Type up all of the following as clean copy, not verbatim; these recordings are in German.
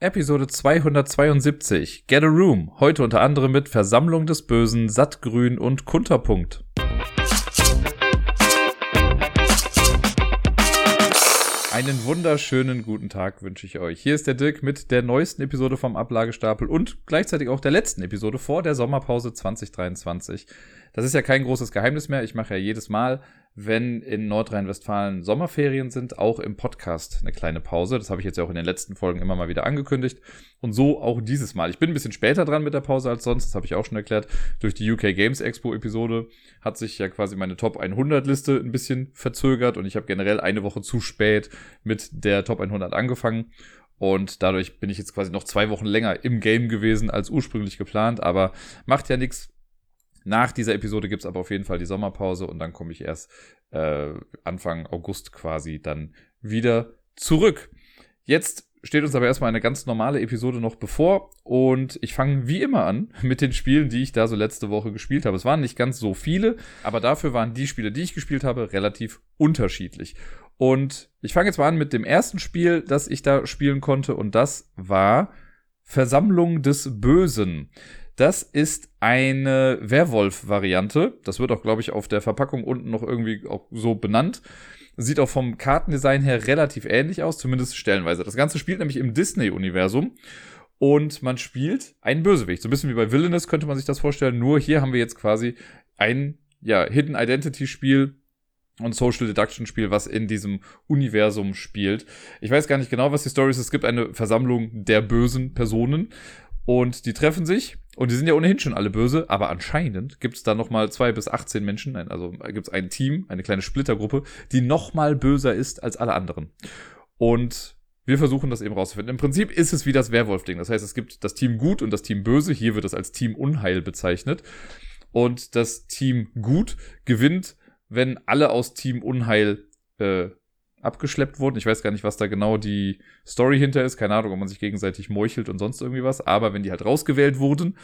Episode 272, Get a Room, heute unter anderem mit Versammlung des Bösen, Sattgrün und Kunterpunkt. Einen wunderschönen guten Tag wünsche ich euch. Hier ist der Dirk mit der neuesten Episode vom Ablagestapel und gleichzeitig auch der letzten Episode vor der Sommerpause 2023. Das ist ja kein großes Geheimnis mehr, ich mache ja jedes Mal, wenn in Nordrhein-Westfalen Sommerferien sind, auch im Podcast eine kleine Pause. Das habe ich jetzt ja auch in den letzten Folgen immer mal wieder angekündigt. Und so auch dieses Mal. Ich bin ein bisschen später dran mit der Pause als sonst, das habe ich auch schon erklärt. Durch die UK Games Expo Episode hat sich ja quasi meine Top 100 Liste ein bisschen verzögert und ich habe generell eine Woche zu spät mit der Top 100 angefangen. Und dadurch bin ich jetzt quasi noch 2 Wochen länger im Game gewesen als ursprünglich geplant, aber macht ja nichts. Nach dieser Episode gibt es aber auf jeden Fall die Sommerpause und dann komme ich erst Anfang August quasi dann wieder zurück. Jetzt steht uns aber erstmal eine ganz normale Episode noch bevor und ich fange wie immer an mit den Spielen, die ich da so letzte Woche gespielt habe. Es waren nicht ganz so viele, aber dafür waren die Spiele, die ich gespielt habe, relativ unterschiedlich. Und ich fange jetzt mal an mit dem ersten Spiel, das ich da spielen konnte und das war Versammlung des Bösen. Das ist eine Werwolf-Variante. Das wird auch, glaube ich, auf der Verpackung unten noch irgendwie auch so benannt. Sieht auch vom Kartendesign her relativ ähnlich aus, zumindest stellenweise. Das Ganze spielt nämlich im Disney-Universum. Und man spielt einen Bösewicht. So ein bisschen wie bei Villainous könnte man sich das vorstellen. Nur hier haben wir jetzt quasi ein Hidden-Identity-Spiel und Social-Deduction-Spiel, was in diesem Universum spielt. Ich weiß gar nicht genau, was die Story ist. Es gibt eine Versammlung der bösen Personen. Und die treffen sich, und die sind ja ohnehin schon alle böse, aber anscheinend gibt es da nochmal 2 bis 18 Menschen, also gibt es ein Team, eine kleine Splittergruppe, die nochmal böser ist als alle anderen. Und wir versuchen das eben rauszufinden. Im Prinzip ist es wie das Werwolf-Ding, das heißt, es gibt das Team Gut und das Team Böse, hier wird es als Team Unheil bezeichnet. Und das Team Gut gewinnt, wenn alle aus Team Unheil abgeschleppt wurden. Ich weiß gar nicht, was da genau die Story hinter ist. Keine Ahnung, ob man sich gegenseitig meuchelt und sonst irgendwie was. Aber wenn die halt rausgewählt wurden,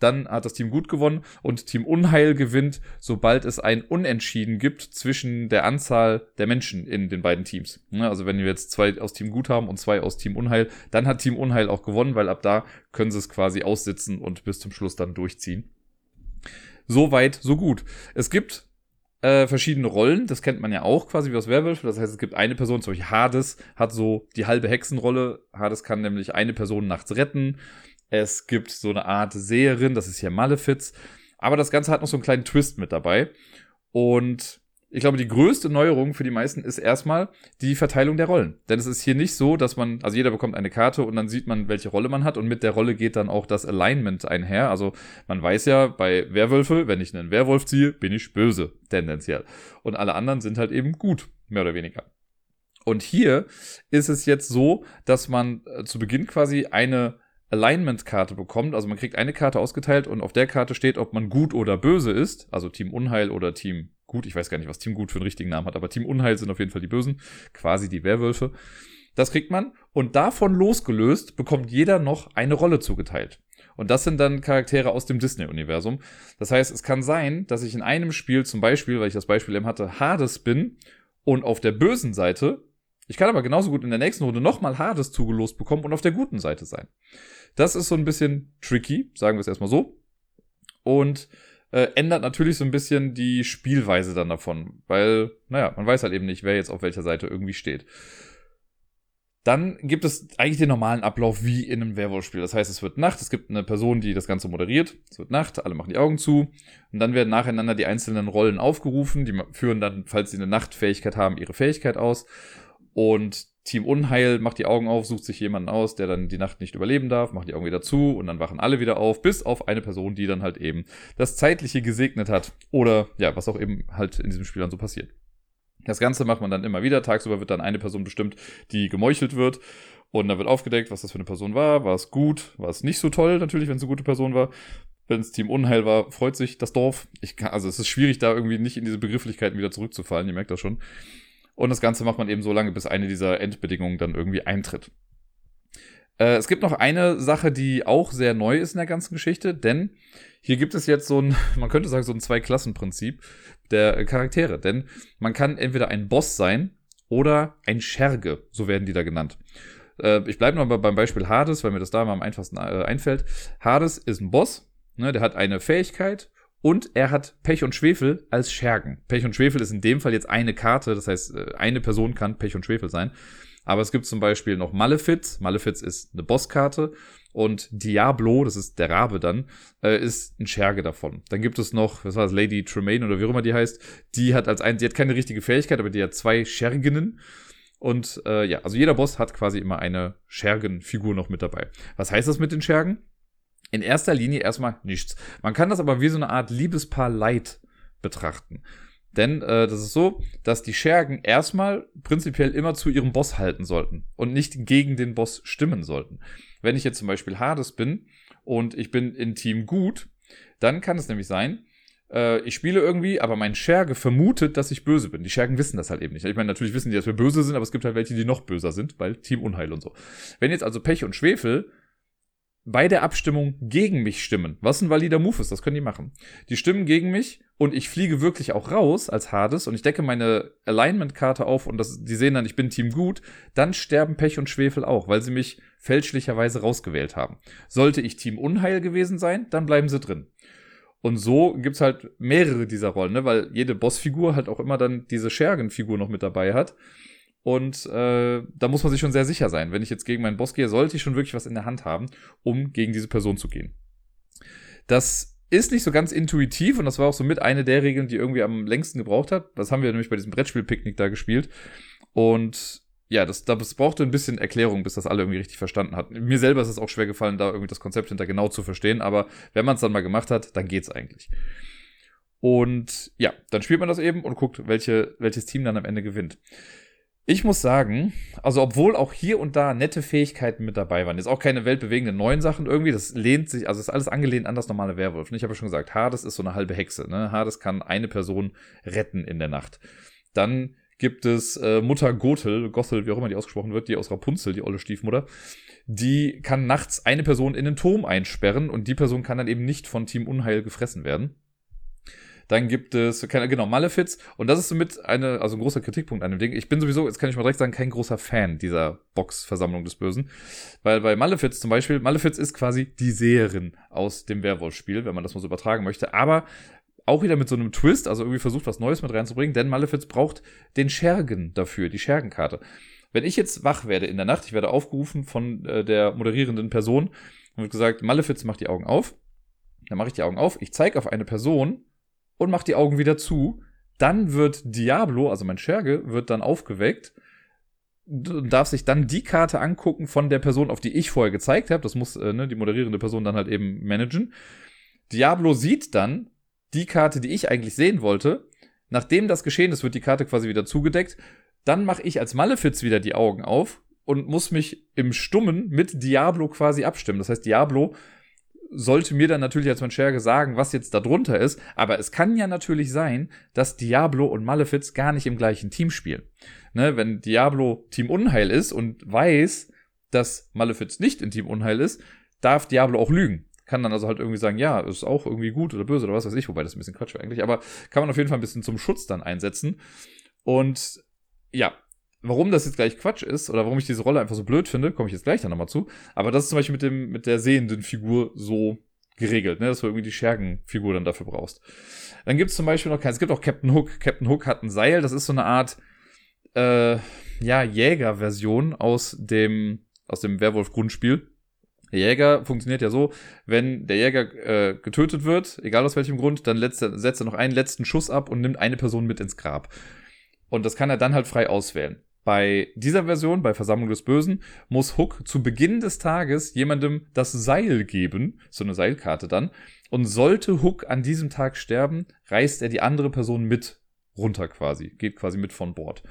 dann hat das Team Gut gewonnen und Team Unheil gewinnt, sobald es ein Unentschieden gibt zwischen der Anzahl der Menschen in den beiden Teams. Also wenn wir jetzt 2 aus Team Gut haben und 2 aus Team Unheil, dann hat Team Unheil auch gewonnen, weil ab da können sie es quasi aussitzen und bis zum Schluss dann durchziehen. So weit, so gut. Es gibt verschiedene Rollen, das kennt man ja auch quasi wie aus Werwölfe, das heißt, es gibt eine Person, zum Beispiel Hades hat so die halbe Hexenrolle, Hades kann nämlich eine Person nachts retten, es gibt so eine Art Seherin, das ist hier Malefiz, aber das Ganze hat noch so einen kleinen Twist mit dabei und ich glaube, die größte Neuerung für die meisten ist erstmal die Verteilung der Rollen. Denn es ist hier nicht so, dass man, also jeder bekommt eine Karte und dann sieht man, welche Rolle man hat. Und mit der Rolle geht dann auch das Alignment einher. Also man weiß ja, bei Werwölfe, wenn ich einen Werwolf ziehe, bin ich böse, tendenziell. Und alle anderen sind halt eben gut, mehr oder weniger. Und hier ist es jetzt so, dass man zu Beginn quasi eine Alignment-Karte bekommt, also man kriegt eine Karte ausgeteilt und auf der Karte steht, ob man gut oder böse ist, also Team Unheil oder Team Gut, ich weiß gar nicht, was Team Gut für einen richtigen Namen hat, aber Team Unheil sind auf jeden Fall die Bösen, quasi die Werwölfe. Das kriegt man und davon losgelöst bekommt jeder noch eine Rolle zugeteilt. Und das sind dann Charaktere aus dem Disney-Universum. Das heißt, es kann sein, dass ich in einem Spiel zum Beispiel, weil ich das Beispiel eben hatte, Hades bin und auf der bösen Seite, ich kann aber genauso gut in der nächsten Runde nochmal Hades zugelost bekommen und auf der guten Seite sein. Das ist so ein bisschen tricky, sagen wir es erstmal so. Und ändert natürlich so ein bisschen die Spielweise dann davon. Weil, naja, man weiß halt eben nicht, wer jetzt auf welcher Seite irgendwie steht. Dann gibt es eigentlich den normalen Ablauf wie in einem Werwolf-Spiel. Das heißt, es wird Nacht, es gibt eine Person, die das Ganze moderiert. Es wird Nacht, alle machen die Augen zu. Und dann werden nacheinander die einzelnen Rollen aufgerufen. Die führen dann, falls sie eine Nachtfähigkeit haben, ihre Fähigkeit aus. Und Team Unheil macht die Augen auf, sucht sich jemanden aus, der dann die Nacht nicht überleben darf, macht die Augen wieder zu und dann wachen alle wieder auf, bis auf eine Person, die dann halt eben das Zeitliche gesegnet hat oder ja, was auch eben halt in diesem Spiel dann so passiert. Das Ganze macht man dann immer wieder, tagsüber wird dann eine Person bestimmt, die gemeuchelt wird und dann wird aufgedeckt, was das für eine Person war es gut, war es nicht so toll natürlich, wenn es eine gute Person war. Wenn es Team Unheil war, freut sich das Dorf. Also es ist schwierig, da irgendwie nicht in diese Begrifflichkeiten wieder zurückzufallen, ihr merkt das schon. Und das Ganze macht man eben so lange, bis eine dieser Endbedingungen dann irgendwie eintritt. Es gibt noch eine Sache, die auch sehr neu ist in der ganzen Geschichte, denn hier gibt es jetzt so ein, man könnte sagen, so ein Zwei-Klassen-Prinzip der Charaktere. Denn man kann entweder ein Boss sein oder ein Scherge, so werden die da genannt. Ich bleibe nochmal beim Beispiel Hades, weil mir das da mal am einfachsten einfällt. Hades ist ein Boss, ne, der hat eine Fähigkeit und er hat Pech und Schwefel als Schergen. Pech und Schwefel ist in dem Fall jetzt eine Karte, das heißt, eine Person kann Pech und Schwefel sein. Aber es gibt zum Beispiel noch Malefiz. Malefiz ist eine Bosskarte. Und Diablo, das ist der Rabe dann, ist ein Scherge davon. Dann gibt es noch, was war das, Lady Tremaine oder wie auch immer die heißt. Die hat die hat keine richtige Fähigkeit, aber die hat zwei Scherginnen. Und ja, also jeder Boss hat quasi immer eine Schergenfigur noch mit dabei. Was heißt das mit den Schergen? In erster Linie erstmal nichts. Man kann das aber wie so eine Art Liebespaar Light betrachten. Denn das ist so, dass die Schergen erstmal prinzipiell immer zu ihrem Boss halten sollten und nicht gegen den Boss stimmen sollten. Wenn ich jetzt zum Beispiel Hades bin und ich bin in Team Gut, dann kann es nämlich sein, ich spiele irgendwie, aber mein Scherge vermutet, dass ich böse bin. Die Schergen wissen das halt eben nicht. Ich meine, natürlich wissen die, dass wir böse sind, aber es gibt halt welche, die noch böser sind, weil Team Unheil und so. Wenn jetzt also Pech und Schwefel bei der Abstimmung gegen mich stimmen, was ein valider Move ist, das können die machen. Die stimmen gegen mich und ich fliege wirklich auch raus als Hades und ich decke meine Alignment-Karte auf und die sehen dann, ich bin Team Gut, dann sterben Pech und Schwefel auch, weil sie mich fälschlicherweise rausgewählt haben. Sollte ich Team Unheil gewesen sein, dann bleiben sie drin. Und so gibt's halt mehrere dieser Rollen, ne? Weil jede Bossfigur halt auch immer dann diese Schergenfigur noch mit dabei hat. Und da muss man sich schon sehr sicher sein. Wenn ich jetzt gegen meinen Boss gehe, sollte ich schon wirklich was in der Hand haben, um gegen diese Person zu gehen. Das ist nicht so ganz intuitiv und das war auch so mit eine der Regeln, die irgendwie am längsten gebraucht hat. Das haben wir nämlich bei diesem Brettspiel-Picknick da gespielt. Und ja, das brauchte ein bisschen Erklärung, bis das alle irgendwie richtig verstanden hatten. Mir selber ist es auch schwer gefallen, da irgendwie das Konzept hinter genau zu verstehen. Aber wenn man es dann mal gemacht hat, dann geht's eigentlich. Und ja, dann spielt man das eben und guckt, welches Team dann am Ende gewinnt. Ich muss sagen, also obwohl auch hier und da nette Fähigkeiten mit dabei waren, jetzt auch keine weltbewegenden neuen Sachen irgendwie, das lehnt sich, also ist alles angelehnt an das normale Werwolf. Ich habe ja schon gesagt, Hades ist so eine halbe Hexe, ne? Hades kann eine Person retten in der Nacht. Dann gibt es Mutter Gothel, wie auch immer die ausgesprochen wird, die aus Rapunzel, die olle Stiefmutter, die kann nachts eine Person in den Turm einsperren und die Person kann dann eben nicht von Team Unheil gefressen werden. Dann gibt es, Malefiz. Und das ist somit ein großer Kritikpunkt an dem Ding. Ich bin sowieso, jetzt kann ich mal direkt sagen, kein großer Fan dieser Box-Versammlung des Bösen. Weil bei Malefiz zum Beispiel, Malefiz ist quasi die Seherin aus dem Werwolf-Spiel, wenn man das mal so übertragen möchte. Aber auch wieder mit so einem Twist, also irgendwie versucht, was Neues mit reinzubringen. Denn Malefiz braucht den Schergen dafür, die Schergenkarte. Wenn ich jetzt wach werde in der Nacht, ich werde aufgerufen von der moderierenden Person und wird gesagt, Malefiz, mach die Augen auf. Dann mache ich die Augen auf. Ich zeige auf eine Person und macht die Augen wieder zu, dann wird Diablo, also mein Scherge, wird dann aufgeweckt und darf sich dann die Karte angucken von der Person, auf die ich vorher gezeigt habe. Das muss die moderierende Person dann halt eben managen. Diablo sieht dann die Karte, die ich eigentlich sehen wollte. Nachdem das geschehen ist, wird die Karte quasi wieder zugedeckt. Dann mache ich als Malefiz wieder die Augen auf und muss mich im Stummen mit Diablo quasi abstimmen. Das heißt, Diablo sollte mir dann natürlich als mein Scherge sagen, was jetzt da drunter ist. Aber es kann ja natürlich sein, dass Diablo und Malefiz gar nicht im gleichen Team spielen. Ne, wenn Diablo Team Unheil ist und weiß, dass Malefiz nicht in Team Unheil ist, darf Diablo auch lügen. Kann dann also halt irgendwie sagen, ja, ist auch irgendwie gut oder böse oder was weiß ich. Wobei das ein bisschen Quatsch wäre eigentlich. Aber kann man auf jeden Fall ein bisschen zum Schutz dann einsetzen. Und ja, warum das jetzt gleich Quatsch ist oder warum ich diese Rolle einfach so blöd finde, komme ich jetzt gleich dann nochmal zu. Aber das ist zum Beispiel mit der sehenden Figur so geregelt, ne, dass du irgendwie die Schergenfigur dann dafür brauchst. Dann gibt es zum Beispiel es gibt auch Captain Hook. Captain Hook hat ein Seil, das ist so eine Art Jäger-Version aus dem Werwolf-Grundspiel. Der Jäger funktioniert ja so, wenn der Jäger getötet wird, egal aus welchem Grund, dann setzt er noch einen letzten Schuss ab und nimmt eine Person mit ins Grab. Und das kann er dann halt frei auswählen. Bei dieser Version, bei Versammlung des Bösen, muss Hook zu Beginn des Tages jemandem das Seil geben, so eine Seilkarte dann, und sollte Hook an diesem Tag sterben, reißt er die andere Person mit runter quasi, geht quasi mit von Bord.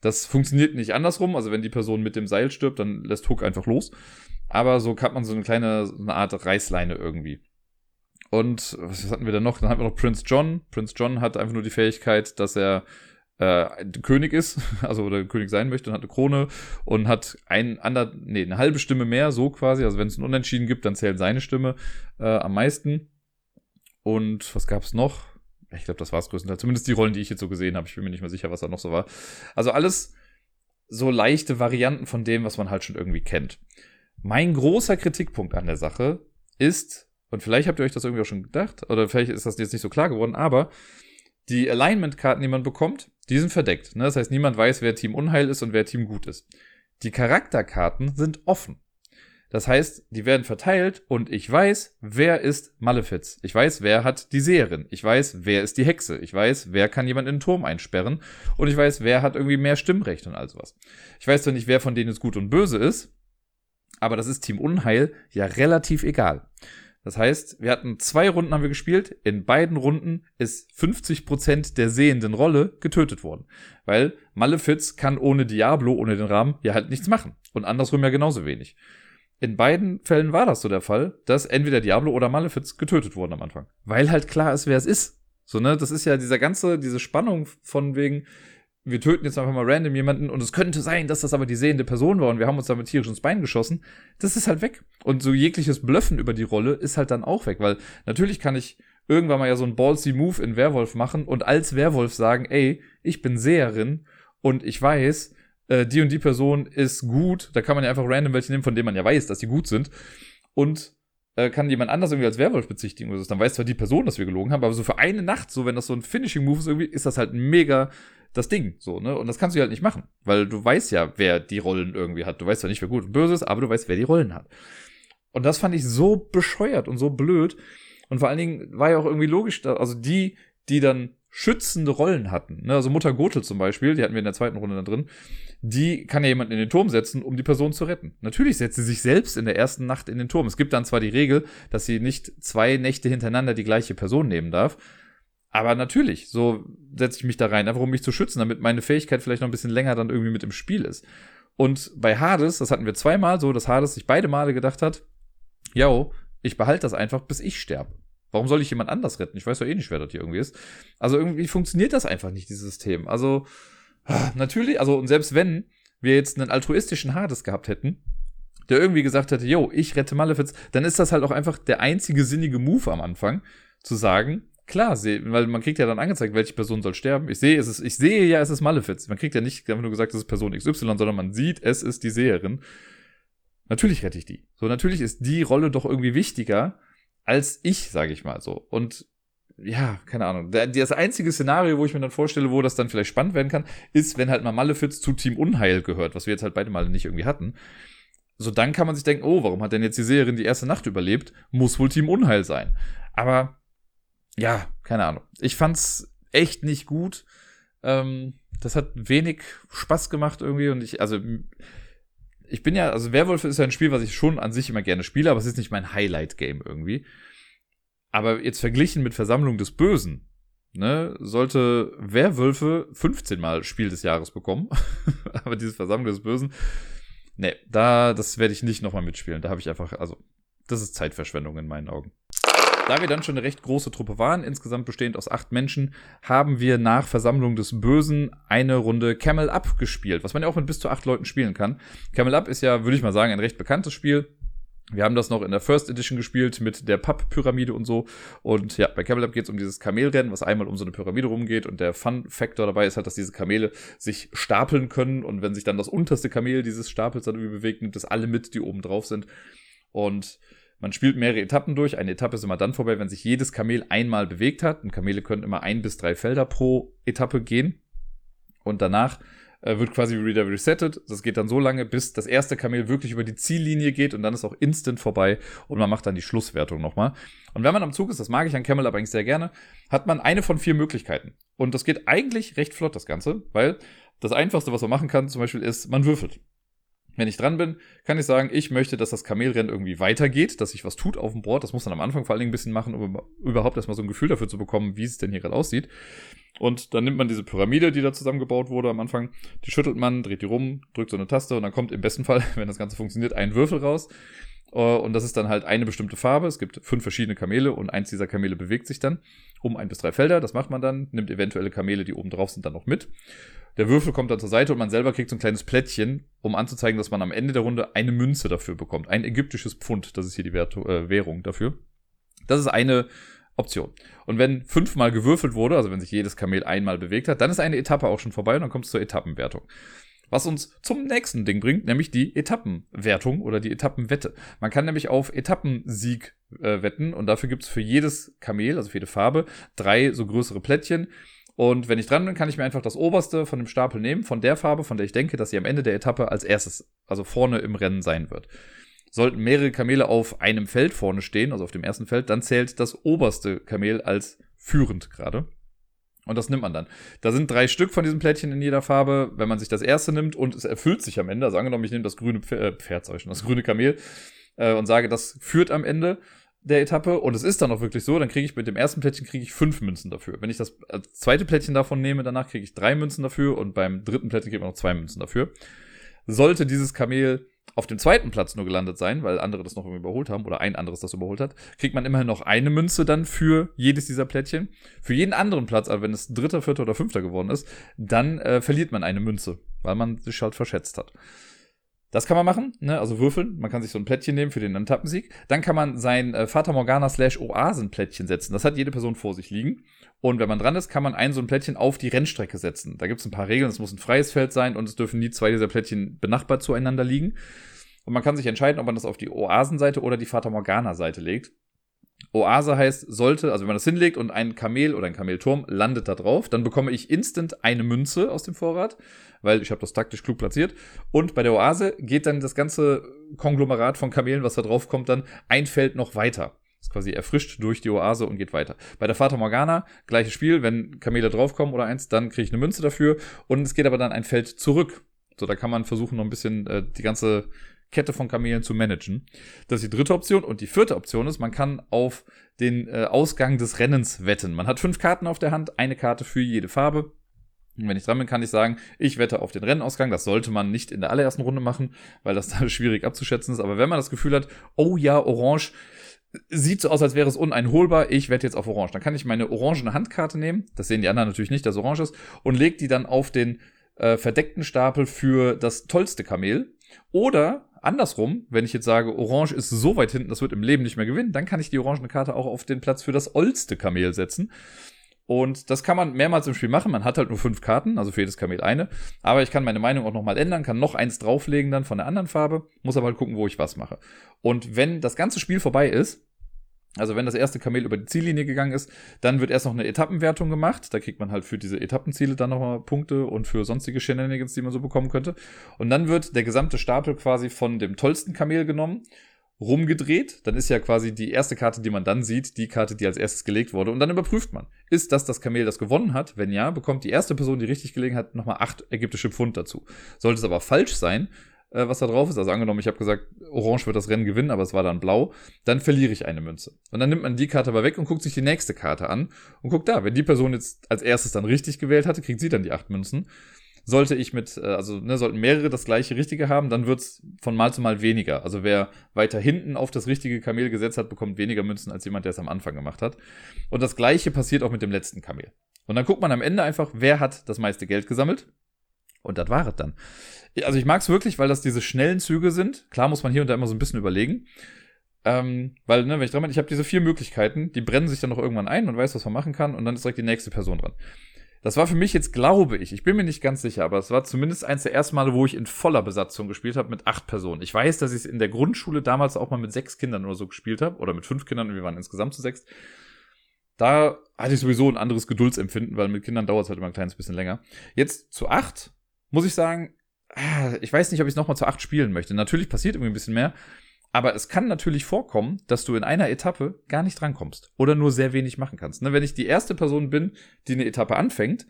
Das funktioniert nicht andersrum, also wenn die Person mit dem Seil stirbt, dann lässt Hook einfach los, aber so hat man so eine Art Reißleine irgendwie. Und was hatten wir denn noch? Dann hatten wir noch Prince John. Prince John hat einfach nur die Fähigkeit, dass er König ist, also oder König sein möchte und hat eine Krone und hat eine halbe Stimme mehr, so quasi. Also wenn es ein Unentschieden gibt, dann zählt seine Stimme am meisten. Und was gab's noch? Ich glaube, das war es größtenteils. Zumindest die Rollen, die ich jetzt so gesehen habe. Ich bin mir nicht mehr sicher, was da noch so war. Also alles so leichte Varianten von dem, was man halt schon irgendwie kennt. Mein großer Kritikpunkt an der Sache ist, und vielleicht habt ihr euch das irgendwie auch schon gedacht, oder vielleicht ist das jetzt nicht so klar geworden, aber die Alignment-Karten, die man bekommt, die sind verdeckt. Ne? Das heißt, niemand weiß, wer Team Unheil ist und wer Team Gut ist. Die Charakterkarten sind offen. Das heißt, die werden verteilt und ich weiß, wer ist Malefiz. Ich weiß, wer hat die Seherin. Ich weiß, wer ist die Hexe. Ich weiß, wer kann jemanden in den Turm einsperren. Und ich weiß, wer hat irgendwie mehr Stimmrecht und all sowas. Ich weiß zwar nicht, wer von denen jetzt gut und böse ist, aber das ist Team Unheil ja relativ egal. Das heißt, wir hatten 2 Runden haben wir gespielt. In beiden Runden ist 50% der sehenden Rolle getötet worden. Weil Malefiz kann ohne Diablo, ohne den Rahmen, ja halt nichts machen. Und andersrum ja genauso wenig. In beiden Fällen war das so der Fall, dass entweder Diablo oder Malefiz getötet wurden am Anfang. Weil halt klar ist, wer es ist. So, ne, das ist ja diese Spannung von wegen, wir töten jetzt einfach mal random jemanden und es könnte sein, dass das aber die sehende Person war und wir haben uns damit tierisch ins Bein geschossen. Das ist halt weg. Und so jegliches Blöffen über die Rolle ist halt dann auch weg. Weil natürlich kann ich irgendwann mal ja so einen ballsy Move in Werwolf machen und als Werwolf sagen, ey, ich bin Seherin und ich weiß, die und die Person ist gut, da kann man ja einfach random welche nehmen, von denen man ja weiß, dass die gut sind und kann jemand anders irgendwie als Werwolf bezichtigen oder so. Dann weiß zwar die Person, dass wir gelogen haben, aber so für eine Nacht, so wenn das so ein Finishing-Move ist, irgendwie ist das halt mega das Ding, so, ne, und das kannst du halt nicht machen, weil du weißt ja, wer die Rollen irgendwie hat. Du weißt zwar nicht, wer gut und böse ist, aber du weißt, wer die Rollen hat. Und das fand ich so bescheuert und so blöd und vor allen Dingen war ja auch irgendwie logisch, also die dann schützende Rollen hatten. Also Mutter Gothel zum Beispiel, die hatten wir in der 2. Runde da drin, die kann ja jemanden in den Turm setzen, um die Person zu retten. Natürlich setzt sie sich selbst in der ersten Nacht in den Turm. Es gibt dann zwar die Regel, dass sie nicht 2 Nächte hintereinander die gleiche Person nehmen darf, aber natürlich, so setze ich mich da rein, einfach um mich zu schützen, damit meine Fähigkeit vielleicht noch ein bisschen länger dann irgendwie mit im Spiel ist. Und bei Hades, das hatten wir 2-mal so, dass Hades sich beide Male gedacht hat, yo, ich behalte das einfach, bis ich sterbe. Warum soll ich jemand anders retten? Ich weiß doch eh nicht, wer das hier irgendwie ist. Also irgendwie funktioniert das einfach nicht, dieses System. Also natürlich, also und selbst wenn wir jetzt einen altruistischen Hades gehabt hätten, der irgendwie gesagt hätte, yo, ich rette Malefiz, dann ist das halt auch einfach der einzige sinnige Move am Anfang, zu sagen, klar, weil man kriegt ja dann angezeigt, welche Person soll sterben. Ich sehe ja, es ist Malefiz. Man kriegt ja nicht einfach nur gesagt, es ist Person XY, sondern man sieht, es ist die Seherin. Natürlich rette ich die. So, natürlich ist die Rolle doch irgendwie wichtiger, als ich, sage ich mal so. Und ja, keine Ahnung. Das einzige Szenario, wo ich mir dann vorstelle, wo das dann vielleicht spannend werden kann, ist, wenn halt mal Malefiz zu Team Unheil gehört, was wir jetzt halt beide Male nicht irgendwie hatten. So, dann kann man sich denken, oh, warum hat denn jetzt die Seherin die erste Nacht überlebt? Muss wohl Team Unheil sein. Aber ja, keine Ahnung. Ich fand's echt nicht gut. Das hat wenig Spaß gemacht irgendwie und also Werwolf ist ja ein Spiel, was ich schon an sich immer gerne spiele, aber es ist nicht mein Highlight-Game irgendwie. Aber jetzt verglichen mit Versammlung des Bösen, ne, sollte Werwölfe 15 Mal Spiel des Jahres bekommen. Aber dieses Versammlung des Bösen, ne, das werde ich nicht nochmal mitspielen. Da habe ich einfach, also, das ist Zeitverschwendung in meinen Augen. Da wir dann schon eine recht große Truppe waren, insgesamt bestehend aus 8 Menschen, haben wir nach Versammlung des Bösen eine Runde Camel Up gespielt, was man ja auch mit bis zu 8 Leuten spielen kann. Camel Up ist ja, würde ich mal sagen, ein recht bekanntes Spiel. Wir haben das noch in der First Edition gespielt mit der Papppyramide und so. Und ja, bei Camel Up geht es um dieses Kamelrennen, was einmal um so eine Pyramide rumgeht. Und der Fun-Faktor dabei ist halt, dass diese Kamele sich stapeln können. Und wenn sich dann das unterste Kamel dieses Stapels dann irgendwie bewegt, nimmt das alle mit, die oben drauf sind. Und man spielt mehrere Etappen durch. Eine Etappe ist immer dann vorbei, wenn sich jedes Kamel einmal bewegt hat. Und Kamele können immer 1 bis 3 Felder pro Etappe gehen. Und danach wird quasi wieder resettet. Das geht dann so lange, bis das erste Kamel wirklich über die Ziellinie geht. Und dann ist auch instant vorbei. Und man macht dann die Schlusswertung nochmal. Und wenn man am Zug ist, das mag ich an Camel Up eigentlich sehr gerne, hat man eine von 4 Möglichkeiten. Und das geht eigentlich recht flott, das Ganze. Weil das Einfachste, was man machen kann, zum Beispiel ist, man würfelt. Wenn ich dran bin, kann ich sagen, ich möchte, dass das Kamelrennen irgendwie weitergeht, dass sich was tut auf dem Board. Das muss man am Anfang vor allen Dingen ein bisschen machen, um überhaupt erstmal so ein Gefühl dafür zu bekommen, wie es denn hier gerade aussieht. Und dann nimmt man diese Pyramide, die da zusammengebaut wurde am Anfang, die schüttelt man, dreht die rum, drückt so eine Taste und dann kommt im besten Fall, wenn das Ganze funktioniert, ein Würfel raus. Und das ist dann halt eine bestimmte Farbe. Es gibt 5 verschiedene Kamele und eins dieser Kamele bewegt sich dann um 1 bis 3 Felder. Das macht man dann, nimmt eventuelle Kamele, die oben drauf sind, dann noch mit. Der Würfel kommt dann zur Seite und man selber kriegt so ein kleines Plättchen, um anzuzeigen, dass man am Ende der Runde eine Münze dafür bekommt. Ein ägyptisches Pfund, das ist hier die Währung dafür. Das ist eine Option. Und wenn 5-mal gewürfelt wurde, also wenn sich jedes Kamel einmal bewegt hat, dann ist eine Etappe auch schon vorbei und dann kommt es zur Etappenwertung. Was uns zum nächsten Ding bringt, nämlich die Etappenwertung oder die Etappenwette. Man kann nämlich auf Etappensieg wetten und dafür gibt es für jedes Kamel, also für jede Farbe, 3 so größere Plättchen. Und wenn ich dran bin, kann ich mir einfach das oberste von dem Stapel nehmen, von der Farbe, von der ich denke, dass sie am Ende der Etappe als erstes, also vorne im Rennen sein wird. Sollten mehrere Kamele auf einem Feld vorne stehen, also auf dem ersten Feld, dann zählt das oberste Kamel als führend gerade. Und das nimmt man dann. Da sind 3 Stück von diesen Plättchen in jeder Farbe. Wenn man sich das erste nimmt und es erfüllt sich am Ende, also angenommen, ich nehme das grüne Pferd, das grüne Kamel und sage, das führt am Ende der Etappe und es ist dann auch wirklich so, dann kriege ich mit dem ersten Plättchen kriege ich 5 Münzen dafür. Wenn ich das zweite Plättchen davon nehme, danach kriege ich 3 Münzen dafür und beim dritten Plättchen kriege ich noch 2 Münzen dafür. Sollte dieses Kamel auf dem zweiten Platz nur gelandet sein, weil andere das noch irgendwie überholt haben oder ein anderes das überholt hat, kriegt man immerhin noch 1 Münze dann für jedes dieser Plättchen. Für jeden anderen Platz, also wenn es 3., 4. oder 5. geworden ist, dann verliert man 1 Münze, weil man sich halt verschätzt hat. Das kann man machen, ne? Also würfeln. Man kann sich so ein Plättchen nehmen für den Etappensieg. Dann kann man sein Fata Morgana/Oasen-Plättchen setzen. Das hat jede Person vor sich liegen. Und wenn man dran ist, kann man ein so ein Plättchen auf die Rennstrecke setzen. Da gibt es ein paar Regeln. Es muss ein freies Feld sein und es dürfen nie 2 dieser Plättchen benachbart zueinander liegen. Und man kann sich entscheiden, ob man das auf die Oasenseite oder die Fata Morgana-Seite legt. Oase heißt, sollte, also wenn man das hinlegt und ein Kamel oder ein Kamelturm landet da drauf, dann bekomme ich instant 1 Münze aus dem Vorrat, weil ich habe das taktisch klug platziert. Und bei der Oase geht dann das ganze Konglomerat von Kamelen, was da drauf kommt, dann ein Feld noch weiter. Das ist quasi erfrischt durch die Oase und geht weiter. Bei der Fata Morgana, gleiches Spiel, wenn Kamele draufkommen oder eins, dann kriege ich 1 Münze dafür. Und es geht aber dann ein Feld zurück. So, da kann man versuchen, noch ein bisschen die ganze Kette von Kamelen zu managen. Das ist die dritte Option. Und die vierte Option ist, man kann auf den Ausgang des Rennens wetten. Man hat 5 Karten auf der Hand, eine Karte für jede Farbe. Und wenn ich dran bin, kann ich sagen, ich wette auf den Rennenausgang. Das sollte man nicht in der allerersten Runde machen, weil das da schwierig abzuschätzen ist. Aber wenn man das Gefühl hat, oh ja, Orange sieht so aus, als wäre es uneinholbar, ich wette jetzt auf Orange. Dann kann ich meine orangene Handkarte nehmen, das sehen die anderen natürlich nicht, dass Orange ist, und lege die dann auf den verdeckten Stapel für das tollste Kamel. Oder andersrum, wenn ich jetzt sage, Orange ist so weit hinten, das wird im Leben nicht mehr gewinnen, dann kann ich die orangene Karte auch auf den Platz für das oldste Kamel setzen. Und das kann man mehrmals im Spiel machen. Man hat halt nur 5 Karten, also für jedes Kamel eine. Aber ich kann meine Meinung auch nochmal ändern, kann noch eins drauflegen dann von der anderen Farbe, muss aber halt gucken, wo ich was mache. Und wenn das ganze Spiel vorbei ist, also wenn das erste Kamel über die Ziellinie gegangen ist, dann wird erst noch eine Etappenwertung gemacht. Da kriegt man halt für diese Etappenziele dann nochmal Punkte und für sonstige Shenanigans, die man so bekommen könnte. Und dann wird der gesamte Stapel quasi von dem tollsten Kamel genommen, rumgedreht. Dann ist ja quasi die erste Karte, die man dann sieht, die Karte, die als erstes gelegt wurde. Und dann überprüft man, ist das das Kamel, das gewonnen hat? Wenn ja, bekommt die erste Person, die richtig gelegen hat, nochmal 8 ägyptische Pfund dazu. Sollte es aber falsch sein, was da drauf ist, also angenommen, ich habe gesagt, Orange wird das Rennen gewinnen, aber es war dann blau, dann verliere ich 1 Münze. Und dann nimmt man die Karte aber weg und guckt sich die nächste Karte an und guckt da, wenn die Person jetzt als erstes dann richtig gewählt hatte, kriegt sie dann die 8 Münzen. Sollte ich mit, sollten mehrere das gleiche Richtige haben, dann wird's von Mal zu Mal weniger. Also wer weiter hinten auf das richtige Kamel gesetzt hat, bekommt weniger Münzen als jemand, der es am Anfang gemacht hat. Und das gleiche passiert auch mit dem letzten Kamel. Und dann guckt man am Ende einfach, wer hat das meiste Geld gesammelt. Und das war es dann. Also ich mag es wirklich, weil das diese schnellen Züge sind. Klar muss man hier und da immer so ein bisschen überlegen. Weil, wenn ich dran bin, ich habe diese 4 Möglichkeiten, die brennen sich dann noch irgendwann ein und weiß, was man machen kann. Und dann ist direkt die nächste Person dran. Das war für mich jetzt, glaube ich bin mir nicht ganz sicher, aber es war zumindest eins der ersten Male, wo ich in voller Besatzung gespielt habe mit 8 Personen. Ich weiß, dass ich es in der Grundschule damals auch mal mit 6 Kindern oder so gespielt habe. Oder mit 5 Kindern und wir waren insgesamt zu 6. Da hatte ich sowieso ein anderes Geduldsempfinden, weil mit Kindern dauert es halt immer ein kleines bisschen länger. Jetzt zu 8 muss ich sagen, ich weiß nicht, ob ich es nochmal zu 8 spielen möchte. Natürlich passiert irgendwie ein bisschen mehr, aber es kann natürlich vorkommen, dass du in einer Etappe gar nicht drankommst oder nur sehr wenig machen kannst. Wenn ich die erste Person bin, die eine Etappe anfängt,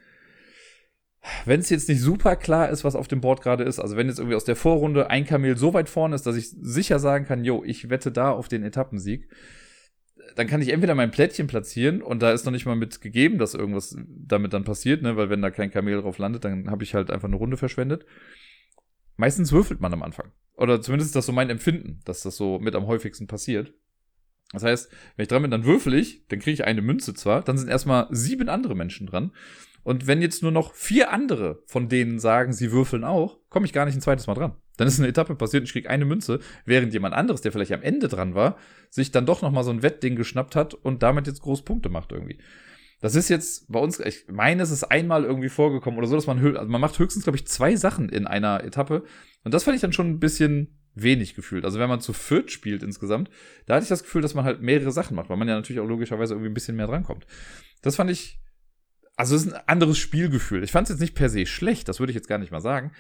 wenn es jetzt nicht super klar ist, was auf dem Board gerade ist, also wenn jetzt irgendwie aus der Vorrunde ein Kamel so weit vorne ist, dass ich sicher sagen kann, yo, ich wette da auf den Etappensieg, dann kann ich entweder mein Plättchen platzieren und da ist noch nicht mal mit gegeben, dass irgendwas damit dann passiert, weil wenn da kein Kamel drauf landet, dann habe ich halt einfach eine Runde verschwendet. Meistens würfelt man am Anfang. Oder zumindest ist das so mein Empfinden, dass das so mit am häufigsten passiert. Das heißt, wenn ich dran bin, dann würfel ich, dann kriege ich 1 Münze zwar, dann sind erstmal 7 andere Menschen dran. Und wenn jetzt nur noch 4 andere von denen sagen, sie würfeln auch, komme ich gar nicht ein zweites Mal dran. Dann ist eine Etappe passiert und ich kriege 1 Münze, während jemand anderes, der vielleicht am Ende dran war, sich dann doch nochmal so ein Wettding geschnappt hat und damit jetzt groß Punkte macht irgendwie. Das ist jetzt bei uns, ich meine, es ist einmal irgendwie vorgekommen oder so, dass man, also man macht höchstens, glaube ich, 2 Sachen in einer Etappe. Und das fand ich dann schon ein bisschen wenig gefühlt. Also wenn man zu viert spielt insgesamt, da hatte ich das Gefühl, dass man halt mehrere Sachen macht, weil man ja natürlich auch logischerweise irgendwie ein bisschen mehr drankommt. Das fand ich, also es ist ein anderes Spielgefühl. Ich fand es jetzt nicht per se schlecht, das würde ich jetzt gar nicht mal sagen.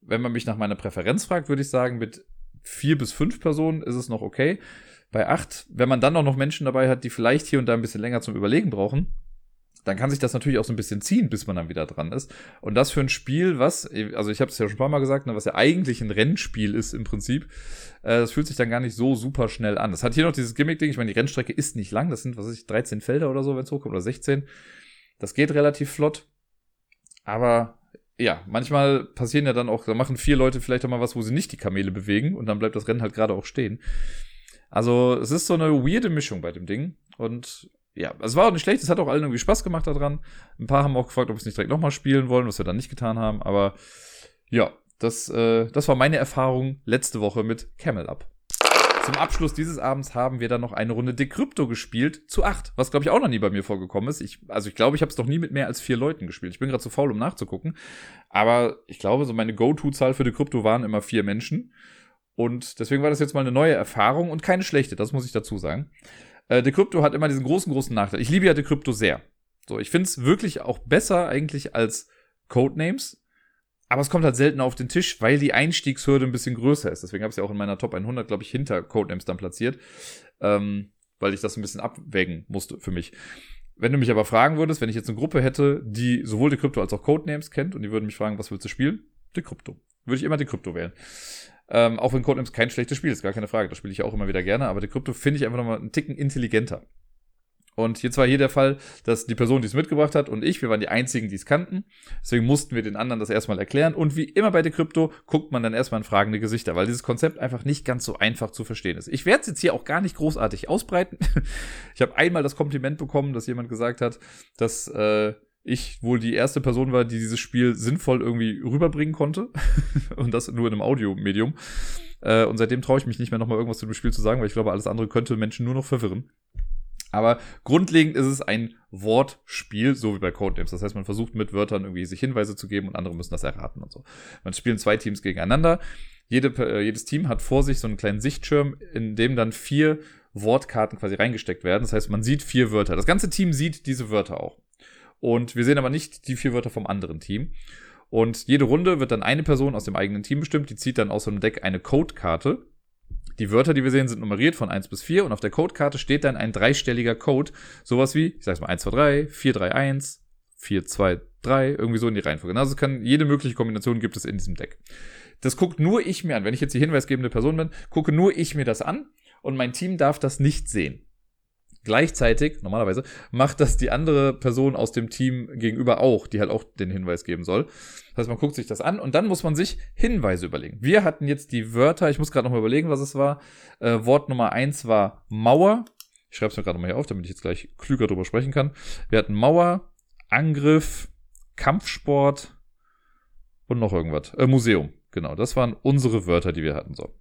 Wenn man mich nach meiner Präferenz fragt, würde ich sagen, mit 4 bis 5 Personen ist es noch okay. Bei 8, wenn man dann auch noch Menschen dabei hat, die vielleicht hier und da ein bisschen länger zum Überlegen brauchen, dann kann sich das natürlich auch so ein bisschen ziehen, bis man dann wieder dran ist. Und das für ein Spiel, was, also ich habe es ja schon ein paar Mal gesagt, was ja eigentlich ein Rennspiel ist im Prinzip, das fühlt sich dann gar nicht so super schnell an. Das hat hier noch dieses Gimmick-Ding, ich meine, die Rennstrecke ist nicht lang, das sind, was weiß ich, 13 Felder oder so, wenn es hochkommt, oder 16. Das geht relativ flott, aber ja, manchmal passieren ja dann auch, da machen 4 Leute vielleicht auch mal was, wo sie nicht die Kamele bewegen und dann bleibt das Rennen halt gerade auch stehen. Also es ist so eine weirde Mischung bei dem Ding und ja, es war auch nicht schlecht, es hat auch allen irgendwie Spaß gemacht daran. Ein paar haben auch gefragt, ob wir es nicht direkt nochmal spielen wollen, was wir dann nicht getan haben. Aber ja, das war meine Erfahrung letzte Woche mit Camel Up. Zum Abschluss dieses Abends haben wir dann noch eine Runde Decrypto gespielt, zu 8. Was, glaube ich, auch noch nie bei mir vorgekommen ist. Ich glaube, ich habe es noch nie mit mehr als 4 Leuten gespielt. Ich bin gerade zu faul, um nachzugucken. Aber ich glaube, so meine Go-To-Zahl für Decrypto waren immer 4 Menschen. Und deswegen war das jetzt mal eine neue Erfahrung und keine schlechte, das muss ich dazu sagen. Decrypto hat immer diesen großen Nachteil. Ich liebe ja Decrypto sehr. So, ich find's wirklich auch besser eigentlich als Codenames. Aber es kommt halt selten auf den Tisch, weil die Einstiegshürde ein bisschen größer ist. Deswegen habe ich es ja auch in meiner Top 100, glaube ich, hinter Codenames dann platziert. Weil ich das ein bisschen abwägen musste für mich. Wenn du mich aber fragen würdest, wenn ich jetzt eine Gruppe hätte, die sowohl Decrypto als auch Codenames kennt und die würden mich fragen, was willst du spielen? Decrypto. Würde ich immer Decrypto wählen. Auch wenn Codenames kein schlechtes Spiel ist, gar keine Frage. Das spiele ich ja auch immer wieder gerne. Aber Decrypto finde ich einfach nochmal einen Ticken intelligenter. Und jetzt war hier der Fall, dass die Person, die es mitgebracht hat und ich, wir waren die einzigen, die es kannten. Deswegen mussten wir den anderen das erstmal erklären. Und wie immer bei Decrypto guckt man dann erstmal in fragende Gesichter, weil dieses Konzept einfach nicht ganz so einfach zu verstehen ist. Ich werde es jetzt hier auch gar nicht großartig ausbreiten. Ich habe einmal das Kompliment bekommen, dass jemand gesagt hat, dass ich wohl die erste Person war, die dieses Spiel sinnvoll irgendwie rüberbringen konnte. Und das nur in einem Audiomedium. Und seitdem traue ich mich nicht mehr nochmal irgendwas zu dem Spiel zu sagen, weil ich glaube, alles andere könnte Menschen nur noch verwirren. Aber grundlegend ist es ein Wortspiel, so wie bei Codenames. Das heißt, man versucht mit Wörtern irgendwie sich Hinweise zu geben und andere müssen das erraten und so. Man spielt 2 Teams gegeneinander. Jedes Team hat vor sich so einen kleinen Sichtschirm, in dem dann 4 Wortkarten quasi reingesteckt werden. Das heißt, man sieht 4 Wörter. Das ganze Team sieht diese Wörter auch. Und wir sehen aber nicht die 4 Wörter vom anderen Team. Und jede Runde wird dann eine Person aus dem eigenen Team bestimmt, die zieht dann aus so einem Deck eine Codekarte. Die Wörter, die wir sehen, sind nummeriert von 1 bis 4 und auf der Codekarte steht dann ein 3-stelliger Code. Sowas wie, ich sag's mal, 1, 2, 3, 4, 3, 1, 4, 2, 3, irgendwie so in die Reihenfolge. Also jede mögliche Kombination gibt es in diesem Deck. Das guckt nur ich mir an. Wenn ich jetzt die hinweisgebende Person bin, gucke nur ich mir das an und mein Team darf das nicht sehen. Gleichzeitig, normalerweise, macht das die andere Person aus dem Team gegenüber auch, die halt auch den Hinweis geben soll. Das heißt, man guckt sich das an und dann muss man sich Hinweise überlegen. Wir hatten jetzt die Wörter, ich muss gerade nochmal überlegen, was es war. Wort Nummer 1 war Mauer. Ich schreibe es mir gerade nochmal hier auf, damit ich jetzt gleich klüger drüber sprechen kann. Wir hatten Mauer, Angriff, Kampfsport und noch irgendwas. Museum, genau. Das waren unsere Wörter, die wir hatten. So.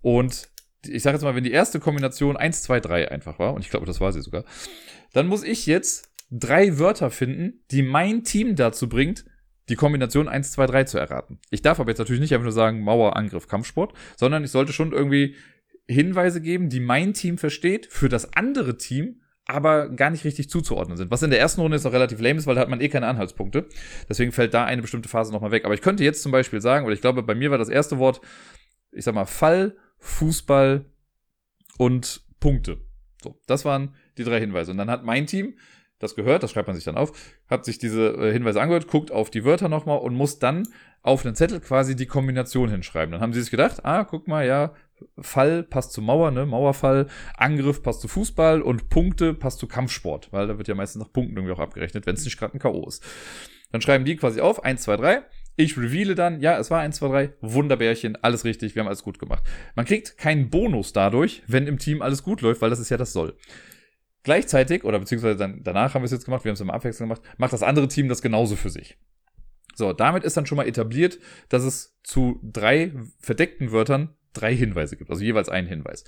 Und ich sage jetzt mal, wenn die erste Kombination 1, 2, 3 einfach war, und ich glaube, das war sie sogar, dann muss ich jetzt 3 Wörter finden, die mein Team dazu bringt, die Kombination 1, 2, 3 zu erraten. Ich darf aber jetzt natürlich nicht einfach nur sagen, Mauer, Angriff, Kampfsport, sondern ich sollte schon irgendwie Hinweise geben, die mein Team versteht, für das andere Team aber gar nicht richtig zuzuordnen sind. Was in der ersten Runde jetzt noch relativ lame ist, weil da hat man eh keine Anhaltspunkte. Deswegen fällt da eine bestimmte Phase nochmal weg. Aber ich könnte jetzt zum Beispiel sagen, oder ich glaube, bei mir war das erste Wort, ich sag mal, Fall, Fußball und Punkte. So, das waren die 3 Hinweise. Und dann hat mein Team das gehört, das schreibt man sich dann auf, hat sich diese Hinweise angehört, guckt auf die Wörter nochmal und muss dann auf einen Zettel quasi die Kombination hinschreiben. Dann haben sie sich gedacht, guck mal, ja, Fall passt zu Mauer, ne, Mauerfall, Angriff passt zu Fußball und Punkte passt zu Kampfsport, weil da wird ja meistens nach Punkten irgendwie auch abgerechnet, wenn es nicht gerade ein K.O. ist. Dann schreiben die quasi auf, 1, 2, 3. Ich reveale dann, ja, es war 1, 2, 3, Wunderbärchen, alles richtig, wir haben alles gut gemacht. Man kriegt keinen Bonus dadurch, wenn im Team alles gut läuft, weil das ist ja das Soll. Gleichzeitig, oder beziehungsweise danach haben wir es jetzt gemacht, wir haben es immer abwechselnd gemacht, macht das andere Team das genauso für sich. So, damit ist dann schon mal etabliert, dass es zu 3 verdeckten Wörtern 3 Hinweise gibt, also jeweils einen Hinweis.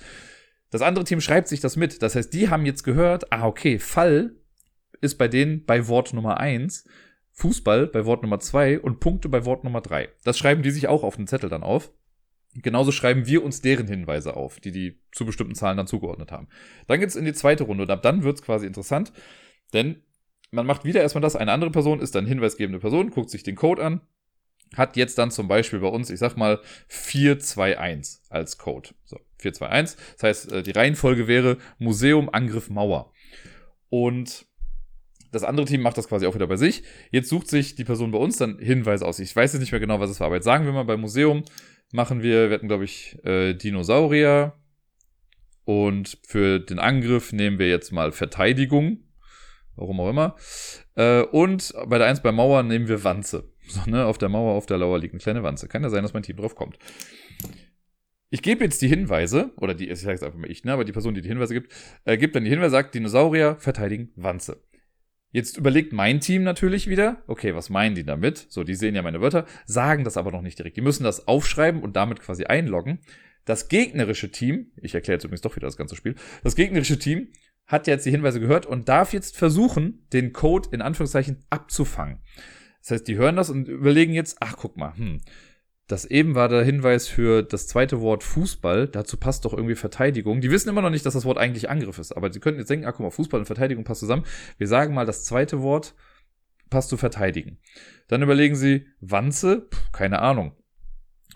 Das andere Team schreibt sich das mit, das heißt, die haben jetzt gehört, okay, Fall ist bei denen bei Wort Nummer 1, Fußball bei Wort Nummer 2 und Punkte bei Wort Nummer 3. Das schreiben die sich auch auf den Zettel dann auf. Genauso schreiben wir uns deren Hinweise auf, die die zu bestimmten Zahlen dann zugeordnet haben. Dann geht's in die zweite Runde und ab dann wird's quasi interessant, denn man macht wieder erstmal das, eine andere Person ist dann hinweisgebende Person, guckt sich den Code an, hat jetzt dann zum Beispiel bei uns, ich sag mal, 421 als Code. So, 421, das heißt, die Reihenfolge wäre Museum, Angriff, Mauer. Und das andere Team macht das quasi auch wieder bei sich. Jetzt sucht sich die Person bei uns dann Hinweise aus. Ich weiß jetzt nicht mehr genau, was es war, aber jetzt sagen wir mal, bei Museum machen wir hatten, glaube ich, Dinosaurier. Und für den Angriff nehmen wir jetzt mal Verteidigung. Warum auch immer. Und bei der 1 bei Mauer nehmen wir Wanze. So, ne? Auf der Mauer, auf der Lauer liegt eine kleine Wanze. Kann ja sein, dass mein Team drauf kommt. Ich gebe jetzt die Hinweise, oder die, ich sage es einfach mal ich, ne? Aber die Person, die die Hinweise gibt, gibt dann die Hinweise, sagt Dinosaurier, verteidigen, Wanze. Jetzt überlegt mein Team natürlich wieder, okay, was meinen die damit? So, die sehen ja meine Wörter, sagen das aber noch nicht direkt. Die müssen das aufschreiben und damit quasi einloggen. Das gegnerische Team, ich erkläre jetzt übrigens doch wieder das ganze Spiel, das gegnerische Team hat jetzt die Hinweise gehört und darf jetzt versuchen, den Code in Anführungszeichen abzufangen. Das heißt, die hören das und überlegen jetzt, ach, guck mal, das eben war der Hinweis für das zweite Wort Fußball, dazu passt doch irgendwie Verteidigung. Die wissen immer noch nicht, dass das Wort eigentlich Angriff ist, aber sie könnten jetzt denken, ach guck mal, Fußball und Verteidigung passt zusammen. Wir sagen mal, das zweite Wort passt zu verteidigen. Dann überlegen sie, Wanze, keine Ahnung.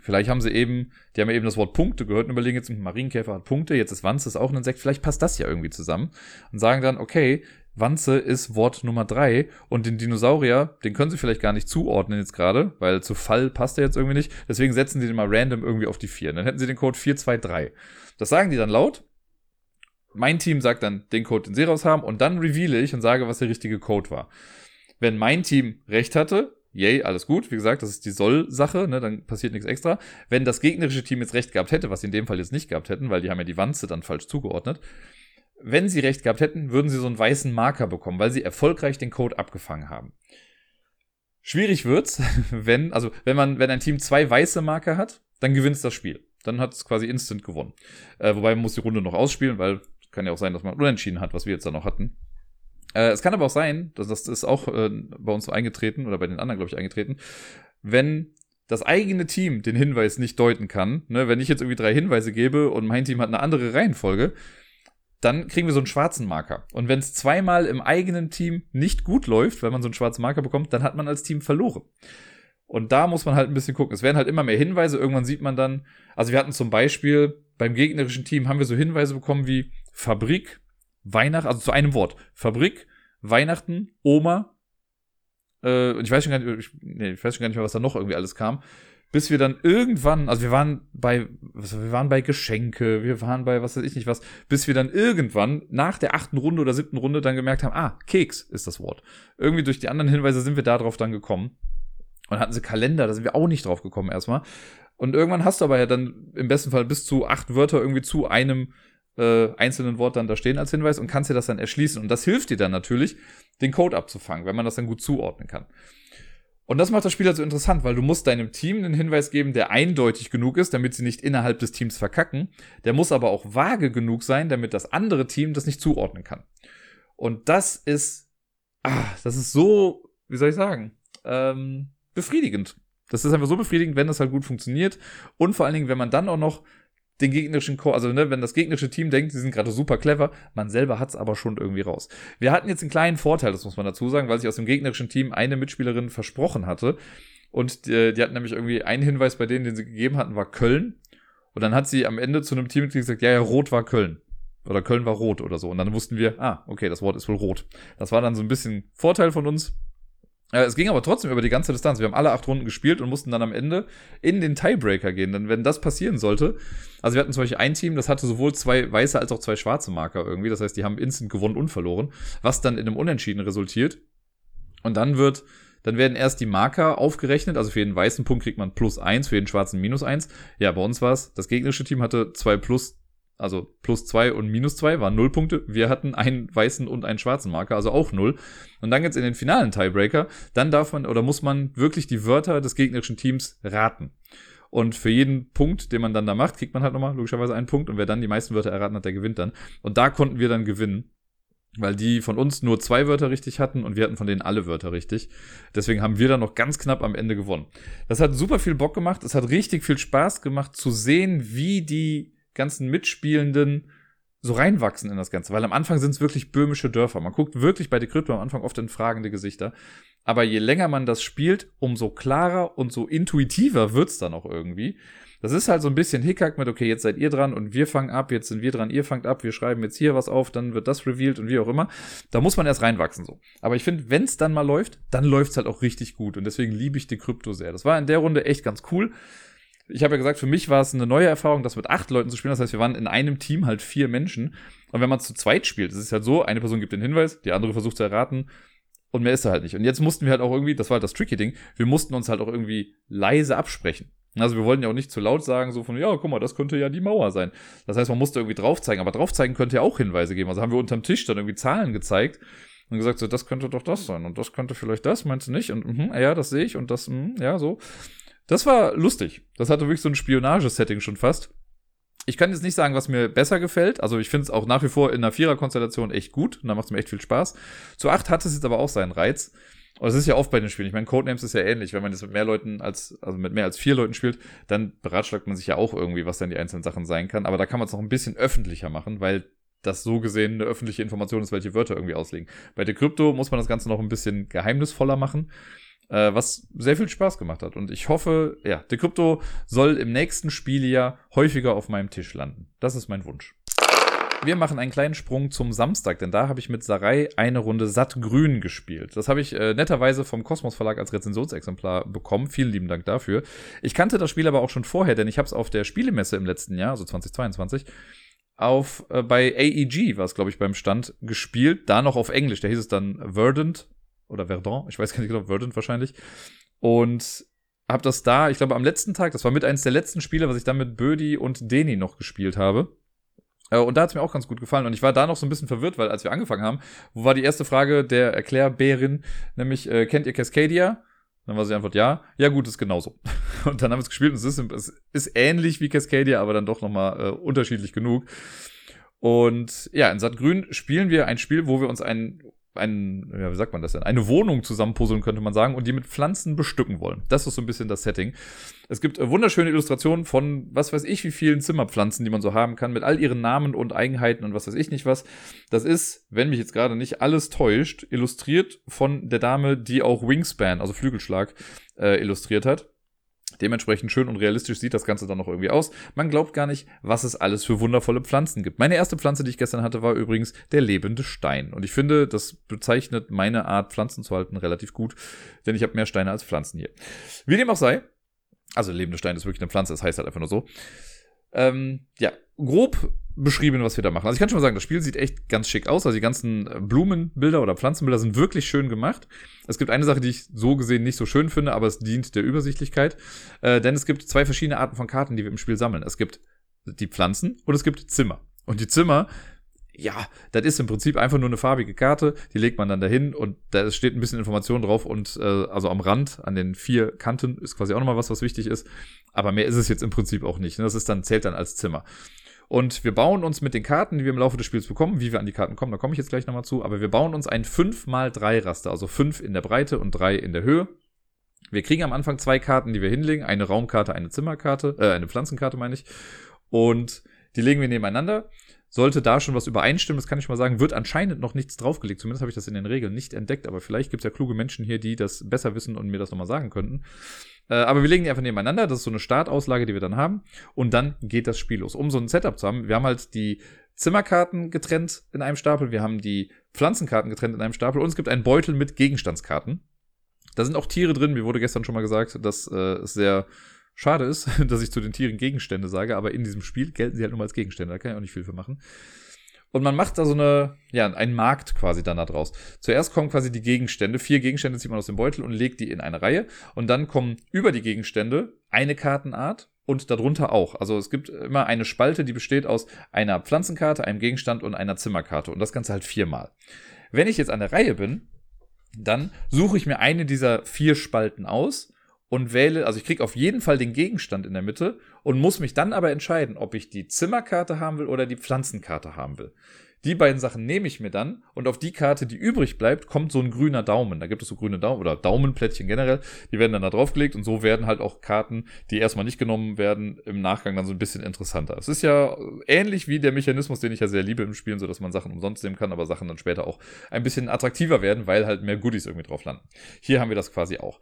Vielleicht haben sie eben, die haben ja eben das Wort Punkte gehört und überlegen jetzt, Marienkäfer hat Punkte, jetzt ist Wanze, ist auch ein Insekt, vielleicht passt das ja irgendwie zusammen. Und sagen dann, okay, Wanze ist Wort Nummer 3 und den Dinosaurier, den können sie vielleicht gar nicht zuordnen jetzt gerade, weil zu Fall passt er jetzt irgendwie nicht. Deswegen setzen sie den mal random irgendwie auf die 4. Dann hätten sie den Code 423. Das sagen die dann laut. Mein Team sagt dann den Code, den sie raus haben und dann reveale ich und sage, was der richtige Code war. Wenn mein Team recht hatte, yay, alles gut. Wie gesagt, das ist die Soll-Sache, ne? Dann passiert nichts extra. Wenn das gegnerische Team jetzt recht gehabt hätte, was sie in dem Fall jetzt nicht gehabt hätten, weil die haben ja die Wanze dann falsch zugeordnet, wenn sie recht gehabt hätten, würden sie so einen weißen Marker bekommen, weil sie erfolgreich den Code abgefangen haben. Schwierig wird's, wenn ein Team 2 weiße Marker hat, dann gewinnt's das Spiel. Dann hat es quasi instant gewonnen. Wobei man muss die Runde noch ausspielen, weil kann ja auch sein, dass man unentschieden hat, was wir jetzt da noch hatten. Es kann aber auch sein, das ist auch bei uns eingetreten oder bei den anderen, glaube ich, eingetreten, wenn das eigene Team den Hinweis nicht deuten kann, ne, wenn ich jetzt irgendwie 3 Hinweise gebe und mein Team hat eine andere Reihenfolge, dann kriegen wir so einen schwarzen Marker. Und wenn es zweimal im eigenen Team nicht gut läuft, weil man so einen schwarzen Marker bekommt, dann hat man als Team verloren. Und da muss man halt ein bisschen gucken. Es werden halt immer mehr Hinweise. Irgendwann sieht man dann, also wir hatten zum Beispiel beim gegnerischen Team haben wir so Hinweise bekommen wie Fabrik, Weihnachten, also zu einem Wort. Fabrik, Weihnachten, Oma. Ich weiß schon gar nicht mehr, was da noch irgendwie alles kam. Bis wir dann irgendwann, also wir waren bei Geschenke, wir waren bei was weiß ich nicht was, bis wir dann irgendwann nach der 8. Runde oder 7. Runde dann gemerkt haben, Keks ist das Wort. Irgendwie durch die anderen Hinweise sind wir da drauf dann gekommen. Und hatten sie Kalender, da sind wir auch nicht drauf gekommen erstmal. Und irgendwann hast du aber ja dann im besten Fall bis zu 8 Wörter irgendwie zu einem einzelnen Wort dann da stehen als Hinweis und kannst dir das dann erschließen. Und das hilft dir dann natürlich, den Code abzufangen, wenn man das dann gut zuordnen kann. Und das macht das Spiel halt so interessant, weil du musst deinem Team einen Hinweis geben, der eindeutig genug ist, damit sie nicht innerhalb des Teams verkacken. Der muss aber auch vage genug sein, damit das andere Team das nicht zuordnen kann. Und das ist, so, wie soll ich sagen, befriedigend. Das ist einfach so befriedigend, wenn das halt gut funktioniert. Und vor allen Dingen, wenn man dann auch noch den gegnerischen Code, also ne, wenn das gegnerische Team denkt, sie sind gerade super clever, man selber hat's aber schon irgendwie raus. Wir hatten jetzt einen kleinen Vorteil, das muss man dazu sagen, weil sich aus dem gegnerischen Team eine Mitspielerin versprochen hatte und die hatten nämlich irgendwie einen Hinweis bei denen, den sie gegeben hatten, war Köln und dann hat sie am Ende zu einem Teammitglied gesagt, ja, rot war Köln oder Köln war rot oder so und dann wussten wir, okay, das Wort ist wohl rot. Das war dann so ein bisschen Vorteil von uns. Es ging aber trotzdem über die ganze Distanz. Wir haben alle 8 Runden gespielt und mussten dann am Ende in den Tiebreaker gehen. Denn wenn das passieren sollte, also wir hatten zum Beispiel ein Team, das hatte sowohl 2 weiße als auch 2 schwarze Marker irgendwie. Das heißt, die haben instant gewonnen und verloren, was dann in einem Unentschieden resultiert. Und dann werden erst die Marker aufgerechnet. Also für jeden weißen Punkt kriegt man +1, für jeden schwarzen -1. Ja, bei uns war es, das gegnerische Team hatte 2 plus, also +2 und -2 waren 0 Punkte. Wir hatten einen weißen und einen schwarzen Marker, also auch 0. Und dann geht's in den finalen Tiebreaker. Dann darf man oder muss man wirklich die Wörter des gegnerischen Teams raten. Und für jeden Punkt, den man dann da macht, kriegt man halt nochmal logischerweise einen Punkt. Und wer dann die meisten Wörter erraten hat, der gewinnt dann. Und da konnten wir dann gewinnen. weil die von uns nur 2 Wörter richtig hatten und wir hatten von denen alle Wörter richtig. Deswegen haben wir dann noch ganz knapp am Ende gewonnen. Das hat super viel Bock gemacht. Es hat richtig viel Spaß gemacht zu sehen, wie die ganzen Mitspielenden so reinwachsen in das Ganze. Weil am Anfang sind es wirklich böhmische Dörfer. Man guckt wirklich bei Decrypto am Anfang oft in fragende Gesichter. Aber je länger man das spielt, umso klarer und so intuitiver wird's dann auch irgendwie. Das ist halt so ein bisschen Hickhack mit, okay, jetzt seid ihr dran und wir fangen ab, jetzt sind wir dran, ihr fangt ab, wir schreiben jetzt hier was auf, dann wird das revealed und wie auch immer. Da muss man erst reinwachsen so. Aber ich finde, wenn es dann mal läuft, dann läuft's halt auch richtig gut. Und deswegen liebe ich Decrypto sehr. Das war in der Runde echt ganz cool. Ich habe ja gesagt, für mich war es eine neue Erfahrung, das mit 8 Leuten zu spielen. Das heißt, wir waren in einem Team halt 4 Menschen. Und wenn man zu zweit spielt, das ist halt so, eine Person gibt den Hinweis, die andere versucht zu erraten. Und mehr ist da halt nicht. Und jetzt mussten wir halt auch irgendwie, das war halt das tricky Ding, wir mussten uns halt auch irgendwie leise absprechen. Also wir wollten ja auch nicht zu laut sagen, so von, ja, guck mal, das könnte ja die Mauer sein. Das heißt, man musste irgendwie drauf zeigen, aber drauf zeigen könnte ja auch Hinweise geben. Also haben wir unterm Tisch dann irgendwie Zahlen gezeigt und gesagt, so, das könnte doch das sein und das könnte vielleicht das, meinst du nicht? Und ja, das sehe ich und das, ja, so. Das war lustig. Das hatte wirklich so ein Spionagesetting schon fast. Ich kann jetzt nicht sagen, was mir besser gefällt. Also ich finde es auch nach wie vor in einer Vierer-Konstellation echt gut. Und da macht es mir echt viel Spaß. Zu 8 hat es jetzt aber auch seinen Reiz. Und es ist ja oft bei den Spielen. Ich meine, Codenames ist ja ähnlich. Wenn man jetzt mit mehr Leuten als, also mit mehr als 4 Leuten spielt, dann beratschlagt man sich ja auch irgendwie, was dann die einzelnen Sachen sein kann. Aber da kann man es noch ein bisschen öffentlicher machen, weil das so gesehen eine öffentliche Information ist, welche Wörter irgendwie auslegen. Bei Decrypto muss man das Ganze noch ein bisschen geheimnisvoller machen, was sehr viel Spaß gemacht hat. Und ich hoffe, ja, Decrypto soll im nächsten Spieljahr häufiger auf meinem Tisch landen. Das ist mein Wunsch. Wir machen einen kleinen Sprung zum Samstag, denn da habe ich mit Sarai eine Runde Sattgrün gespielt. Das habe ich netterweise vom Cosmos Verlag als Rezensionsexemplar bekommen. Vielen lieben Dank dafür. Ich kannte das Spiel aber auch schon vorher, denn ich habe es auf der Spielemesse im letzten Jahr, also 2022, bei AEG war es, glaube ich, beim Stand gespielt. Da noch auf Englisch, da hieß es dann Verdant. Oder Verdant, ich weiß gar nicht genau, Verdant wahrscheinlich. Und habe das da, ich glaube am letzten Tag, das war mit eines der letzten Spiele, was ich dann mit Bödi und Deni noch gespielt habe. Und da hat es mir auch ganz gut gefallen. Und ich war da noch so ein bisschen verwirrt, weil als wir angefangen haben, wo war die erste Frage der Erklärbärin, nämlich, kennt ihr Cascadia? Dann war sie die Antwort, ja. Ja gut, ist genauso. Und dann haben wir es gespielt und es ist ähnlich wie Cascadia, aber dann doch nochmal unterschiedlich genug. Und ja, in Sattgrün spielen wir ein Spiel, wo wir uns ja, wie sagt man das denn? Eine Wohnung zusammenpuzzeln, könnte man sagen, und die mit Pflanzen bestücken wollen. Das ist so ein bisschen das Setting. Es gibt wunderschöne Illustrationen von, was weiß ich, wie vielen Zimmerpflanzen, die man so haben kann, mit all ihren Namen und Eigenheiten und was weiß ich nicht was. Das ist, wenn mich jetzt gerade nicht alles täuscht, illustriert von der Dame, die auch Wingspan, also Flügelschlag, illustriert hat. Dementsprechend schön und realistisch sieht das Ganze dann noch irgendwie aus. Man glaubt gar nicht, was es alles für wundervolle Pflanzen gibt. Meine erste Pflanze, die ich gestern hatte, war übrigens der lebende Stein. Und ich finde, das bezeichnet meine Art, Pflanzen zu halten, relativ gut. Denn ich habe mehr Steine als Pflanzen hier. Wie dem auch sei, also der lebende Stein ist wirklich eine Pflanze, das heißt halt einfach nur so. Ja, grob beschrieben, was wir da machen. Also ich kann schon mal sagen, das Spiel sieht echt ganz schick aus. Also die ganzen Blumenbilder oder Pflanzenbilder sind wirklich schön gemacht. Es gibt eine Sache, die ich so gesehen nicht so schön finde, aber es dient der Übersichtlichkeit. Denn es gibt 2 verschiedene Arten von Karten, die wir im Spiel sammeln. Es gibt die Pflanzen und es gibt Zimmer. Und die Zimmer, ja, das ist im Prinzip einfach nur eine farbige Karte. Die legt man dann dahin und da steht ein bisschen Information drauf. Und also am Rand, an den 4 Kanten ist quasi auch nochmal was wichtig ist. Aber mehr ist es jetzt im Prinzip auch nicht. Das ist dann, zählt dann als Zimmer. Und wir bauen uns mit den Karten, die wir im Laufe des Spiels bekommen, wie wir an die Karten kommen, da komme ich jetzt gleich nochmal zu, aber wir bauen uns ein 5x3-Raster, also 5 in der Breite und 3 in der Höhe. Wir kriegen am Anfang 2 Karten, die wir hinlegen, eine Raumkarte, eine Zimmerkarte, eine Pflanzenkarte meine ich, und die legen wir nebeneinander. Sollte da schon was übereinstimmen, das kann ich mal sagen, wird anscheinend noch nichts draufgelegt. Zumindest habe ich das in den Regeln nicht entdeckt, aber vielleicht gibt es ja kluge Menschen hier, die das besser wissen und mir das nochmal sagen könnten. Aber wir legen die einfach nebeneinander, das ist so eine Startauslage, die wir dann haben. Und dann geht das Spiel los. Um so ein Setup zu haben, wir haben halt die Zimmerkarten getrennt in einem Stapel, wir haben die Pflanzenkarten getrennt in einem Stapel und es gibt einen Beutel mit Gegenstandskarten. Da sind auch Tiere drin, mir wurde gestern schon mal gesagt, dass es sehr schade ist, dass ich zu den Tieren Gegenstände sage, aber in diesem Spiel gelten sie halt nur als Gegenstände, da kann ich auch nicht viel für machen. Und man macht da so eine, ja, einen Markt quasi dann da draus. Zuerst kommen quasi die Gegenstände, 4 Gegenstände zieht man aus dem Beutel und legt die in eine Reihe. Und dann kommen über die Gegenstände eine Kartenart und darunter auch. Also es gibt immer eine Spalte, die besteht aus einer Pflanzenkarte, einem Gegenstand und einer Zimmerkarte. Und das Ganze halt 4-mal. Wenn ich jetzt an der Reihe bin, dann suche ich mir eine dieser 4 Spalten aus und wähle, also ich kriege auf jeden Fall den Gegenstand in der Mitte und muss mich dann aber entscheiden, ob ich die Zimmerkarte haben will oder die Pflanzenkarte haben will. Die beiden Sachen nehme ich mir dann und auf die Karte, die übrig bleibt, kommt so ein grüner Daumen. Da gibt es so grüne Daumen oder Daumenplättchen generell, die werden dann da draufgelegt und so werden halt auch Karten, die erstmal nicht genommen werden, im Nachgang dann so ein bisschen interessanter. Es ist ja ähnlich wie der Mechanismus, den ich ja sehr liebe im Spielen, so dass man Sachen umsonst nehmen kann, aber Sachen dann später auch ein bisschen attraktiver werden, weil halt mehr Goodies irgendwie drauf landen. Hier haben wir das quasi auch.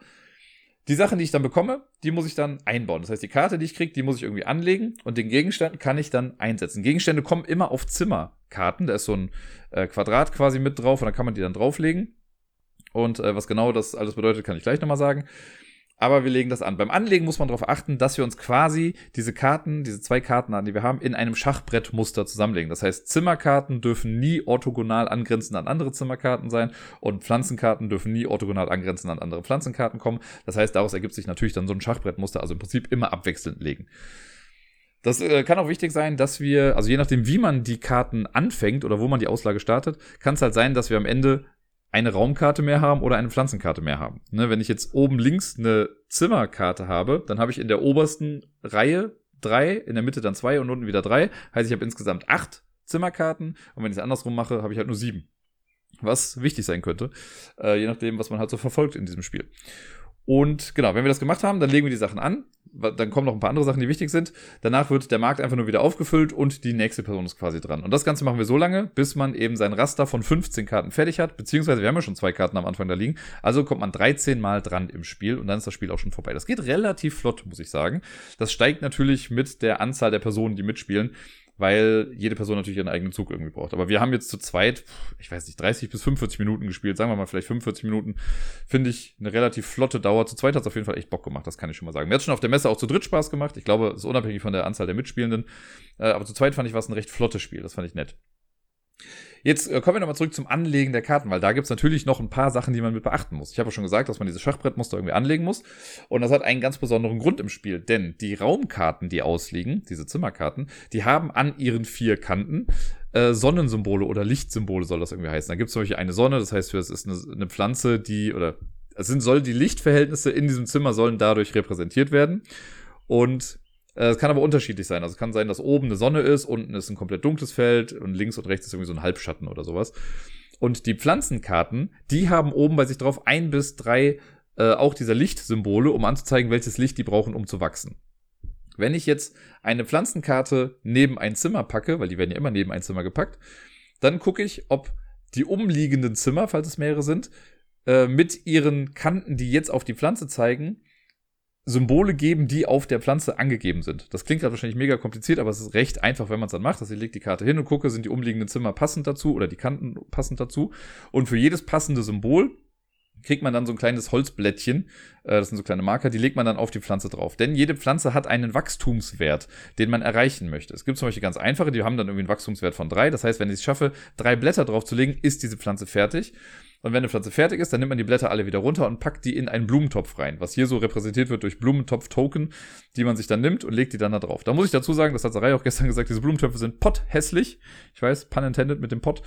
Die Sachen, die ich dann bekomme, die muss ich dann einbauen. Das heißt, die Karte, die ich kriege, die muss ich irgendwie anlegen und den Gegenstand kann ich dann einsetzen. Gegenstände kommen immer auf Zimmerkarten. Da ist so ein Quadrat quasi mit drauf und dann kann man die dann drauflegen. Und was genau das alles bedeutet, kann ich gleich nochmal sagen. Aber wir legen das an. Beim Anlegen muss man darauf achten, dass wir uns quasi diese Karten, diese zwei Karten, die wir haben, in einem Schachbrettmuster zusammenlegen. Das heißt, Zimmerkarten dürfen nie orthogonal angrenzend an andere Zimmerkarten sein und Pflanzenkarten dürfen nie orthogonal angrenzend an andere Pflanzenkarten kommen. Das heißt, daraus ergibt sich natürlich dann so ein Schachbrettmuster, also im Prinzip immer abwechselnd legen. Das kann auch wichtig sein, dass wir, also je nachdem, wie man die Karten anfängt oder wo man die Auslage startet, kann es halt sein, dass wir am Ende eine Raumkarte mehr haben oder eine Pflanzenkarte mehr haben. Ne, wenn ich jetzt oben links eine Zimmerkarte habe, dann habe ich in der obersten Reihe 3, in der Mitte dann 2 und unten wieder 3. Heißt, ich habe insgesamt 8 Zimmerkarten und wenn ich es andersrum mache, habe ich halt nur 7. Was wichtig sein könnte, je nachdem, was man halt so verfolgt in diesem Spiel. Und genau, wenn wir das gemacht haben, dann legen wir die Sachen an. Dann kommen noch ein paar andere Sachen, die wichtig sind. Danach wird der Markt einfach nur wieder aufgefüllt und die nächste Person ist quasi dran. Und das Ganze machen wir so lange, bis man eben sein Raster von 15 Karten fertig hat. Beziehungsweise wir haben ja schon 2 Karten am Anfang da liegen. Also kommt man 13 Mal dran im Spiel und dann ist das Spiel auch schon vorbei. Das geht relativ flott, muss ich sagen. Das steigt natürlich mit der Anzahl der Personen, die mitspielen, weil jede Person natürlich ihren eigenen Zug irgendwie braucht. Aber wir haben jetzt zu zweit, ich weiß nicht, 30 bis 45 Minuten gespielt. Sagen wir mal vielleicht 45 Minuten. Finde ich eine relativ flotte Dauer. Zu zweit hat es auf jeden Fall echt Bock gemacht, das kann ich schon mal sagen. Mir hat es schon auf der Messe auch zu dritt Spaß gemacht. Ich glaube, es ist unabhängig von der Anzahl der Mitspielenden. Aber zu zweit fand ich, war es ein recht flottes Spiel. Das fand ich nett. Jetzt kommen wir nochmal zurück zum Anlegen der Karten, weil da gibt es natürlich noch ein paar Sachen, die man mit beachten muss. Ich habe ja schon gesagt, dass man dieses Schachbrettmuster irgendwie anlegen muss. Und das hat einen ganz besonderen Grund im Spiel, denn die Raumkarten, die ausliegen, diese Zimmerkarten, die haben an ihren 4 Kanten Sonnensymbole oder Lichtsymbole, soll das irgendwie heißen. Da gibt es zum Beispiel eine Sonne, das heißt, es ist eine Pflanze, die, oder es sind, soll die Lichtverhältnisse in diesem Zimmer sollen dadurch repräsentiert werden. Und es kann aber unterschiedlich sein. Also es kann sein, dass oben eine Sonne ist, unten ist ein komplett dunkles Feld und links und rechts ist irgendwie so ein Halbschatten oder sowas. Und die Pflanzenkarten, die haben oben bei sich drauf 1 bis 3 auch dieser Lichtsymbole, um anzuzeigen, welches Licht die brauchen, um zu wachsen. Wenn ich jetzt eine Pflanzenkarte neben ein Zimmer packe, weil die werden ja immer neben ein Zimmer gepackt, dann gucke ich, ob die umliegenden Zimmer, falls es mehrere sind, mit ihren Kanten, die jetzt auf die Pflanze zeigen, Symbole geben, die auf der Pflanze angegeben sind. Das klingt gerade wahrscheinlich mega kompliziert, aber es ist recht einfach, wenn man es dann macht. Also ich lege die Karte hin und gucke, sind die umliegenden Zimmer passend dazu oder die Kanten passend dazu. Und für jedes passende Symbol kriegt man dann so ein kleines Holzblättchen. Das sind so kleine Marker, die legt man dann auf die Pflanze drauf. Denn jede Pflanze hat einen Wachstumswert, den man erreichen möchte. Es gibt zum Beispiel ganz einfache, die haben dann irgendwie einen Wachstumswert von 3. Das heißt, wenn ich es schaffe, 3 Blätter draufzulegen, ist diese Pflanze fertig. Und wenn eine Pflanze fertig ist, dann nimmt man die Blätter alle wieder runter und packt die in einen Blumentopf rein, was hier so repräsentiert wird durch Blumentopf-Token, die man sich dann nimmt und legt die dann da drauf. Da muss ich dazu sagen, das hat Sarai auch gestern gesagt, diese Blumentöpfe sind potthässlich. Ich weiß, pun intended mit dem Pott.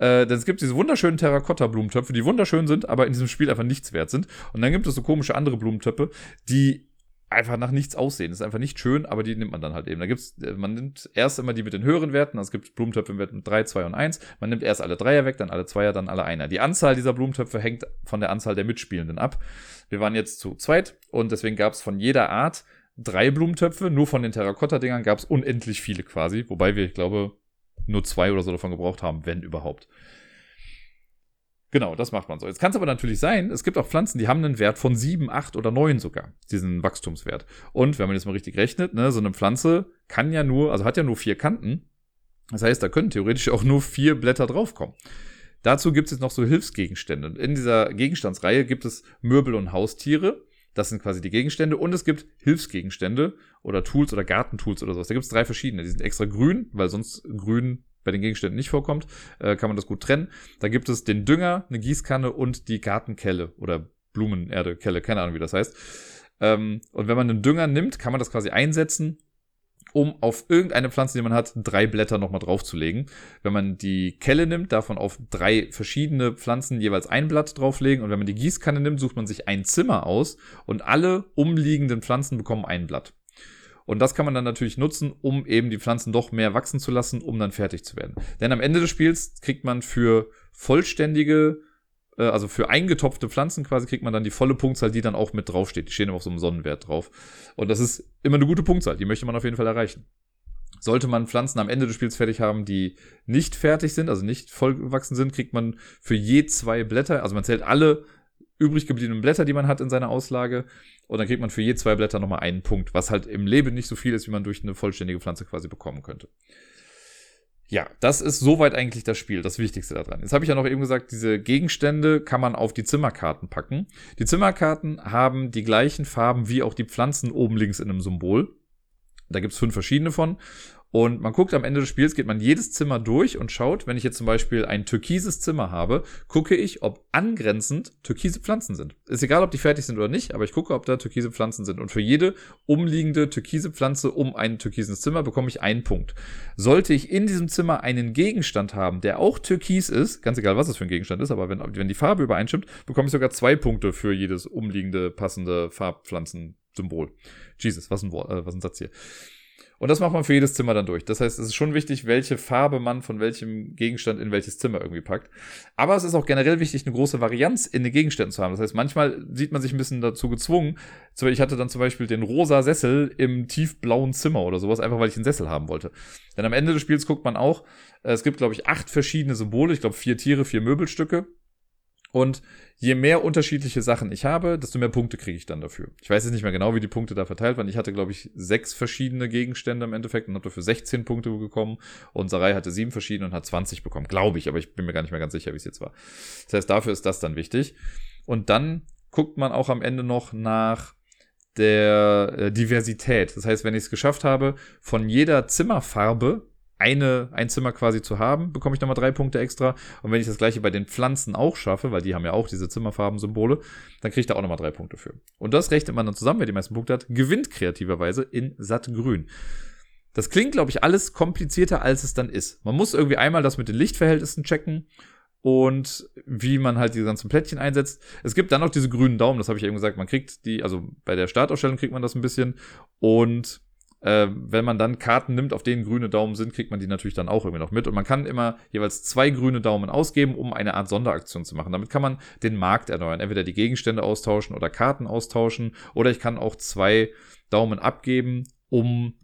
Denn es gibt diese wunderschönen Terrakotta-Blumentöpfe, die wunderschön sind, aber in diesem Spiel einfach nichts wert sind. Und dann gibt es so komische andere Blumentöpfe, die einfach nach nichts aussehen. Das ist einfach nicht schön, aber die nimmt man dann halt eben. Da gibt's, man nimmt erst immer die mit den höheren Werten, also es gibt Blumentöpfe mit 3, 2 und 1. Man nimmt erst alle 3er weg, dann alle 2er, dann alle 1er. Die Anzahl dieser Blumentöpfe hängt von der Anzahl der Mitspielenden ab. Wir waren jetzt zu zweit und deswegen gab es von jeder Art 3 Blumentöpfe. Nur von den Terrakotta-Dingern gab es unendlich viele quasi. Wobei wir, ich glaube, nur 2 oder so davon gebraucht haben, wenn überhaupt. Genau, das macht man so. Jetzt kann es aber natürlich sein, es gibt auch Pflanzen, die haben einen Wert von 7, 8 oder 9 sogar, diesen Wachstumswert. Und wenn man jetzt mal richtig rechnet, ne, so eine Pflanze kann ja nur, also hat ja nur 4 Kanten. Das heißt, da können theoretisch auch nur 4 Blätter draufkommen. Dazu gibt es jetzt noch so Hilfsgegenstände. In dieser Gegenstandsreihe gibt es Möbel und Haustiere. Das sind quasi die Gegenstände. Und es gibt Hilfsgegenstände oder Tools oder Gartentools oder sowas. Da gibt es 3 verschiedene. Die sind extra grün, weil sonst grün bei den Gegenständen nicht vorkommt, kann man das gut trennen. Da gibt es den Dünger, eine Gießkanne und die Gartenkelle oder Blumenerdekelle, keine Ahnung, wie das heißt. Und wenn man einen Dünger nimmt, kann man das quasi einsetzen um auf irgendeine Pflanze, die man hat, 3 Blätter nochmal draufzulegen. Wenn man die Kelle nimmt, davon auf 3 verschiedene Pflanzen jeweils ein Blatt drauflegen. Und wenn man die Gießkanne nimmt, sucht man sich ein Zimmer aus und alle umliegenden Pflanzen bekommen ein Blatt. Und das kann man dann natürlich nutzen, um eben die Pflanzen doch mehr wachsen zu lassen, um dann fertig zu werden. Denn am Ende des Spiels kriegt man für vollständige, also für eingetopfte Pflanzen quasi, kriegt man dann die volle Punktzahl, die dann auch mit draufsteht. Die stehen immer auf so einem Sonnenwert drauf. Und das ist immer eine gute Punktzahl, die möchte man auf jeden Fall erreichen. Sollte man Pflanzen am Ende des Spiels fertig haben, die nicht fertig sind, also nicht vollgewachsen sind, kriegt man für je 2 Blätter, also man zählt alle übrig gebliebenen Blätter, die man hat in seiner Auslage. Und dann kriegt man für je 2 Blätter nochmal einen Punkt, was halt im Leben nicht so viel ist, wie man durch eine vollständige Pflanze quasi bekommen könnte. Ja, das ist soweit eigentlich das Spiel, das Wichtigste daran. Jetzt habe ich ja noch eben gesagt, diese Gegenstände kann man auf die Zimmerkarten packen. Die Zimmerkarten haben die gleichen Farben wie auch die Pflanzen oben links in einem Symbol. Da gibt es 5 verschiedene von. Und man guckt am Ende des Spiels, geht man jedes Zimmer durch und schaut, wenn ich jetzt zum Beispiel ein türkises Zimmer habe, gucke ich, ob angrenzend türkise Pflanzen sind. Ist egal, ob die fertig sind oder nicht, aber ich gucke, ob da türkise Pflanzen sind. Und für jede umliegende türkise Pflanze um ein türkises Zimmer bekomme ich einen Punkt. Sollte ich in diesem Zimmer einen Gegenstand haben, der auch türkis ist, ganz egal, was es für ein Gegenstand ist, aber wenn die Farbe übereinstimmt, bekomme ich sogar 2 Punkte für jedes umliegende passende Farbpflanzensymbol. Jesus, was ein Satz hier. Und das macht man für jedes Zimmer dann durch. Das heißt, es ist schon wichtig, welche Farbe man von welchem Gegenstand in welches Zimmer irgendwie packt. Aber es ist auch generell wichtig, eine große Varianz in den Gegenständen zu haben. Das heißt, manchmal sieht man sich ein bisschen dazu gezwungen. Ich hatte dann zum Beispiel den rosa Sessel im tiefblauen Zimmer oder sowas, einfach weil ich einen Sessel haben wollte. Denn am Ende des Spiels guckt man auch, es gibt, glaube ich, 8 verschiedene Symbole. Ich glaube, 4 Tiere, 4 Möbelstücke. Und je mehr unterschiedliche Sachen ich habe, desto mehr Punkte kriege ich dann dafür. Ich weiß jetzt nicht mehr genau, wie die Punkte da verteilt waren. Ich hatte, glaube ich, 6 verschiedene Gegenstände im Endeffekt und habe dafür 16 Punkte bekommen. Und Sarai hatte 7 verschiedene und hat 20 bekommen, glaube ich. Aber ich bin mir gar nicht mehr ganz sicher, wie es jetzt war. Das heißt, dafür ist das dann wichtig. Und dann guckt man auch am Ende noch nach der Diversität. Das heißt, wenn ich es geschafft habe, von jeder Zimmerfarbe ein Zimmer quasi zu haben, bekomme ich nochmal 3 Punkte extra. Und wenn ich das gleiche bei den Pflanzen auch schaffe, weil die haben ja auch diese Zimmerfarben-Symbole, dann kriege ich da auch nochmal 3 Punkte für. Und das rechnet man dann zusammen, wer die meisten Punkte hat, gewinnt kreativerweise in Sattgrün. Das klingt, glaube ich, alles komplizierter, als es dann ist. Man muss irgendwie einmal das mit den Lichtverhältnissen checken und wie man halt diese ganzen Plättchen einsetzt. Es gibt dann noch diese grünen Daumen, das habe ich eben gesagt. Man kriegt die, also bei der Startausstellung kriegt man das ein bisschen und wenn man dann Karten nimmt, auf denen grüne Daumen sind, kriegt man die natürlich dann auch irgendwie noch mit. Und man kann immer jeweils 2 grüne Daumen ausgeben, um eine Art Sonderaktion zu machen. Damit kann man den Markt erneuern. Entweder die Gegenstände austauschen oder Karten austauschen. Oder ich kann auch 2 Daumen abgeben, um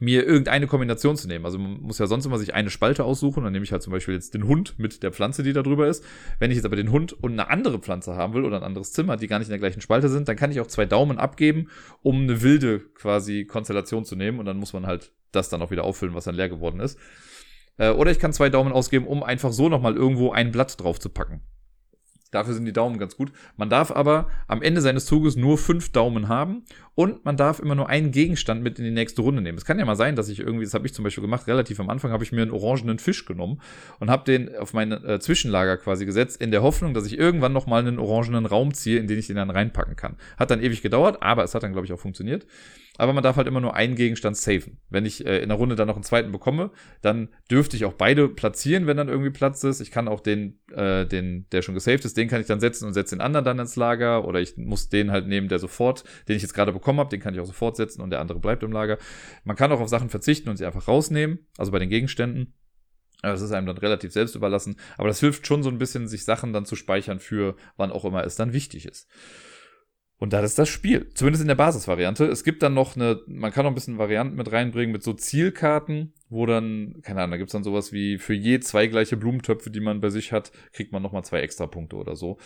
mir irgendeine Kombination zu nehmen. Also man muss ja sonst immer sich eine Spalte aussuchen. Dann nehme ich halt zum Beispiel jetzt den Hund mit der Pflanze, die da drüber ist. Wenn ich jetzt aber den Hund und eine andere Pflanze haben will oder ein anderes Zimmer, die gar nicht in der gleichen Spalte sind, dann kann ich auch 2 Daumen abgeben, um eine wilde quasi Konstellation zu nehmen. Und dann muss man halt das dann auch wieder auffüllen, was dann leer geworden ist. Oder ich kann 2 Daumen ausgeben, um einfach so nochmal irgendwo ein Blatt drauf zu packen. Dafür sind die Daumen ganz gut. Man darf aber am Ende seines Zuges nur 5 Daumen haben und man darf immer nur einen Gegenstand mit in die nächste Runde nehmen. Es kann ja mal sein, dass ich irgendwie, das habe ich zum Beispiel gemacht, relativ am Anfang habe ich mir einen orangenen Fisch genommen und habe den auf mein Zwischenlager quasi gesetzt, in der Hoffnung, dass ich irgendwann nochmal einen orangenen Raum ziehe, in den ich den dann reinpacken kann. Hat dann ewig gedauert, aber es hat dann, glaube ich, auch funktioniert. Aber man darf halt immer nur einen Gegenstand saven. Wenn ich in der Runde dann noch einen zweiten bekomme, dann dürfte ich auch beide platzieren, wenn dann irgendwie Platz ist. Ich kann auch den der schon gesaved ist, den kann ich dann setzen und setze den anderen dann ins Lager. Oder ich muss den halt nehmen, den ich jetzt gerade bekommen habe, den kann ich auch sofort setzen und der andere bleibt im Lager. Man kann auch auf Sachen verzichten und sie einfach rausnehmen, also bei den Gegenständen. Das ist einem dann relativ selbst überlassen. Aber das hilft schon so ein bisschen, sich Sachen dann zu speichern für wann auch immer es dann wichtig ist. Und das ist das Spiel. Zumindest in der Basisvariante. Es gibt dann noch man kann noch ein bisschen Varianten mit reinbringen mit so Zielkarten, wo dann, keine Ahnung, da gibt's dann sowas wie für je 2 gleiche Blumentöpfe, die man bei sich hat, kriegt man nochmal 2 extra Punkte oder so.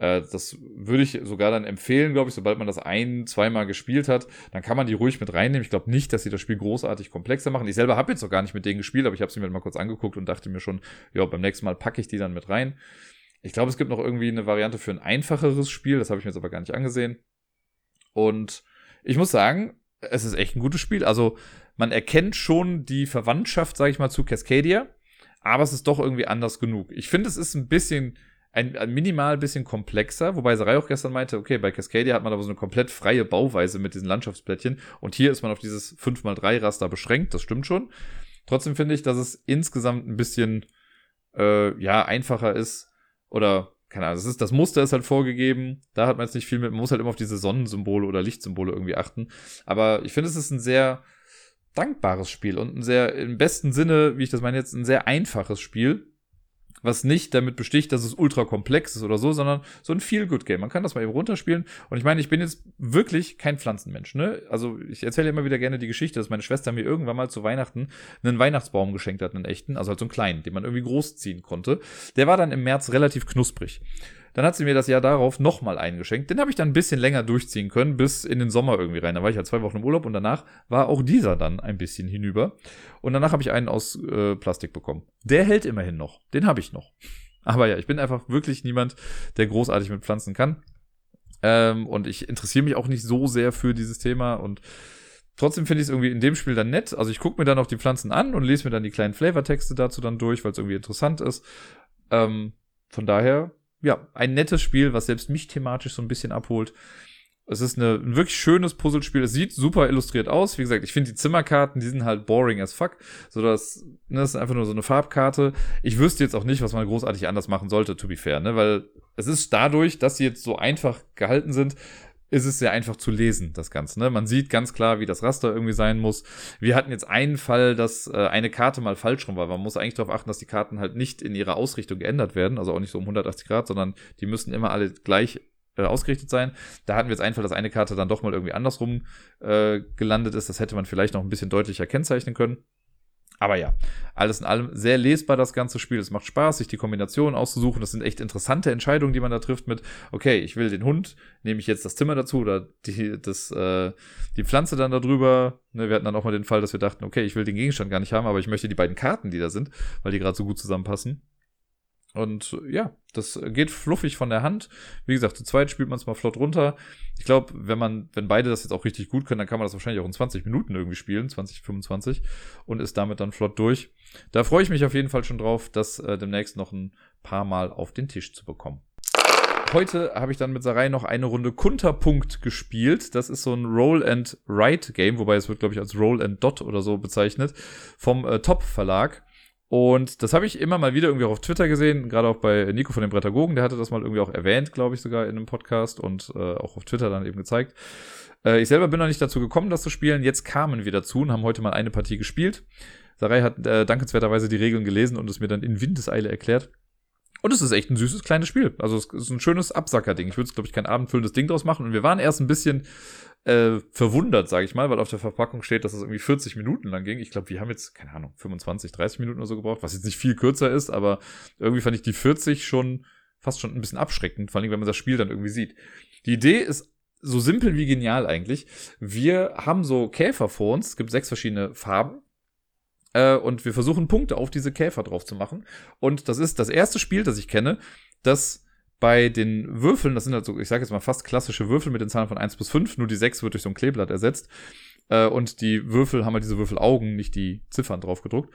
Das würde ich sogar dann empfehlen, glaube ich, sobald man das 1-, 2-mal gespielt hat, dann kann man die ruhig mit reinnehmen. Ich glaube nicht, dass sie das Spiel großartig komplexer machen. Ich selber habe jetzt noch gar nicht mit denen gespielt, aber ich habe sie mir mal kurz angeguckt und dachte mir schon, ja, beim nächsten Mal packe ich die dann mit rein. Ich glaube, es gibt noch irgendwie eine Variante für ein einfacheres Spiel. Das habe ich mir jetzt aber gar nicht angesehen. Und ich muss sagen, es ist echt ein gutes Spiel. Also man erkennt schon die Verwandtschaft, sage ich mal, zu Cascadia. Aber es ist doch irgendwie anders genug. Ich finde, es ist ein bisschen ein minimal bisschen komplexer, wobei Sarai auch gestern meinte, okay, bei Cascadia hat man aber so eine komplett freie Bauweise mit diesen Landschaftsplättchen und hier ist man auf dieses 5x3-Raster beschränkt, das stimmt schon. Trotzdem finde ich, dass es insgesamt ein bisschen einfacher ist oder, keine Ahnung, das Muster ist halt vorgegeben, da hat man jetzt nicht viel mit, man muss halt immer auf diese Sonnensymbole oder Lichtsymbole irgendwie achten, aber ich finde, es ist ein sehr dankbares Spiel und ein sehr, im besten Sinne, wie ich das meine jetzt, ein sehr einfaches Spiel, was nicht damit besticht, dass es ultra komplex ist oder so, sondern so ein Feel-Good-Game. Man kann das mal eben runterspielen. Und ich meine, ich bin jetzt wirklich kein Pflanzenmensch, ne? Also ich erzähle immer wieder gerne die Geschichte, dass meine Schwester mir irgendwann mal zu Weihnachten einen Weihnachtsbaum geschenkt hat, einen echten, also halt so einen kleinen, den man irgendwie großziehen konnte. Der war dann im März relativ knusprig. Dann hat sie mir das Jahr darauf nochmal eingeschenkt. Den habe ich dann ein bisschen länger durchziehen können, bis in den Sommer irgendwie rein. Da war ich ja 2 Wochen im Urlaub und danach war auch dieser dann ein bisschen hinüber. Und danach habe ich einen aus Plastik bekommen. Der hält immerhin noch. Den habe ich noch. Aber ja, ich bin einfach wirklich niemand, der großartig mit Pflanzen kann. Und ich interessiere mich auch nicht so sehr für dieses Thema und trotzdem finde ich es irgendwie in dem Spiel dann nett. Also ich gucke mir dann auch die Pflanzen an und lese mir dann die kleinen Flavortexte dazu dann durch, weil es irgendwie interessant ist. Von daher... ja, ein nettes Spiel, was selbst mich thematisch so ein bisschen abholt. Es ist ein wirklich schönes Puzzlespiel. Es sieht super illustriert aus. Wie gesagt, ich finde die Zimmerkarten, die sind halt boring as fuck. So, das ist einfach nur so eine Farbkarte. Ich wüsste jetzt auch nicht, was man großartig anders machen sollte, to be fair, ne? Weil es ist dadurch, dass sie jetzt so einfach gehalten sind, ist es sehr einfach zu lesen, das Ganze, ne? Man sieht ganz klar, wie das Raster irgendwie sein muss. Wir hatten jetzt einen Fall, dass eine Karte mal falsch rum war. Man muss eigentlich darauf achten, dass die Karten halt nicht in ihrer Ausrichtung geändert werden, also auch nicht so um 180 Grad, sondern die müssen immer alle gleich ausgerichtet sein. Da hatten wir jetzt einen Fall, dass eine Karte dann doch mal irgendwie andersrum gelandet ist. Das hätte man vielleicht noch ein bisschen deutlicher kennzeichnen können. Aber ja, alles in allem sehr lesbar das ganze Spiel. Es macht Spaß, sich die Kombinationen auszusuchen. Das sind echt interessante Entscheidungen, die man da trifft mit, okay, ich will den Hund, nehme ich jetzt das Zimmer dazu oder die Pflanze dann da drüber. Ne, wir hatten dann auch mal den Fall, dass wir dachten, okay, ich will den Gegenstand gar nicht haben, aber ich möchte die beiden Karten, die da sind, weil die gerade so gut zusammenpassen. Und ja, das geht fluffig von der Hand. Wie gesagt, zu zweit spielt man es mal flott runter. Ich glaube, wenn beide das jetzt auch richtig gut können, dann kann man das wahrscheinlich auch in 20 Minuten irgendwie spielen, 20, 25, und ist damit dann flott durch. Da freue ich mich auf jeden Fall schon drauf, das demnächst noch ein paar Mal auf den Tisch zu bekommen. Heute habe ich dann mit Sarai noch eine Runde Kunterpunkt gespielt. Das ist so ein Roll-and-Write-Game, wobei es wird, glaube ich, als Roll-and-Dot oder so bezeichnet, vom Top-Verlag. Und das habe ich immer mal wieder irgendwie auch auf Twitter gesehen, gerade auch bei Nico von den Brettagogen, der hatte das mal irgendwie auch erwähnt, glaube ich, sogar in einem Podcast und auch auf Twitter dann eben gezeigt. Ich selber bin noch nicht dazu gekommen, das zu spielen. Jetzt kamen wir dazu und haben heute mal eine Partie gespielt. Sarai hat dankenswerterweise die Regeln gelesen und es mir dann in Windeseile erklärt. Und es ist echt ein süßes kleines Spiel. Also es ist ein schönes Absacker-Ding. Ich würde es, glaube ich, kein abendfüllendes Ding draus machen. Und wir waren erst ein bisschen verwundert, sage ich mal, weil auf der Verpackung steht, dass es irgendwie 40 Minuten lang ging. Ich glaube, wir haben jetzt, keine Ahnung, 25, 30 Minuten oder so gebraucht, was jetzt nicht viel kürzer ist, aber irgendwie fand ich die 40 schon fast schon ein bisschen abschreckend, vor allem, wenn man das Spiel dann irgendwie sieht. Die Idee ist so simpel wie genial eigentlich. Wir haben so Käfer vor uns, es gibt 6 verschiedene Farben. Und wir versuchen Punkte auf diese Käfer drauf zu machen. Und das ist das erste Spiel, das ich kenne, das bei den Würfeln, das sind halt so, ich sage jetzt mal fast klassische Würfel mit den Zahlen von 1 bis 5, nur die 6 wird durch so ein Kleeblatt ersetzt. Und die Würfel haben halt diese Würfelaugen, nicht die Ziffern drauf gedruckt.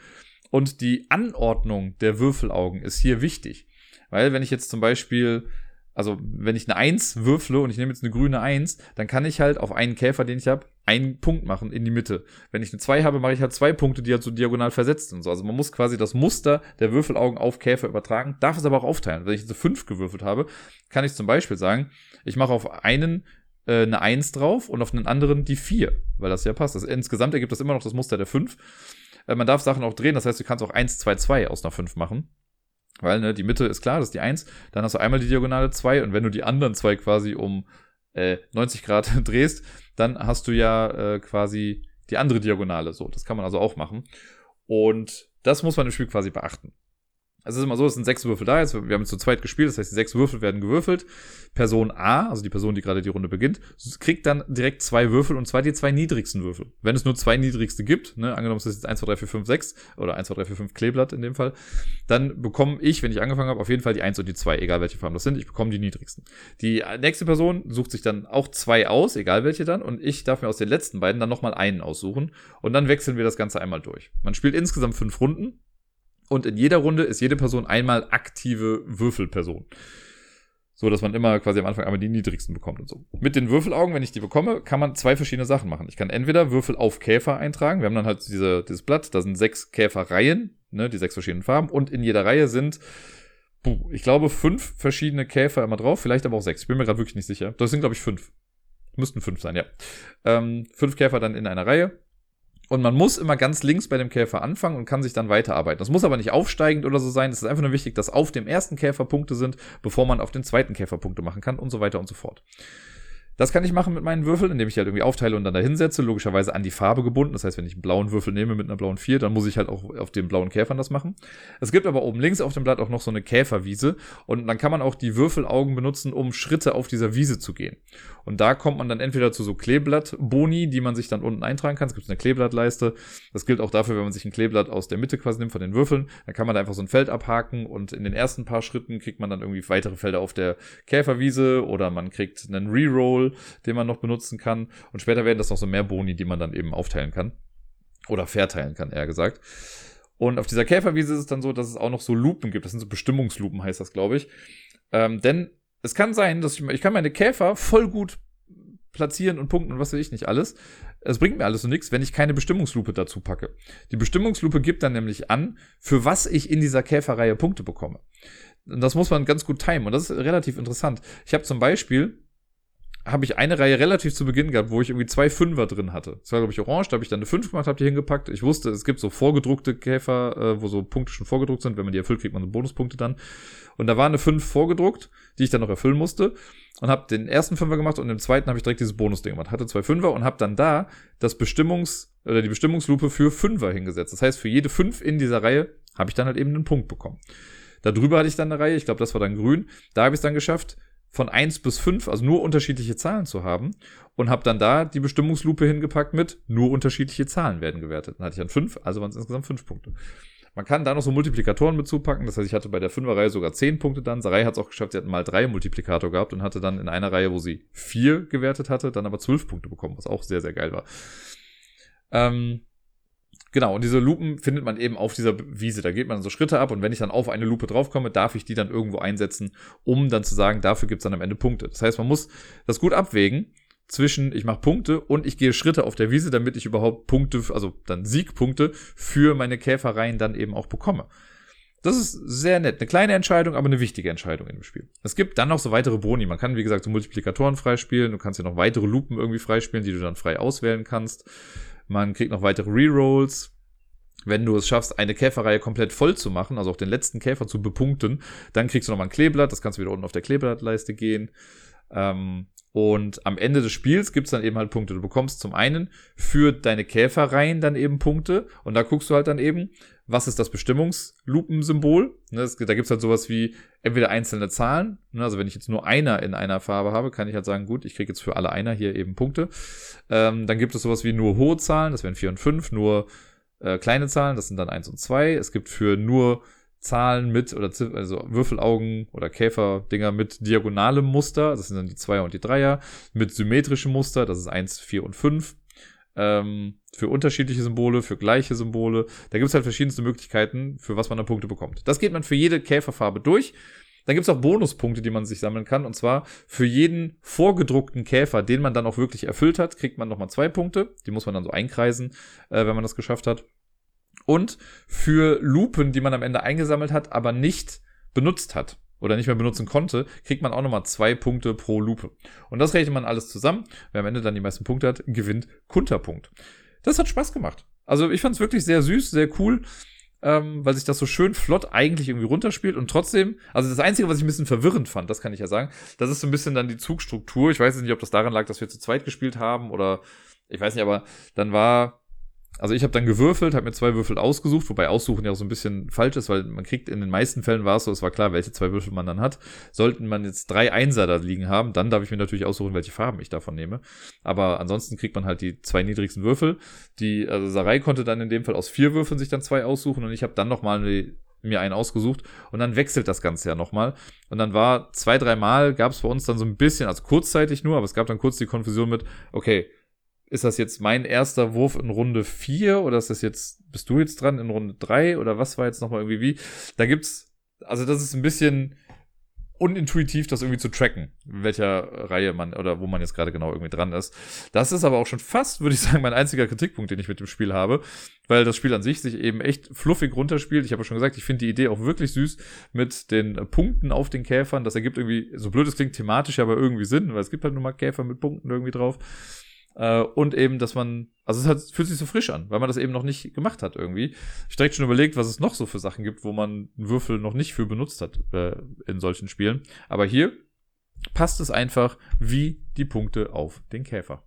Und die Anordnung der Würfelaugen ist hier wichtig. Weil wenn ich jetzt zum Beispiel, also wenn ich eine 1 würfle und ich nehme jetzt eine grüne 1, dann kann ich halt auf einen Käfer, den ich habe, einen Punkt machen in die Mitte. Wenn ich eine 2 habe, mache ich halt 2 Punkte, die halt so diagonal versetzt sind. So. Also man muss quasi das Muster der Würfelaugen auf Käfer übertragen, darf es aber auch aufteilen. Wenn ich jetzt eine 5 gewürfelt habe, kann ich zum Beispiel sagen, ich mache auf einen eine 1 drauf und auf einen anderen die 4, weil das ja passt. Also insgesamt ergibt das immer noch das Muster der 5. Man darf Sachen auch drehen, das heißt, du kannst auch 1, 2, 2 aus einer 5 machen. Weil ne, die Mitte ist klar, das ist die 1, dann hast du einmal die diagonale 2 und wenn du die anderen 2 quasi um 90 Grad drehst, dann hast du ja quasi die andere Diagonale. So, das kann man also auch machen. Und das muss man im Spiel quasi beachten. Es ist immer so, es sind 6 Würfel da. Jetzt, wir haben jetzt zu zweit gespielt, das heißt, die 6 Würfel werden gewürfelt. Person A, also die Person, die gerade die Runde beginnt, kriegt dann direkt 2 Würfel und zwar die 2 niedrigsten Würfel. Wenn es nur 2 niedrigste gibt, ne, angenommen es ist jetzt 1, 2, 3, 4, 5, 6 oder 1, 2, 3, 4, 5 Kleeblatt in dem Fall, dann bekomme ich, wenn ich angefangen habe, auf jeden Fall die 1 und die 2, egal welche Farben das sind, ich bekomme die niedrigsten. Die nächste Person sucht sich dann auch 2 aus, egal welche dann, und ich darf mir aus den letzten beiden dann nochmal einen aussuchen und dann wechseln wir das Ganze einmal durch. Man spielt insgesamt 5 Runden. Und in jeder Runde ist jede Person einmal aktive Würfelperson. So, dass man immer quasi am Anfang einmal die niedrigsten bekommt und so. Mit den Würfelaugen, wenn ich die bekomme, kann man zwei verschiedene Sachen machen. Ich kann entweder Würfel auf Käfer eintragen. Wir haben dann halt dieses Blatt. Da sind 6 Käferreihen, ne, die 6 verschiedenen Farben. Und in jeder Reihe sind, ich glaube, 5 verschiedene Käfer immer drauf. Vielleicht aber auch 6. Ich bin mir gerade wirklich nicht sicher. Das sind, glaube ich, 5. Müssten 5 sein, ja. 5 Käfer dann in einer Reihe. Und man muss immer ganz links bei dem Käfer anfangen und kann sich dann weiterarbeiten. Das muss aber nicht aufsteigend oder so sein. Es ist einfach nur wichtig, dass auf dem ersten Käfer Punkte sind, bevor man auf den zweiten Käfer Punkte machen kann und so weiter und so fort. Das kann ich machen mit meinen Würfeln, indem ich die halt irgendwie aufteile und dann da hinsetze. Logischerweise an die Farbe gebunden. Das heißt, wenn ich einen blauen Würfel nehme mit einer blauen 4, dann muss ich halt auch auf den blauen Käfern das machen. Es gibt aber oben links auf dem Blatt auch noch so eine Käferwiese. Und dann kann man auch die Würfelaugen benutzen, um Schritte auf dieser Wiese zu gehen. Und da kommt man dann entweder zu so Kleeblatt-Boni, die man sich dann unten eintragen kann. Es gibt eine Kleeblattleiste. Das gilt auch dafür, wenn man sich ein Kleeblatt aus der Mitte quasi nimmt von den Würfeln. Dann kann man da einfach so ein Feld abhaken. Und in den ersten paar Schritten kriegt man dann irgendwie weitere Felder auf der Käferwiese. Oder man kriegt einen Reroll, den man noch benutzen kann. Und später werden das noch so mehr Boni, die man dann eben aufteilen kann. Oder verteilen kann, eher gesagt. Und auf dieser Käferwiese ist es dann so, dass es auch noch so Lupen gibt. Das sind so Bestimmungslupen, heißt das, glaube ich. Denn es kann sein, dass ich kann meine Käfer voll gut platzieren und punkten und was weiß ich nicht alles. Es bringt mir alles so nichts, wenn ich keine Bestimmungslupe dazu packe. Die Bestimmungslupe gibt dann nämlich an, für was ich in dieser Käferreihe Punkte bekomme. Und das muss man ganz gut timen. Und das ist relativ interessant. Ich habe zum Beispiel eine Reihe relativ zu Beginn gehabt, wo ich irgendwie 2 Fünfer drin hatte. Das war, glaube ich, orange, da habe ich dann eine 5 gemacht, habe die hingepackt. Ich wusste, es gibt so vorgedruckte Käfer, wo so Punkte schon vorgedruckt sind. Wenn man die erfüllt, kriegt man so Bonuspunkte dann. Und da war eine 5 vorgedruckt, die ich dann noch erfüllen musste. Und habe den ersten Fünfer gemacht und im zweiten habe ich direkt dieses Bonusding gemacht. Hatte 2 Fünfer und habe dann da die Bestimmungslupe für Fünfer hingesetzt. Das heißt, für jede 5 in dieser Reihe habe ich dann halt eben einen Punkt bekommen. Darüber hatte ich dann eine Reihe, ich glaube, das war dann grün. Da habe ich es dann geschafft, von 1 bis 5, also nur unterschiedliche Zahlen zu haben, und habe dann da die Bestimmungslupe hingepackt mit nur unterschiedliche Zahlen werden gewertet. Dann hatte ich dann 5, also waren es insgesamt 5 Punkte. Man kann da noch so Multiplikatoren mit zupacken, das heißt, ich hatte bei der 5er-Reihe sogar 10 Punkte dann. Sarai hat es auch geschafft, sie hat mal 3 Multiplikator gehabt und hatte dann in einer Reihe, wo sie 4 gewertet hatte, dann aber 12 Punkte bekommen, was auch sehr, sehr geil war. Genau, und diese Lupen findet man eben auf dieser Wiese. Da geht man so Schritte ab und wenn ich dann auf eine Lupe draufkomme, darf ich die dann irgendwo einsetzen, um dann zu sagen, dafür gibt es dann am Ende Punkte. Das heißt, man muss das gut abwägen zwischen ich mache Punkte und ich gehe Schritte auf der Wiese, damit ich überhaupt Punkte, also dann Siegpunkte für meine Käferreihen dann eben auch bekomme. Das ist sehr nett. Eine kleine Entscheidung, aber eine wichtige Entscheidung in dem Spiel. Es gibt dann noch so weitere Boni. Man kann, wie gesagt, so Multiplikatoren freispielen. Du kannst ja noch weitere Lupen irgendwie freispielen, die du dann frei auswählen kannst. Man kriegt noch weitere Rerolls. Wenn du es schaffst, eine Käferreihe komplett voll zu machen, also auch den letzten Käfer zu bepunkten, dann kriegst du nochmal ein Kleeblatt. Das kannst du wieder unten auf der Kleeblattleiste gehen. Und am Ende des Spiels gibt es dann eben halt Punkte. Du bekommst zum einen für deine Käferreihen dann eben Punkte. Und da guckst du halt dann eben, was ist das Bestimmungslupensymbol? Da gibt es halt sowas wie entweder einzelne Zahlen. Also wenn ich jetzt nur einer in einer Farbe habe, kann ich halt sagen, gut, ich kriege jetzt für alle einer hier eben Punkte. Dann gibt es sowas wie nur hohe Zahlen, das wären 4 und 5. Nur kleine Zahlen, das sind dann 1 und 2. Es gibt für nur Zahlen mit, oder also Würfelaugen oder Käferdinger mit diagonalem Muster, das sind dann die 2er und die 3er, mit symmetrischem Muster, das ist 1, 4 und 5, für unterschiedliche Symbole, für gleiche Symbole, da gibt es halt verschiedenste Möglichkeiten, für was man da Punkte bekommt. Das geht man für jede Käferfarbe durch. Dann gibt es auch Bonuspunkte, die man sich sammeln kann, und zwar für jeden vorgedruckten Käfer, den man dann auch wirklich erfüllt hat, kriegt man nochmal 2 Punkte, die muss man dann so einkreisen, wenn man das geschafft hat. Und für Lupen, die man am Ende eingesammelt hat, aber nicht benutzt hat oder nicht mehr benutzen konnte, kriegt man auch nochmal 2 Punkte pro Lupe. Und das rechnet man alles zusammen. Wer am Ende dann die meisten Punkte hat, gewinnt Kunterpunkt. Das hat Spaß gemacht. Also ich fand es wirklich sehr süß, sehr cool, weil sich das so schön flott eigentlich irgendwie runterspielt und trotzdem, also das Einzige, was ich ein bisschen verwirrend fand, das kann ich ja sagen, das ist so ein bisschen dann die Zugstruktur. Ich weiß jetzt nicht, ob das daran lag, dass wir zu zweit gespielt haben oder ich weiß nicht, aber dann war... Also ich habe dann gewürfelt, habe mir 2 Würfel ausgesucht, wobei aussuchen ja auch so ein bisschen falsch ist, weil man kriegt in den meisten Fällen war es so, es war klar, welche 2 Würfel man dann hat. Sollten man jetzt 3 Einser da liegen haben, dann darf ich mir natürlich aussuchen, welche Farben ich davon nehme. Aber ansonsten kriegt man halt die 2 niedrigsten Würfel. Also Sarai konnte dann in dem Fall aus 4 Würfeln sich dann 2 aussuchen und ich habe dann nochmal mir einen ausgesucht und dann wechselt das Ganze ja nochmal. Und dann war 2, 3 Mal, gab es bei uns dann so ein bisschen, also kurzzeitig nur, aber es gab dann kurz die Konfusion mit, okay, ist das jetzt mein erster Wurf in Runde 4 oder ist das jetzt, bist du jetzt dran in Runde 3 oder was war jetzt nochmal irgendwie wie? Da gibt's, also das ist ein bisschen unintuitiv, das irgendwie zu tracken, in welcher Reihe man oder wo man jetzt gerade genau irgendwie dran ist. Das ist aber auch schon fast, würde ich sagen, mein einziger Kritikpunkt, den ich mit dem Spiel habe, weil das Spiel an sich eben echt fluffig runterspielt. Ich habe ja schon gesagt, ich finde die Idee auch wirklich süß mit den Punkten auf den Käfern. Das ergibt irgendwie, so blöd es klingt, thematisch aber irgendwie Sinn, weil es gibt halt nur mal Käfer mit Punkten irgendwie drauf. Und eben, dass man, also es hat, fühlt sich so frisch an, weil man das eben noch nicht gemacht hat irgendwie. Ich direkt schon überlegt, was es noch so für Sachen gibt, wo man einen Würfel noch nicht für benutzt hat in solchen Spielen. Aber hier passt es einfach wie die Punkte auf den Käfer.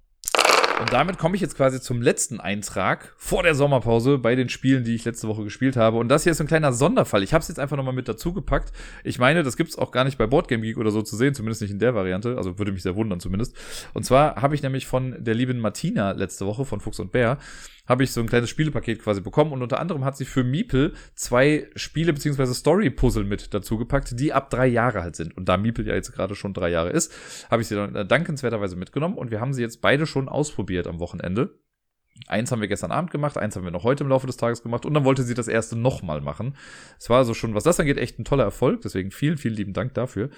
Und damit komme ich jetzt quasi zum letzten Eintrag vor der Sommerpause bei den Spielen, die ich letzte Woche gespielt habe. Und das hier ist so ein kleiner Sonderfall. Ich habe es jetzt einfach nochmal mit dazu gepackt. Ich meine, das gibt's auch gar nicht bei Boardgame Geek oder so zu sehen, zumindest nicht in der Variante. Also würde mich sehr wundern zumindest. Und zwar habe ich nämlich von der lieben Martina letzte Woche, von Fuchs und Bär, habe ich so ein kleines Spielepaket quasi bekommen. Und unter anderem hat sie für Meeple 2 Spiele bzw. Story-Puzzle mit dazu gepackt, die ab 3 Jahre halt sind. Und da Meeple ja jetzt gerade schon 3 Jahre ist, habe ich sie dann dankenswerterweise mitgenommen. Und wir haben sie jetzt beide schon ausprobiert am Wochenende. Eins haben wir gestern Abend gemacht, eins haben wir noch heute im Laufe des Tages gemacht. Und dann wollte sie das erste nochmal machen. Es war also schon, was das angeht, echt ein toller Erfolg. Deswegen vielen, vielen lieben Dank dafür.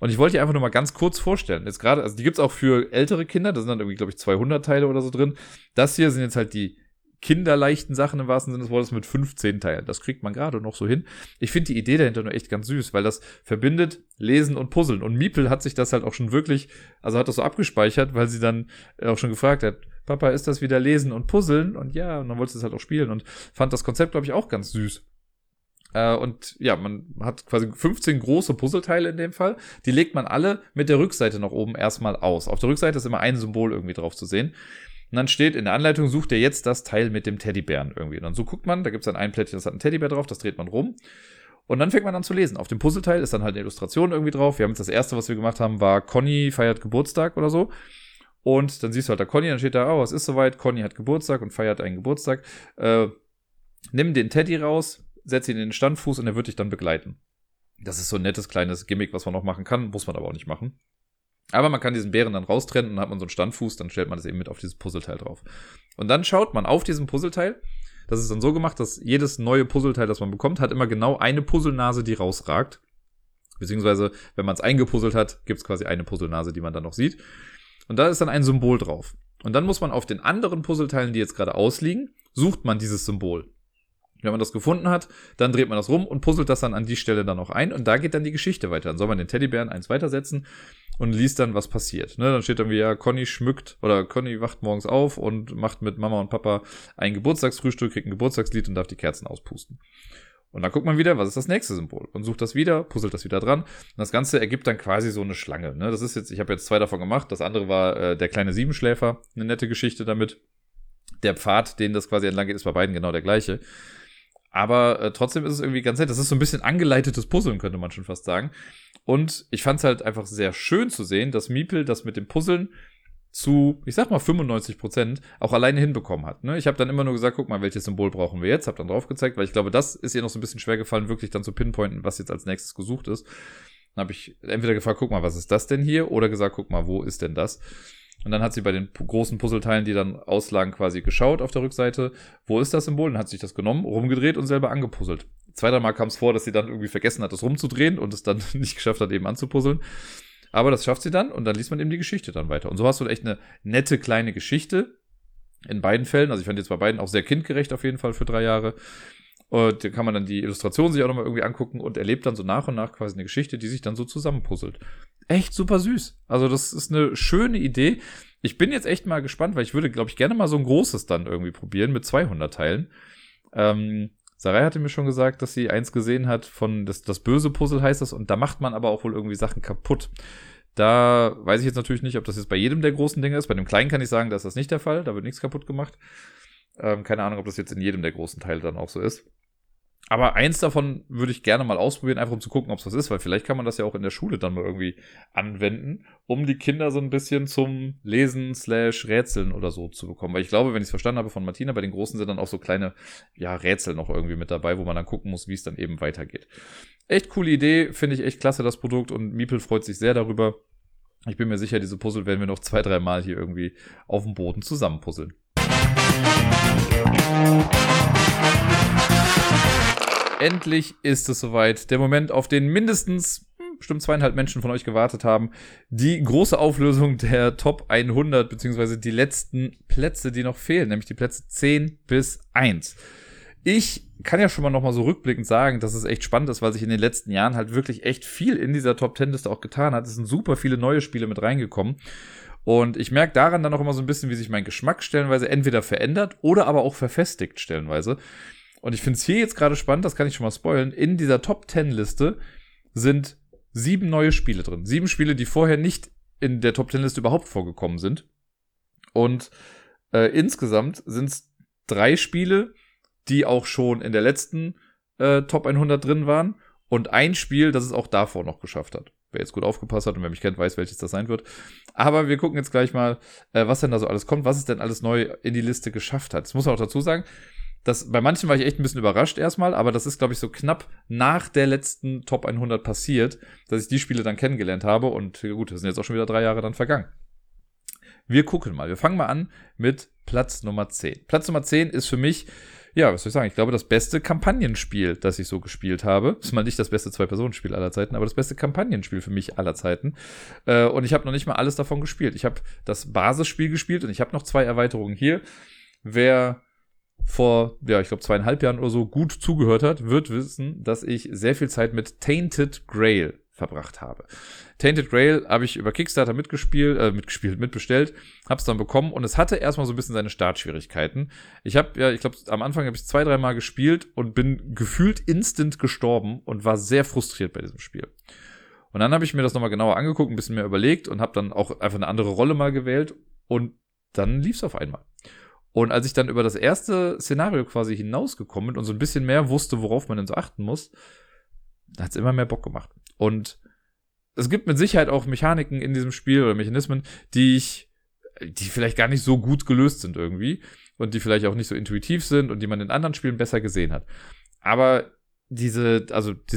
Und ich wollte die einfach nur mal ganz kurz vorstellen. Jetzt gerade, also die gibt's auch für ältere Kinder. Da sind dann irgendwie, glaube ich, 200 Teile oder so drin. Das hier sind jetzt halt die kinderleichten Sachen im wahrsten Sinne des Wortes mit 15 Teilen. Das kriegt man gerade noch so hin. Ich finde die Idee dahinter nur echt ganz süß, weil das verbindet Lesen und Puzzeln. Und Meeple hat sich das halt auch schon wirklich, also hat das so abgespeichert, weil sie dann auch schon gefragt hat, Papa, ist das wieder Lesen und Puzzeln? Und ja, und dann wollte sie es halt auch spielen und fand das Konzept, glaube ich, auch ganz süß. Und ja, man hat quasi 15 große Puzzleteile in dem Fall. Die legt man alle mit der Rückseite nach oben erstmal aus. Auf der Rückseite ist immer ein Symbol irgendwie drauf zu sehen. Und dann steht in der Anleitung, sucht ihr jetzt das Teil mit dem Teddybären irgendwie. Und dann so guckt man, da gibt's dann ein Plättchen, das hat einen Teddybär drauf, das dreht man rum. Und dann fängt man an zu lesen. Auf dem Puzzleteil ist dann halt eine Illustration irgendwie drauf. Wir haben jetzt das erste, was wir gemacht haben, war Conny feiert Geburtstag oder so. Und dann siehst du halt da Conny, dann steht da, oh, es ist soweit, Conny hat Geburtstag und feiert einen Geburtstag. Nimm den Teddy raus, setz ihn in den Standfuß und er wird dich dann begleiten. Das ist so ein nettes kleines Gimmick, was man noch machen kann, muss man aber auch nicht machen. Aber man kann diesen Bären dann raustrennen und dann hat man so einen Standfuß, dann stellt man das eben mit auf dieses Puzzleteil drauf. Und dann schaut man auf diesem Puzzleteil, das ist dann so gemacht, dass jedes neue Puzzleteil, das man bekommt, hat immer genau eine Puzzlenase, die rausragt. Beziehungsweise, wenn man es eingepuzzelt hat, gibt es quasi eine Puzzlenase, die man dann noch sieht. Und da ist dann ein Symbol drauf. Und dann muss man auf den anderen Puzzleteilen, die jetzt gerade ausliegen, sucht man dieses Symbol. Wenn man das gefunden hat, dann dreht man das rum und puzzelt das dann an die Stelle dann auch ein. Und da geht dann die Geschichte weiter. Dann soll man den Teddybären eins weitersetzen und liest dann, was passiert. Ne, dann steht dann wieder, Conny schmückt oder Conny wacht morgens auf und macht mit Mama und Papa ein Geburtstagsfrühstück, kriegt ein Geburtstagslied und darf die Kerzen auspusten. Und dann guckt man wieder, was ist das nächste Symbol? Und sucht das wieder, puzzelt das wieder dran. Und das Ganze ergibt dann quasi so eine Schlange. Ne, das ist jetzt, ich habe jetzt 2 davon gemacht. Das andere war der kleine Siebenschläfer. Eine nette Geschichte damit. Der Pfad, den das quasi entlang geht, ist bei beiden genau der gleiche. Aber trotzdem ist es irgendwie ganz nett. Das ist so ein bisschen angeleitetes Puzzeln, könnte man schon fast sagen. Und ich fand es halt einfach sehr schön zu sehen, dass Meeple das mit dem Puzzeln zu, ich sag mal, 95% auch alleine hinbekommen hat. Ne? Ich habe dann immer nur gesagt, guck mal, welches Symbol brauchen wir jetzt? Hab dann drauf gezeigt, weil ich glaube, das ist ihr noch so ein bisschen schwer gefallen, wirklich dann zu pinpointen, was jetzt als nächstes gesucht ist. Dann habe ich entweder gefragt, guck mal, was ist das denn hier? Oder gesagt, guck mal, wo ist denn das? Und dann hat sie bei den großen Puzzleteilen, die dann auslagen, quasi geschaut auf der Rückseite, wo ist das Symbol? Dann hat sich das genommen, rumgedreht und selber angepuzzelt. 2, 3 Mal kam es vor, dass sie dann irgendwie vergessen hat, das rumzudrehen und es dann nicht geschafft hat, eben anzupuzzeln. Aber das schafft sie dann und dann liest man eben die Geschichte dann weiter. Und so hast du echt eine nette kleine Geschichte in beiden Fällen. Also ich fand jetzt bei beiden auch sehr kindgerecht auf jeden Fall für 3 Jahre. Und da kann man dann die Illustration sich auch nochmal irgendwie angucken und erlebt dann so nach und nach quasi eine Geschichte, die sich dann so zusammenpuzzelt. Echt super süß. Also das ist eine schöne Idee. Ich bin jetzt echt mal gespannt, weil ich würde, glaube ich, gerne mal so ein großes dann irgendwie probieren mit 200 Teilen. Sarai hatte mir schon gesagt, dass sie eins gesehen hat von das böse Puzzle heißt das und da macht man aber auch wohl irgendwie Sachen kaputt. Da weiß ich jetzt natürlich nicht, ob das jetzt bei jedem der großen Dinge ist. Bei dem kleinen kann ich sagen, da ist das nicht der Fall. Da wird nichts kaputt gemacht. Keine Ahnung, ob das jetzt in jedem der großen Teile dann auch so ist. Aber eins davon würde ich gerne mal ausprobieren, einfach um zu gucken, ob es was ist, weil vielleicht kann man das ja auch in der Schule dann mal irgendwie anwenden, um die Kinder so ein bisschen zum Lesen / Rätseln oder so zu bekommen. Weil ich glaube, wenn ich es verstanden habe von Martina, bei den Großen sind dann auch so kleine ja, Rätsel noch irgendwie mit dabei, wo man dann gucken muss, wie es dann eben weitergeht. Echt coole Idee, finde ich echt klasse, das Produkt und Meeple freut sich sehr darüber. Ich bin mir sicher, diese Puzzle werden wir noch 2-3 Mal hier irgendwie auf dem Boden zusammenpuzzeln. Endlich ist es soweit. Der Moment, auf den mindestens bestimmt 2,5 Menschen von euch gewartet haben. Die große Auflösung der Top 100, beziehungsweise die letzten Plätze, die noch fehlen, nämlich die Plätze 10 bis 1. Ich kann ja schon mal nochmal so rückblickend sagen, dass es echt spannend ist, weil sich in den letzten Jahren halt wirklich echt viel in dieser Top-10-Liste auch getan hat. Es sind super viele neue Spiele mit reingekommen. Und ich merke daran dann auch immer so ein bisschen, wie sich mein Geschmack stellenweise entweder verändert oder aber auch verfestigt stellenweise. Und ich finde es hier jetzt gerade spannend, das kann ich schon mal spoilern. In dieser Top-10-Liste sind 7 neue Spiele drin. 7 Spiele, die vorher nicht in der Top-10-Liste überhaupt vorgekommen sind. Und insgesamt sind es 3 Spiele, die auch schon in der letzten Top 100 drin waren. Und ein Spiel, das es auch davor noch geschafft hat. Wer jetzt gut aufgepasst hat und wer mich kennt, weiß, welches das sein wird. Aber wir gucken jetzt gleich mal, was denn da so alles kommt, was es denn alles neu in die Liste geschafft hat. Das muss man auch dazu sagen, dass bei manchen war ich echt ein bisschen überrascht erstmal, aber das ist, glaube ich, so knapp nach der letzten Top 100 passiert, dass ich die Spiele dann kennengelernt habe. Und gut, das sind jetzt auch schon wieder 3 Jahre dann vergangen. Wir gucken mal. Wir fangen mal an mit Platz Nummer 10. Platz Nummer 10 ist für mich, ja, was soll ich sagen? Ich glaube, das beste Kampagnenspiel, das ich so gespielt habe. Ist mal nicht das beste 2-Personen-Spiel aller Zeiten, aber das beste Kampagnenspiel für mich aller Zeiten. Und ich habe noch nicht mal alles davon gespielt. Ich habe das Basisspiel gespielt und ich habe noch 2 Erweiterungen hier. Wer vor, ja, ich glaube 2,5 Jahren oder so gut zugehört hat, wird wissen, dass ich sehr viel Zeit mit Tainted Grail verbracht habe. Tainted Grail habe ich über Kickstarter mitbestellt, habe es dann bekommen und es hatte erstmal so ein bisschen seine Startschwierigkeiten. Ich habe, ja, ich glaube, am Anfang habe ich 2-3 Mal gespielt und bin gefühlt instant gestorben und war sehr frustriert bei diesem Spiel. Und dann habe ich mir das nochmal genauer angeguckt, ein bisschen mehr überlegt und habe dann auch einfach eine andere Rolle mal gewählt und dann lief es auf einmal. Und als ich dann über das erste Szenario quasi hinausgekommen bin und so ein bisschen mehr wusste, worauf man denn so achten muss, hat es immer mehr Bock gemacht. Und es gibt mit Sicherheit auch Mechaniken in diesem Spiel oder Mechanismen, die vielleicht gar nicht so gut gelöst sind irgendwie und die vielleicht auch nicht so intuitiv sind und die man in anderen Spielen besser gesehen hat. Aber dieses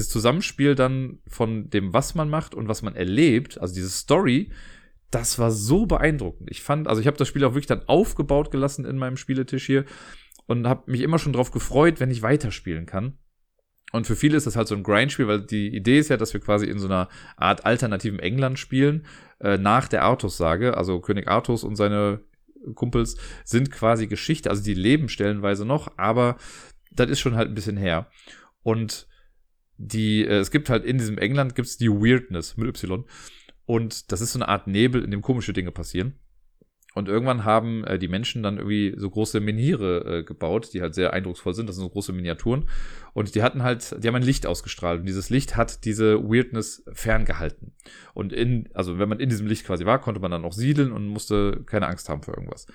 Zusammenspiel dann von dem, was man macht und was man erlebt, also diese Story, das war so beeindruckend. Ich habe das Spiel auch wirklich dann aufgebaut gelassen in meinem Spieletisch hier und habe mich immer schon drauf gefreut, wenn ich weiterspielen kann. Und für viele ist das halt so ein Grindspiel, weil die Idee ist ja, dass wir quasi in so einer Art alternativen England spielen, nach der Artus-Sage. Also König Artus und seine Kumpels sind quasi Geschichte, also die leben stellenweise noch, aber das ist schon halt ein bisschen her. Und es gibt halt in diesem England gibt's die Weirdness mit Y. Und das ist so eine Art Nebel, in dem komische Dinge passieren. Und irgendwann haben die Menschen dann irgendwie so große Menhire gebaut, die halt sehr eindrucksvoll sind. Das sind so große Miniaturen. Und die haben ein Licht ausgestrahlt. Und dieses Licht hat diese Weirdness ferngehalten. Und wenn man in diesem Licht quasi war, konnte man dann auch siedeln und musste keine Angst haben vor irgendwas.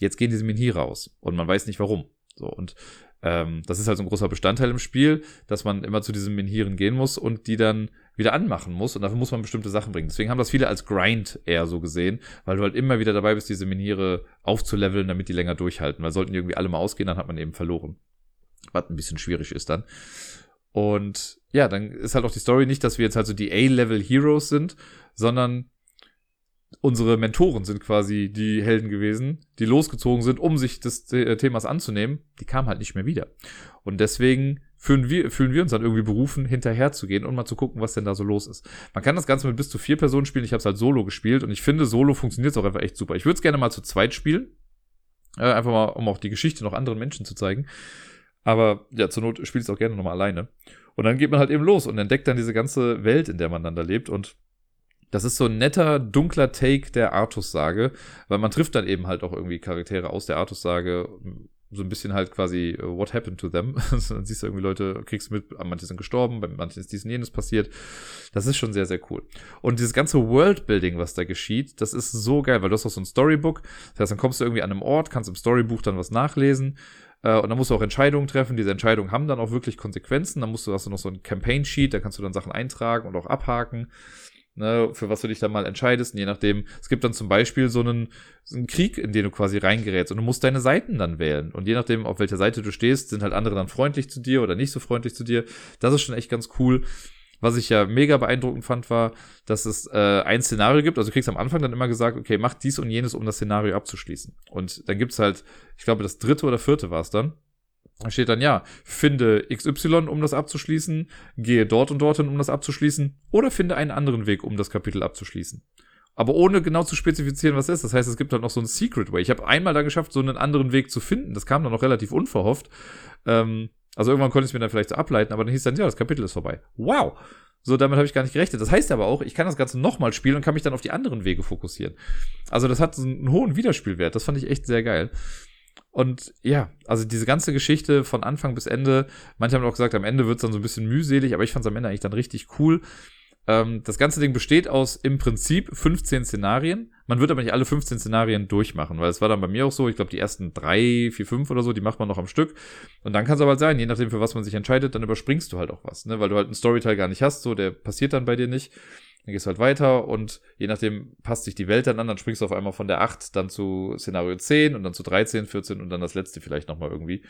Jetzt gehen diese Menhire aus. Und man weiß nicht warum. So, und das ist halt so ein großer Bestandteil im Spiel, dass man immer zu diesen Menhiren gehen muss und die dann wieder anmachen muss und dafür muss man bestimmte Sachen bringen. Deswegen haben das viele als Grind eher so gesehen, weil du halt immer wieder dabei bist, diese Menhire aufzuleveln, damit die länger durchhalten, weil sollten die irgendwie alle mal ausgehen, dann hat man eben verloren. Was ein bisschen schwierig ist dann. Und ja, dann ist halt auch die Story nicht, dass wir jetzt halt so die A-Level-Heroes sind, sondern unsere Mentoren sind quasi die Helden gewesen, die losgezogen sind, um sich des Themas anzunehmen. Die kamen halt nicht mehr wieder. Und deswegen fühlen wir uns dann irgendwie berufen, hinterherzugehen und mal zu gucken, was denn da so los ist. Man kann das Ganze mit bis zu 4 Personen spielen. Ich habe es halt solo gespielt und ich finde, solo funktioniert es auch einfach echt super. Ich würde es gerne mal zu zweit spielen. Einfach mal, um auch die Geschichte noch anderen Menschen zu zeigen. Aber ja, zur Not spielt es auch gerne nochmal alleine. Und dann geht man halt eben los und entdeckt dann diese ganze Welt, in der man dann da lebt. Und das ist so ein netter, dunkler Take der Artus-Sage, weil man trifft dann eben halt auch irgendwie Charaktere aus der Artus-Sage, so ein bisschen halt quasi what happened to them. Dann siehst du irgendwie Leute, kriegst mit, manche sind gestorben, bei manchen ist dies und jenes passiert. Das ist schon sehr, sehr cool. Und dieses ganze Worldbuilding, was da geschieht, das ist so geil, weil du hast auch so ein Storybook. Das heißt, dann kommst du irgendwie an einem Ort, kannst im Storybuch dann was nachlesen. Und dann musst du auch Entscheidungen treffen. Diese Entscheidungen haben dann auch wirklich Konsequenzen. Dann hast du noch so ein Campaign-Sheet, da kannst du dann Sachen eintragen und auch abhaken. Ne, für was du dich dann mal entscheidest, und je nachdem, es gibt dann zum Beispiel so einen Krieg, in den du quasi reingerätst und du musst deine Seiten dann wählen und je nachdem, auf welcher Seite du stehst, sind halt andere dann freundlich zu dir oder nicht so freundlich zu dir. Das ist schon echt ganz cool, Was ich ja mega beeindruckend fand, war, dass es ein Szenario gibt. Also du kriegst am Anfang dann immer gesagt, okay, mach dies und jenes, um das Szenario abzuschließen. Und dann gibt's halt, ich glaube, das dritte oder vierte war es dann. Da steht dann, ja, finde XY, um das abzuschließen, gehe dort und dorthin, um das abzuschließen, oder finde einen anderen Weg, um das Kapitel abzuschließen. Aber ohne genau zu spezifizieren, was es ist. Das heißt, es gibt dann noch so einen Secret Way. Ich habe einmal da geschafft, so einen anderen Weg zu finden. Das kam dann noch relativ unverhofft. Also irgendwann konnte ich es mir dann vielleicht so ableiten, aber dann hieß dann, ja, das Kapitel ist vorbei. Wow! So, damit habe ich gar nicht gerechnet. Das heißt aber auch, ich kann das Ganze nochmal spielen und kann mich dann auf die anderen Wege fokussieren. Also das hat so einen hohen Wiederspielwert. Das fand ich echt sehr geil. Und ja, also diese ganze Geschichte von Anfang bis Ende, manche haben auch gesagt, am Ende wird es dann so ein bisschen mühselig, aber ich fand es am Ende eigentlich dann richtig cool. Das ganze Ding besteht aus im Prinzip 15 Szenarien. Man wird aber nicht alle 15 Szenarien durchmachen, weil es war dann bei mir auch so, ich glaube die ersten 3, 4, 5 oder so, die macht man noch am Stück. Und dann kann es aber halt sein, je nachdem für was man sich entscheidet, dann überspringst du halt auch was, ne? Weil du halt einen Storyteil gar nicht hast, so der passiert dann bei dir nicht. Dann gehst du halt weiter und je nachdem passt sich die Welt dann an, dann springst du auf einmal von der 8 dann zu Szenario 10 und dann zu 13, 14 und dann das letzte vielleicht nochmal irgendwie.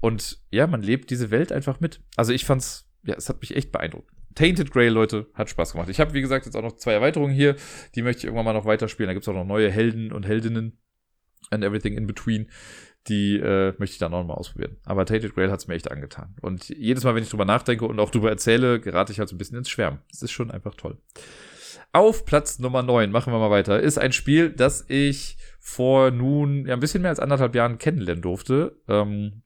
Und ja, man lebt diese Welt einfach mit. Also ich fand's, ja, es hat mich echt beeindruckt. Tainted Grail, Leute, hat Spaß gemacht. Ich habe, wie gesagt, jetzt auch noch 2 Erweiterungen hier. Die möchte ich irgendwann mal noch weiterspielen. Da gibt's auch noch neue Helden und Heldinnen and everything in between. Die möchte ich dann noch mal ausprobieren. Aber Tainted Grail hat es mir echt angetan. Und jedes Mal, wenn ich drüber nachdenke und auch drüber erzähle, gerate ich halt so ein bisschen ins Schwärmen. Das ist schon einfach toll. Auf Platz Nummer 9, machen wir mal weiter, ist ein Spiel, das ich vor nun ja ein bisschen mehr als 1,5 Jahren kennenlernen durfte.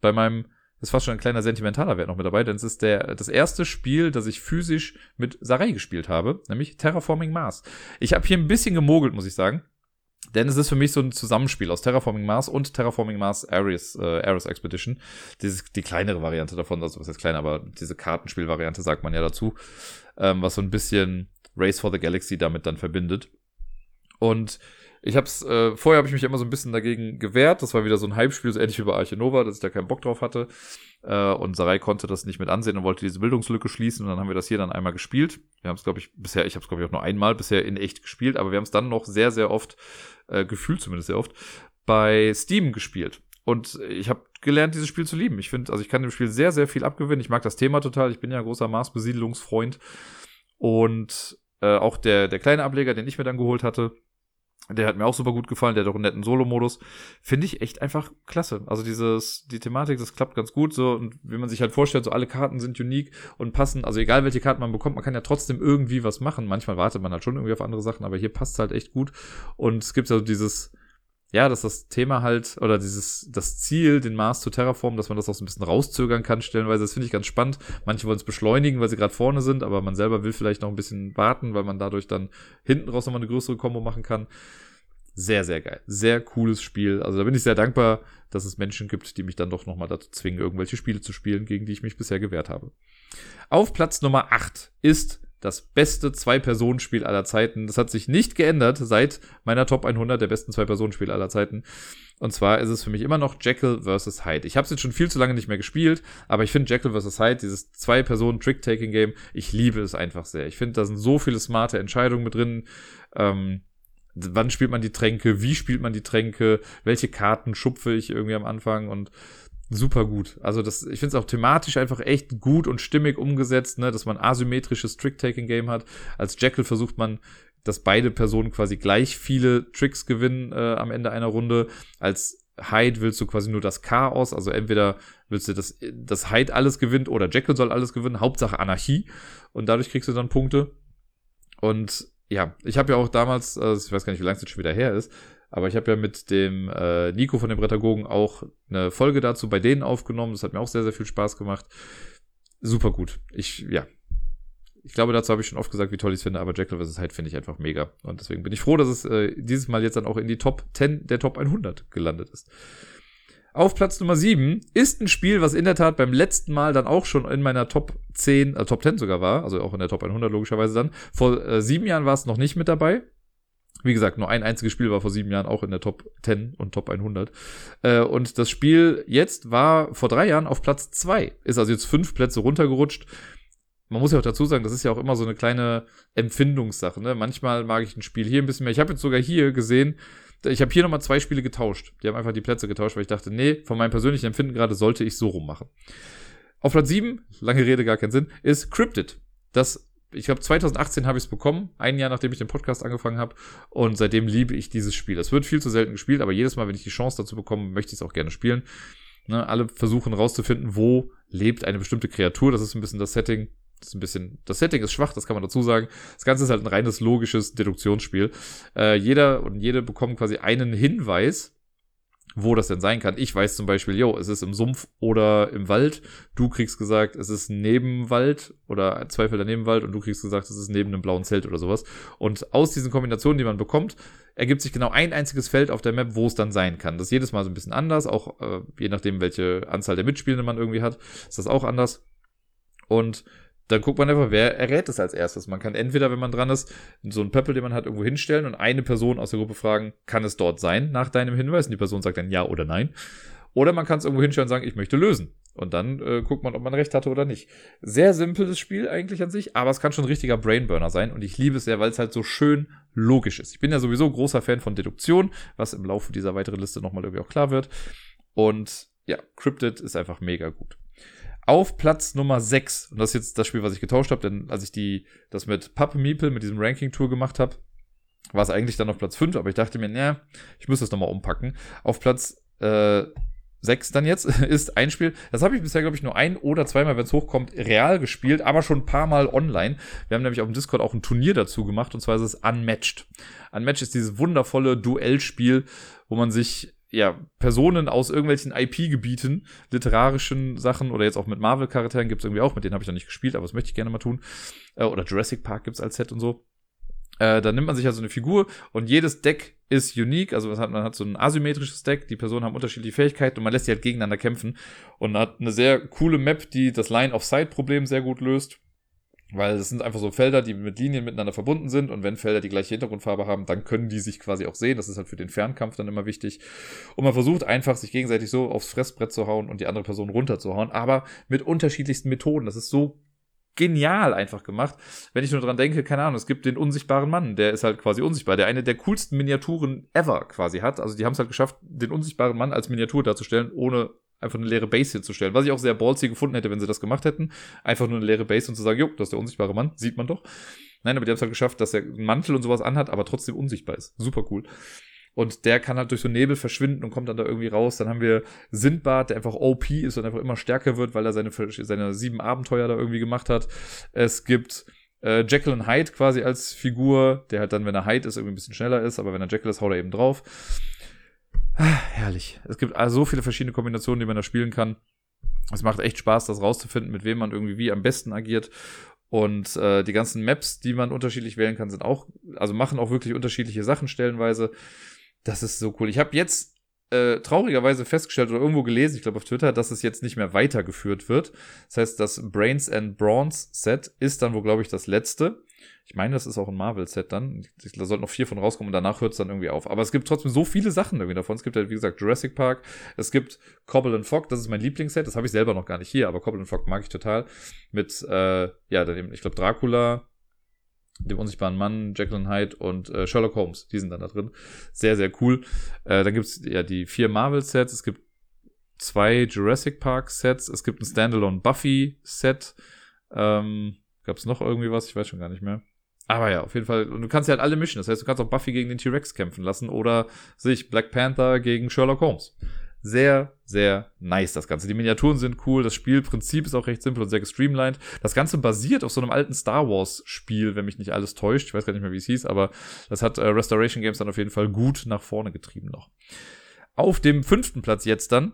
Bei meinem, das ist fast schon ein kleiner sentimentaler Wert noch mit dabei, denn es ist das erste Spiel, das ich physisch mit Sarai gespielt habe, nämlich Terraforming Mars. Ich habe hier ein bisschen gemogelt, muss ich sagen. Denn es ist für mich so ein Zusammenspiel aus Terraforming Mars und Terraforming Mars Ares Expedition. Die kleinere Variante davon, also was heißt klein, aber diese Kartenspielvariante sagt man ja dazu, was so ein bisschen Race for the Galaxy damit dann verbindet. Und ich hab's, vorher habe ich mich immer so ein bisschen dagegen gewehrt. Das war wieder so ein Hype-Spiel, so ähnlich wie bei Arche Nova, dass ich da keinen Bock drauf hatte. Und Sarai konnte das nicht mit ansehen und wollte diese Bildungslücke schließen. Und dann haben wir das hier dann einmal gespielt. Wir haben es, glaube ich, bisher, ich habe es, glaube ich, auch nur einmal bisher in echt gespielt, aber wir haben es dann noch sehr, sehr oft, gefühlt zumindest sehr oft, bei Steam gespielt. Und ich habe gelernt, dieses Spiel zu lieben. Ich finde, also ich kann dem Spiel sehr, sehr viel abgewinnen. Ich mag das Thema total. Ich bin ja ein großer Mars-Besiedelungsfreund. Und auch der kleine Ableger, den ich mir dann geholt hatte, der hat mir auch super gut gefallen, der hat auch einen netten Solo-Modus. Finde ich echt einfach klasse. Also die Thematik, das klappt ganz gut so. Und wie man sich halt vorstellt, so alle Karten sind unique und passen. Also egal, welche Karten man bekommt, man kann ja trotzdem irgendwie was machen. Manchmal wartet man halt schon irgendwie auf andere Sachen, aber hier passt es halt echt gut. Und es gibt also dieses, ja, dass das Thema halt, oder das Ziel, den Mars zu terraformen, dass man das auch so ein bisschen rauszögern kann stellenweise. Das finde ich ganz spannend. Manche wollen es beschleunigen, weil sie gerade vorne sind, aber man selber will vielleicht noch ein bisschen warten, weil man dadurch dann hinten raus nochmal eine größere Kombo machen kann. Sehr, sehr geil. Sehr cooles Spiel. Also da bin ich sehr dankbar, dass es Menschen gibt, die mich dann doch nochmal dazu zwingen, irgendwelche Spiele zu spielen, gegen die ich mich bisher gewehrt habe. Auf Platz Nummer 8 ist das beste 2-Personen-Spiel aller Zeiten. Das hat sich nicht geändert seit meiner Top 100 der besten 2-Personen-Spiele aller Zeiten. Und zwar ist es für mich immer noch Jekyll vs. Hyde. Ich habe es jetzt schon viel zu lange nicht mehr gespielt, aber ich finde Jekyll vs. Hyde, dieses 2-Personen-Trick-Taking-Game, ich liebe es einfach sehr. Ich finde, da sind so viele smarte Entscheidungen mit drin. Wann spielt man die Tränke? Wie spielt man die Tränke? Welche Karten schupfe ich irgendwie am Anfang? Und super gut. Also ich finde es auch thematisch einfach echt gut und stimmig umgesetzt, ne, dass man asymmetrisches Trick-Taking-Game hat. Als Jekyll versucht man, dass beide Personen quasi gleich viele Tricks gewinnen am Ende einer Runde. Als Hyde willst du quasi nur das Chaos, also entweder willst du, dass Hyde alles gewinnt oder Jekyll soll alles gewinnen. Hauptsache Anarchie. Und dadurch kriegst du dann Punkte. Und ja, ich habe ja auch damals, ich weiß gar nicht, wie lange es jetzt schon wieder her ist, aber ich habe ja mit dem Nico von den Brettagogen auch eine Folge dazu bei denen aufgenommen. Das hat mir auch sehr, sehr viel Spaß gemacht. Super gut. Ich glaube, dazu habe ich schon oft gesagt, wie toll ich es finde, aber Jekyll vs. Hyde finde ich einfach mega. Und deswegen bin ich froh, dass es dieses Mal jetzt dann auch in die Top 10 der Top 100 gelandet ist. Auf Platz Nummer 7 ist ein Spiel, was in der Tat beim letzten Mal dann auch schon in meiner Top 10, Top 10 sogar war, also auch in der Top 100 logischerweise dann. Vor 7 Jahren war es noch nicht mit dabei. Wie gesagt, nur ein einziges Spiel war vor 7 Jahren auch in der Top 10 und Top 100. Und das Spiel jetzt war vor 3 Jahren auf Platz 2. Ist also jetzt 5 Plätze runtergerutscht. Man muss ja auch dazu sagen, das ist ja auch immer so eine kleine Empfindungssache, ne? Manchmal mag ich ein Spiel hier ein bisschen mehr. Ich habe jetzt sogar hier gesehen, ich habe hier nochmal 2 Spiele getauscht. Die haben einfach die Plätze getauscht, weil ich dachte, nee, von meinem persönlichen Empfinden gerade sollte ich so rummachen. Auf Platz 7, lange Rede, gar keinen Sinn, ist Cryptid. Das, ich glaube, 2018 habe ich es bekommen, ein Jahr nachdem ich den Podcast angefangen habe, und seitdem liebe ich dieses Spiel. Es wird viel zu selten gespielt, aber jedes Mal, wenn ich die Chance dazu bekomme, möchte ich es auch gerne spielen. Ne, alle versuchen rauszufinden, wo lebt eine bestimmte Kreatur. Das ist ein bisschen das Setting. Das Setting ist schwach, das kann man dazu sagen. Das Ganze ist halt ein reines logisches Deduktionsspiel. Jeder und jede bekommen quasi einen Hinweis, wo das denn sein kann. Ich weiß zum Beispiel, es ist im Sumpf oder im Wald. Du kriegst gesagt, es ist neben Wald oder 2 Felder neben Wald, und du kriegst gesagt, es ist neben einem blauen Zelt oder sowas. Und aus diesen Kombinationen, die man bekommt, ergibt sich genau ein einziges Feld auf der Map, wo es dann sein kann. Das ist jedes Mal so ein bisschen anders, auch je nachdem, welche Anzahl der Mitspielenden man irgendwie hat, ist das auch anders. Und dann guckt man einfach, wer errät es als erstes. Man kann entweder, wenn man dran ist, so einen Pöppel, den man hat, irgendwo hinstellen und eine Person aus der Gruppe fragen, kann es dort sein, nach deinem Hinweis? Und die Person sagt dann ja oder nein. Oder man kann es irgendwo hinstellen und sagen, ich möchte lösen. Und dann guckt man, ob man recht hatte oder nicht. Sehr simples Spiel eigentlich an sich, aber es kann schon ein richtiger Brainburner sein. Und ich liebe es sehr, weil es halt so schön logisch ist. Ich bin ja sowieso großer Fan von Deduktion, was im Laufe dieser weiteren Liste nochmal irgendwie auch klar wird. Und ja, Cryptid ist einfach mega gut. Auf Platz Nummer 6, und das ist jetzt das Spiel, was ich getauscht habe, denn als ich das mit Meeple, mit diesem Ranking-Tour gemacht habe, war es eigentlich dann auf Platz 5, aber ich dachte mir, ich müsste das nochmal umpacken. Auf Platz 6 dann jetzt ist ein Spiel, das habe ich bisher, glaube ich, nur ein- oder zweimal, wenn es hochkommt, real gespielt, aber schon ein paar Mal online. Wir haben nämlich auf dem Discord auch ein Turnier dazu gemacht, und zwar ist es Unmatched. Unmatched ist dieses wundervolle Duellspiel, wo man sich Personen aus irgendwelchen IP-Gebieten, literarischen Sachen oder jetzt auch mit Marvel-Charakteren gibt's irgendwie auch, mit denen habe ich noch nicht gespielt, aber das möchte ich gerne mal tun. Oder Jurassic Park gibt's als Set und so. Da nimmt man sich also eine Figur, und jedes Deck ist unique, also man hat so ein asymmetrisches Deck, die Personen haben unterschiedliche Fähigkeiten und man lässt sie halt gegeneinander kämpfen, und hat eine sehr coole Map, die das Line-of-Sight-Problem sehr gut löst. Weil es sind einfach so Felder, die mit Linien miteinander verbunden sind, und wenn Felder die gleiche Hintergrundfarbe haben, dann können die sich quasi auch sehen. Das ist halt für den Fernkampf dann immer wichtig. Und man versucht einfach, sich gegenseitig so aufs Fressbrett zu hauen und die andere Person runterzuhauen, aber mit unterschiedlichsten Methoden. Das ist so genial einfach gemacht. Wenn ich nur dran denke, keine Ahnung, es gibt den unsichtbaren Mann, der ist halt quasi unsichtbar, der eine der coolsten Miniaturen ever quasi hat. Also die haben es halt geschafft, den unsichtbaren Mann als Miniatur darzustellen, ohne einfach eine leere Base hinzustellen, was ich auch sehr ballsy gefunden hätte, wenn sie das gemacht hätten. Einfach nur eine leere Base und zu sagen, das ist der unsichtbare Mann, sieht man doch. Nein, aber die haben es halt geschafft, dass er einen Mantel und sowas anhat, aber trotzdem unsichtbar ist. Super cool. Und der kann halt durch so Nebel verschwinden und kommt dann da irgendwie raus. Dann haben wir Sindbad, der einfach OP ist und einfach immer stärker wird, weil er seine 7 Abenteuer da irgendwie gemacht hat. Es gibt Jekyll und Hyde quasi als Figur, der halt dann, wenn er Hyde ist, irgendwie ein bisschen schneller ist, aber wenn er Jekyll ist, haut er eben drauf. Herrlich. Es gibt so viele verschiedene Kombinationen, die man da spielen kann. Es macht echt Spaß, das rauszufinden, mit wem man irgendwie wie am besten agiert. Und die ganzen Maps, die man unterschiedlich wählen kann, sind auch, also machen auch wirklich unterschiedliche Sachen stellenweise. Das ist so cool. Ich habe jetzt traurigerweise festgestellt oder irgendwo gelesen, ich glaube auf Twitter, dass es jetzt nicht mehr weitergeführt wird. Das heißt, das Brains and Brawns Set ist dann wohl, glaube ich, das letzte. Ich meine, das ist auch ein Marvel-Set dann. Da sollten noch 4 von rauskommen, und danach hört es dann irgendwie auf. Aber es gibt trotzdem so viele Sachen irgendwie davon. Es gibt halt, wie gesagt, Jurassic Park. Es gibt Cobble and Fogg. Das ist mein Lieblingsset. Das habe ich selber noch gar nicht hier, aber Cobble and Fogg mag ich total. Mit, ich glaube, Dracula, dem unsichtbaren Mann, Jekyll und Hyde und Sherlock Holmes, die sind dann da drin. Sehr, sehr cool. Dann gibt es ja die 4 Marvel-Sets, es gibt 2 Jurassic Park-Sets, es gibt ein Standalone Buffy-Set, gab es noch irgendwie was, ich weiß schon gar nicht mehr. Aber ja, auf jeden Fall, und du kannst ja halt alle mischen, das heißt, du kannst auch Buffy gegen den T-Rex kämpfen lassen oder sich Black Panther gegen Sherlock Holmes. Sehr, sehr nice das Ganze. Die Miniaturen sind cool, das Spielprinzip ist auch recht simpel und sehr gestreamlined. Das Ganze basiert auf so einem alten Star Wars Spiel, wenn mich nicht alles täuscht. Ich weiß gar nicht mehr, wie es hieß, aber das hat Restoration Games dann auf jeden Fall gut nach vorne getrieben noch. Auf dem 5. Platz jetzt dann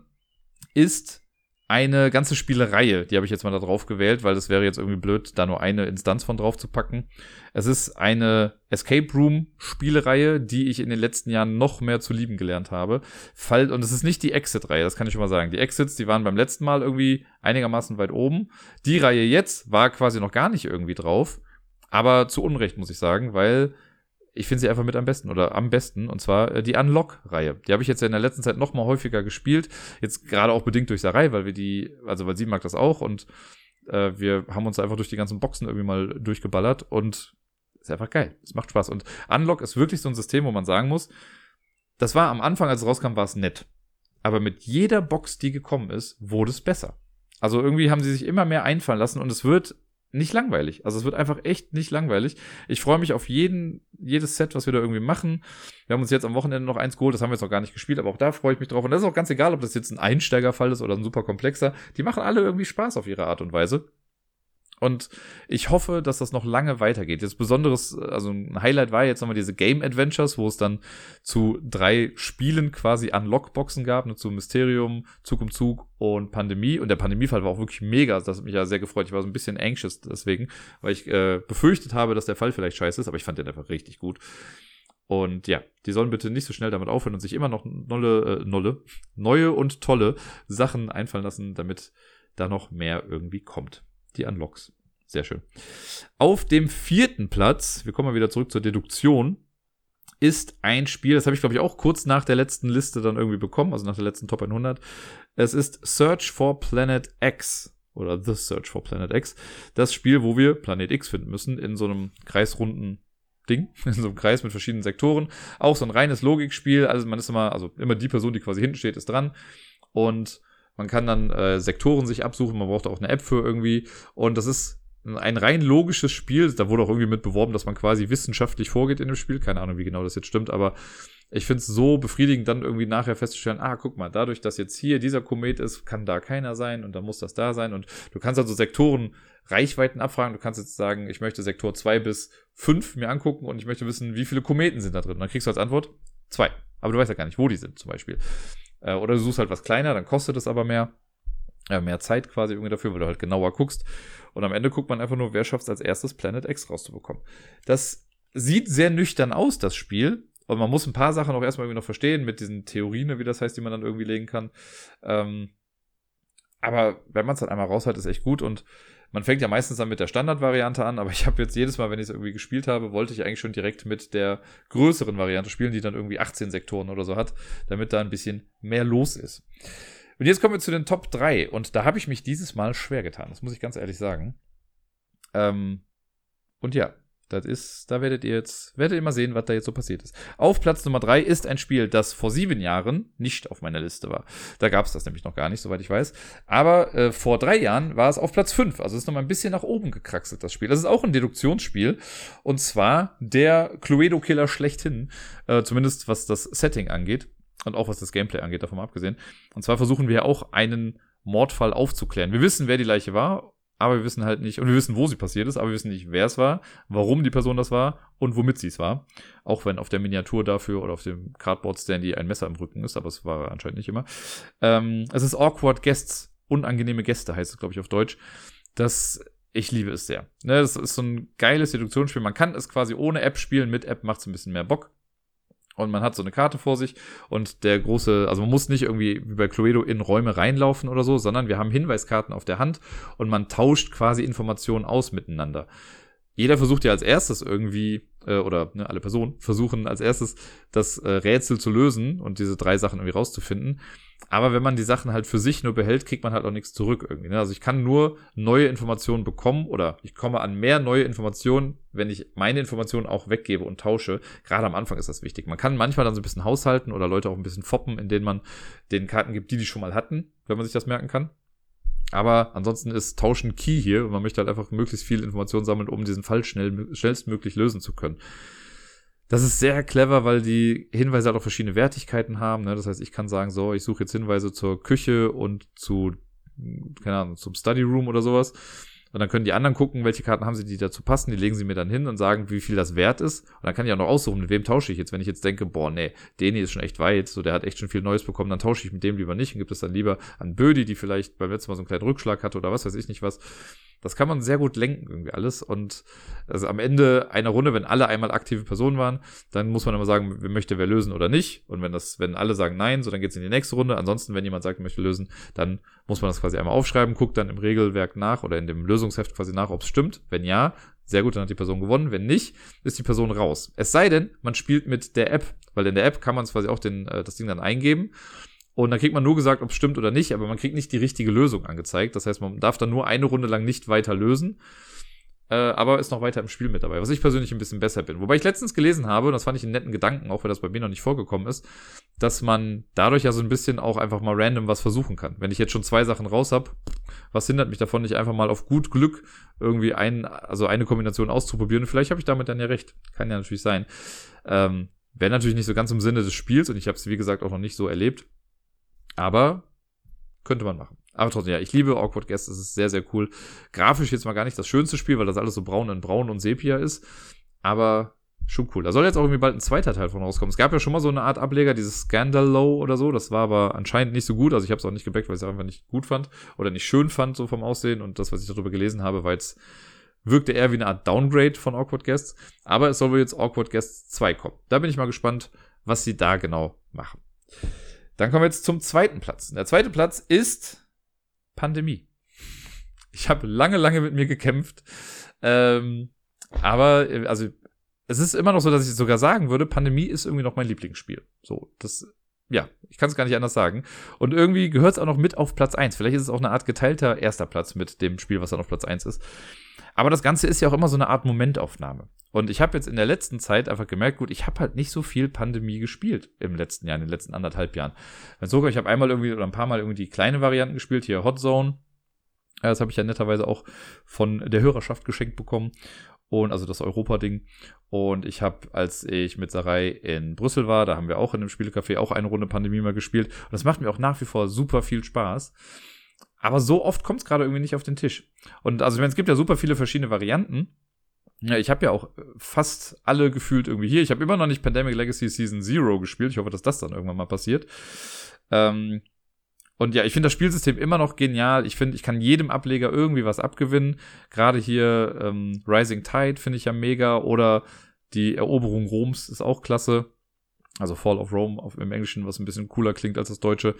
ist eine ganze Spielereihe. Die habe ich jetzt mal da drauf gewählt, weil das wäre jetzt irgendwie blöd, da nur eine Instanz von drauf zu packen. Es ist eine Escape Room Spielereihe, die ich in den letzten Jahren noch mehr zu lieben gelernt habe. Und es ist nicht die Exit-Reihe, das kann ich schon mal sagen. Die Exits, die waren beim letzten Mal irgendwie einigermaßen weit oben. Die Reihe jetzt war quasi noch gar nicht irgendwie drauf. Aber zu Unrecht, muss ich sagen, weil ich finde sie einfach mit am besten, und zwar die Unlock-Reihe. Die habe ich jetzt ja in der letzten Zeit noch mal häufiger gespielt, jetzt gerade auch bedingt durch Sarai, weil sie mag das auch, und wir haben uns einfach durch die ganzen Boxen irgendwie mal durchgeballert, und ist einfach geil, es macht Spaß. Und Unlock ist wirklich so ein System, wo man sagen muss, das war am Anfang, als es rauskam, war es nett, aber mit jeder Box, die gekommen ist, wurde es besser. Also irgendwie haben sie sich immer mehr einfallen lassen und es wird nicht langweilig. Also es wird einfach echt nicht langweilig. Ich freue mich auf jedes Set, was wir da irgendwie machen. Wir haben uns jetzt am Wochenende noch eins geholt, das haben wir jetzt noch gar nicht gespielt, aber auch da freue ich mich drauf. Und das ist auch ganz egal, ob das jetzt ein Einsteigerfall ist oder ein super komplexer. Die machen alle irgendwie Spaß auf ihre Art und Weise. Und ich hoffe, dass das noch lange weitergeht. Jetzt besonderes, also ein Highlight war jetzt nochmal diese Game Adventures, wo es dann zu 3 Spielen quasi Unlock-Boxen gab, ne, zu Mysterium, Zug um Zug und Pandemie. Und der Pandemiefall war auch wirklich mega. Das hat mich ja sehr gefreut. Ich war so ein bisschen anxious deswegen, weil ich befürchtet habe, dass der Fall vielleicht scheiße ist. Aber ich fand den einfach richtig gut. Und ja, die sollen bitte nicht so schnell damit aufhören und sich immer noch neue und tolle Sachen einfallen lassen, damit da noch mehr irgendwie kommt. Die Unlocks. Sehr schön. Auf dem 4. Platz, wir kommen mal wieder zurück zur Deduktion, ist ein Spiel, das habe ich, glaube ich, auch kurz nach der letzten Liste dann irgendwie bekommen, also nach der letzten Top 100. Es ist Search for Planet X oder The Search for Planet X. Das Spiel, wo wir Planet X finden müssen in so einem kreisrunden Ding, in so einem Kreis mit verschiedenen Sektoren. Auch so ein reines Logikspiel. Also man ist immer die Person, die quasi hinten steht, ist dran. Und man kann dann Sektoren sich absuchen, man braucht auch eine App für irgendwie. Und das ist ein rein logisches Spiel. Da wurde auch irgendwie mit beworben, dass man quasi wissenschaftlich vorgeht in dem Spiel. Keine Ahnung, wie genau das jetzt stimmt, aber ich finde es so befriedigend, dann irgendwie nachher festzustellen, guck mal, dadurch, dass jetzt hier dieser Komet ist, kann da keiner sein und dann muss das da sein. Und du kannst also Sektoren, Reichweiten abfragen. Du kannst jetzt sagen, ich möchte Sektor 2-5 mir angucken und ich möchte wissen, wie viele Kometen sind da drin. Und dann kriegst du als Antwort 2. Aber du weißt ja gar nicht, wo die sind zum Beispiel. Oder du suchst halt was kleiner, dann kostet es aber mehr Zeit quasi irgendwie dafür, weil du halt genauer guckst. Und am Ende guckt man einfach nur, wer schafft es als erstes, Planet X rauszubekommen. Das sieht sehr nüchtern aus, das Spiel. Und man muss ein paar Sachen auch erstmal irgendwie noch verstehen mit diesen Theorien, wie das heißt, die man dann irgendwie legen kann. Aber wenn man es dann einmal raushält, ist echt gut. Und man fängt ja meistens dann mit der Standardvariante an. Aber ich habe jetzt jedes Mal, wenn ich es irgendwie gespielt habe, wollte ich eigentlich schon direkt mit der größeren Variante spielen, die dann irgendwie 18 Sektoren oder so hat, damit da ein bisschen mehr los ist. Und jetzt kommen wir zu den Top 3. Und da habe ich mich dieses Mal schwer getan. Das muss ich ganz ehrlich sagen. Und ja. Da werdet ihr mal sehen, was da jetzt so passiert ist. Auf Platz Nummer 3 ist ein Spiel, das vor 7 Jahren nicht auf meiner Liste war. Da gab es das nämlich noch gar nicht, soweit ich weiß. Aber vor 3 Jahren war es auf Platz 5. Also es ist nochmal ein bisschen nach oben gekraxelt, das Spiel. Das ist auch ein Deduktionsspiel. Und zwar der Cluedo-Killer schlechthin. Zumindest was das Setting angeht. Und auch was das Gameplay angeht, davon mal abgesehen. Und zwar versuchen wir auch einen Mordfall aufzuklären. Wir wissen, wer die Leiche war. Aber wir wissen halt nicht, und wir wissen, wo sie passiert ist, aber wir wissen nicht, wer es war, warum die Person das war und womit sie es war. Auch wenn auf der Miniatur dafür oder auf dem Cardboard-Standy ein Messer im Rücken ist, aber es war anscheinend nicht immer. Es ist Awkward Guests, unangenehme Gäste heißt es, glaube ich, auf Deutsch. Ich liebe es sehr. Ne, das ist so ein geiles Deduktionsspiel. Man kann es quasi ohne App spielen, mit App macht es ein bisschen mehr Bock. Und man hat so eine Karte vor sich und man muss nicht irgendwie wie bei Cluedo in Räume reinlaufen oder so, sondern wir haben Hinweiskarten auf der Hand und man tauscht quasi Informationen aus miteinander. Jeder versucht ja als erstes irgendwie, alle Personen versuchen als erstes das Rätsel zu lösen und diese 3 Sachen irgendwie rauszufinden. Aber wenn man die Sachen halt für sich nur behält, kriegt man halt auch nichts zurück irgendwie. Ne? Also ich kann nur neue Informationen bekommen oder ich komme an mehr neue Informationen, wenn ich meine Informationen auch weggebe und tausche. Gerade am Anfang ist das wichtig. Man kann manchmal dann so ein bisschen haushalten oder Leute auch ein bisschen foppen, indem man denen Karten gibt, die schon mal hatten, wenn man sich das merken kann. Aber ansonsten ist Tauschen Key hier und man möchte halt einfach möglichst viel Information sammeln, um diesen Fall schnellstmöglich lösen zu können. Das ist sehr clever, weil die Hinweise halt auch verschiedene Wertigkeiten haben. Ne? Das heißt, ich kann sagen, ich suche jetzt Hinweise zur Küche und zum Study Room oder sowas. Und dann können die anderen gucken, welche Karten haben sie, die dazu passen. Die legen sie mir dann hin und sagen, wie viel das wert ist. Und dann kann ich auch noch aussuchen, mit wem tausche ich jetzt. Wenn ich jetzt denke, Deni ist schon echt weit, der hat echt schon viel Neues bekommen, dann tausche ich mit dem lieber nicht und gebe es dann lieber an Bödi, die vielleicht beim letzten Mal so einen kleinen Rückschlag hatte oder was weiß ich nicht was. Das kann man sehr gut lenken irgendwie alles. Und also am Ende einer Runde, wenn alle einmal aktive Personen waren, dann muss man immer sagen, möchte wer lösen oder nicht. Und wenn alle sagen nein, dann geht's in die nächste Runde. Ansonsten, wenn jemand sagt, möchte lösen, dann muss man das quasi einmal aufschreiben, guckt dann im Regelwerk nach oder in dem Lösungsheft quasi nach, ob es stimmt. Wenn ja, sehr gut, dann hat die Person gewonnen. Wenn nicht, ist die Person raus. Es sei denn, man spielt mit der App, weil in der App kann man quasi auch das Ding dann eingeben. Und dann kriegt man nur gesagt, ob es stimmt oder nicht, aber man kriegt nicht die richtige Lösung angezeigt. Das heißt, man darf dann nur eine Runde lang nicht weiter lösen. aber ist noch weiter im Spiel mit dabei, was ich persönlich ein bisschen besser bin. Wobei ich letztens gelesen habe, und das fand ich einen netten Gedanken, auch wenn das bei mir noch nicht vorgekommen ist, dass man dadurch ja so ein bisschen auch einfach mal random was versuchen kann. Wenn ich jetzt schon zwei Sachen raus habe, was hindert mich davon, nicht einfach mal auf gut Glück irgendwie eine Kombination auszuprobieren? Und vielleicht habe ich damit dann ja recht. Kann ja natürlich sein. Wäre natürlich nicht so ganz im Sinne des Spiels, und ich habe es, wie gesagt, auch noch nicht so erlebt. Aber könnte man machen. Aber trotzdem, ja, ich liebe Awkward Guests, es ist sehr, sehr cool. Grafisch jetzt mal gar nicht das schönste Spiel, weil das alles so braun in braun und Sepia ist. Aber schon cool. Da soll jetzt auch irgendwie bald ein zweiter Teil von rauskommen. Es gab ja schon mal so eine Art Ableger, dieses Scandalow oder so. Das war aber anscheinend nicht so gut. Also ich habe es auch nicht gebackt, weil ich es einfach nicht gut fand oder nicht schön fand, so vom Aussehen. Und das, was ich darüber gelesen habe, weil es wirkte eher wie eine Art Downgrade von Awkward Guests. Aber es soll wohl jetzt Awkward Guests 2 kommen. Da bin ich mal gespannt, was sie da genau machen. Dann kommen wir jetzt zum zweiten Platz. Der zweite Platz ist Pandemie. Ich habe lange, lange mit mir gekämpft. Aber, also, es ist immer noch so, dass ich sogar sagen würde, Pandemie ist irgendwie noch mein Lieblingsspiel. So, das, ja, ich kann es gar nicht anders sagen. Und irgendwie gehört es auch noch mit auf Platz 1. Vielleicht ist es auch eine Art geteilter erster Platz mit dem Spiel, was dann auf Platz 1 ist. Aber das Ganze ist ja auch immer so eine Art Momentaufnahme. Und ich habe jetzt in der letzten Zeit einfach gemerkt, gut, ich habe halt nicht so viel Pandemie gespielt im letzten Jahr, in den letzten 1,5 Jahren. Wenn sogar, ich habe einmal irgendwie oder ein paar Mal irgendwie die kleinen Varianten gespielt, hier Hot Zone. Ja, das habe ich ja netterweise auch von der Hörerschaft geschenkt bekommen. Und also das Europa-Ding. Und ich habe, als ich mit Sarai in Brüssel war, da haben wir auch in einem Spielecafé auch eine Runde Pandemie mal gespielt. Und das macht mir auch nach wie vor super viel Spaß. Aber so oft kommt es gerade irgendwie nicht auf den Tisch. Und also, ich meine, es gibt ja super viele verschiedene Varianten. Ja, ich habe ja auch fast alle gefühlt irgendwie hier. Ich habe immer noch nicht Pandemic Legacy Season 0 gespielt. Ich hoffe, dass das dann irgendwann mal passiert. Und ja, ich finde das Spielsystem immer noch genial. Ich finde, ich kann jedem Ableger irgendwie was abgewinnen. Gerade hier Rising Tide finde ich ja mega. Oder die Eroberung Roms ist auch klasse. Also Fall of Rome im Englischen, was ein bisschen cooler klingt als das Deutsche.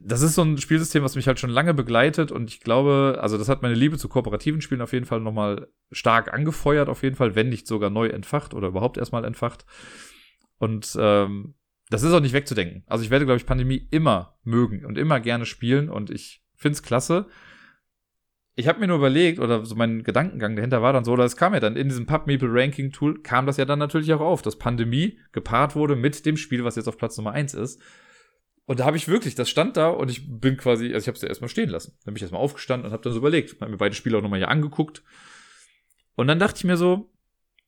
Das ist so ein Spielsystem, was mich halt schon lange begleitet, und ich glaube, also das hat meine Liebe zu kooperativen Spielen auf jeden Fall nochmal stark angefeuert, auf jeden Fall, wenn nicht sogar neu entfacht oder überhaupt erstmal entfacht. Und das ist auch nicht wegzudenken. Also ich werde, glaube ich, Pandemie immer mögen und immer gerne spielen, und ich find's klasse. Ich habe mir nur überlegt, oder so mein Gedankengang dahinter war dann so, oder es kam ja dann in diesem PubMeeple-Ranking-Tool, kam das ja dann natürlich auch auf, dass Pandemie gepaart wurde mit dem Spiel, was jetzt auf Platz Nummer 1 ist. Und da habe ich wirklich, das stand da, und ich bin quasi, also ich habe es ja erstmal stehen lassen. Dann bin ich erstmal aufgestanden und habe dann so überlegt, habe mir beide Spiele auch nochmal hier angeguckt. Und dann dachte ich mir so,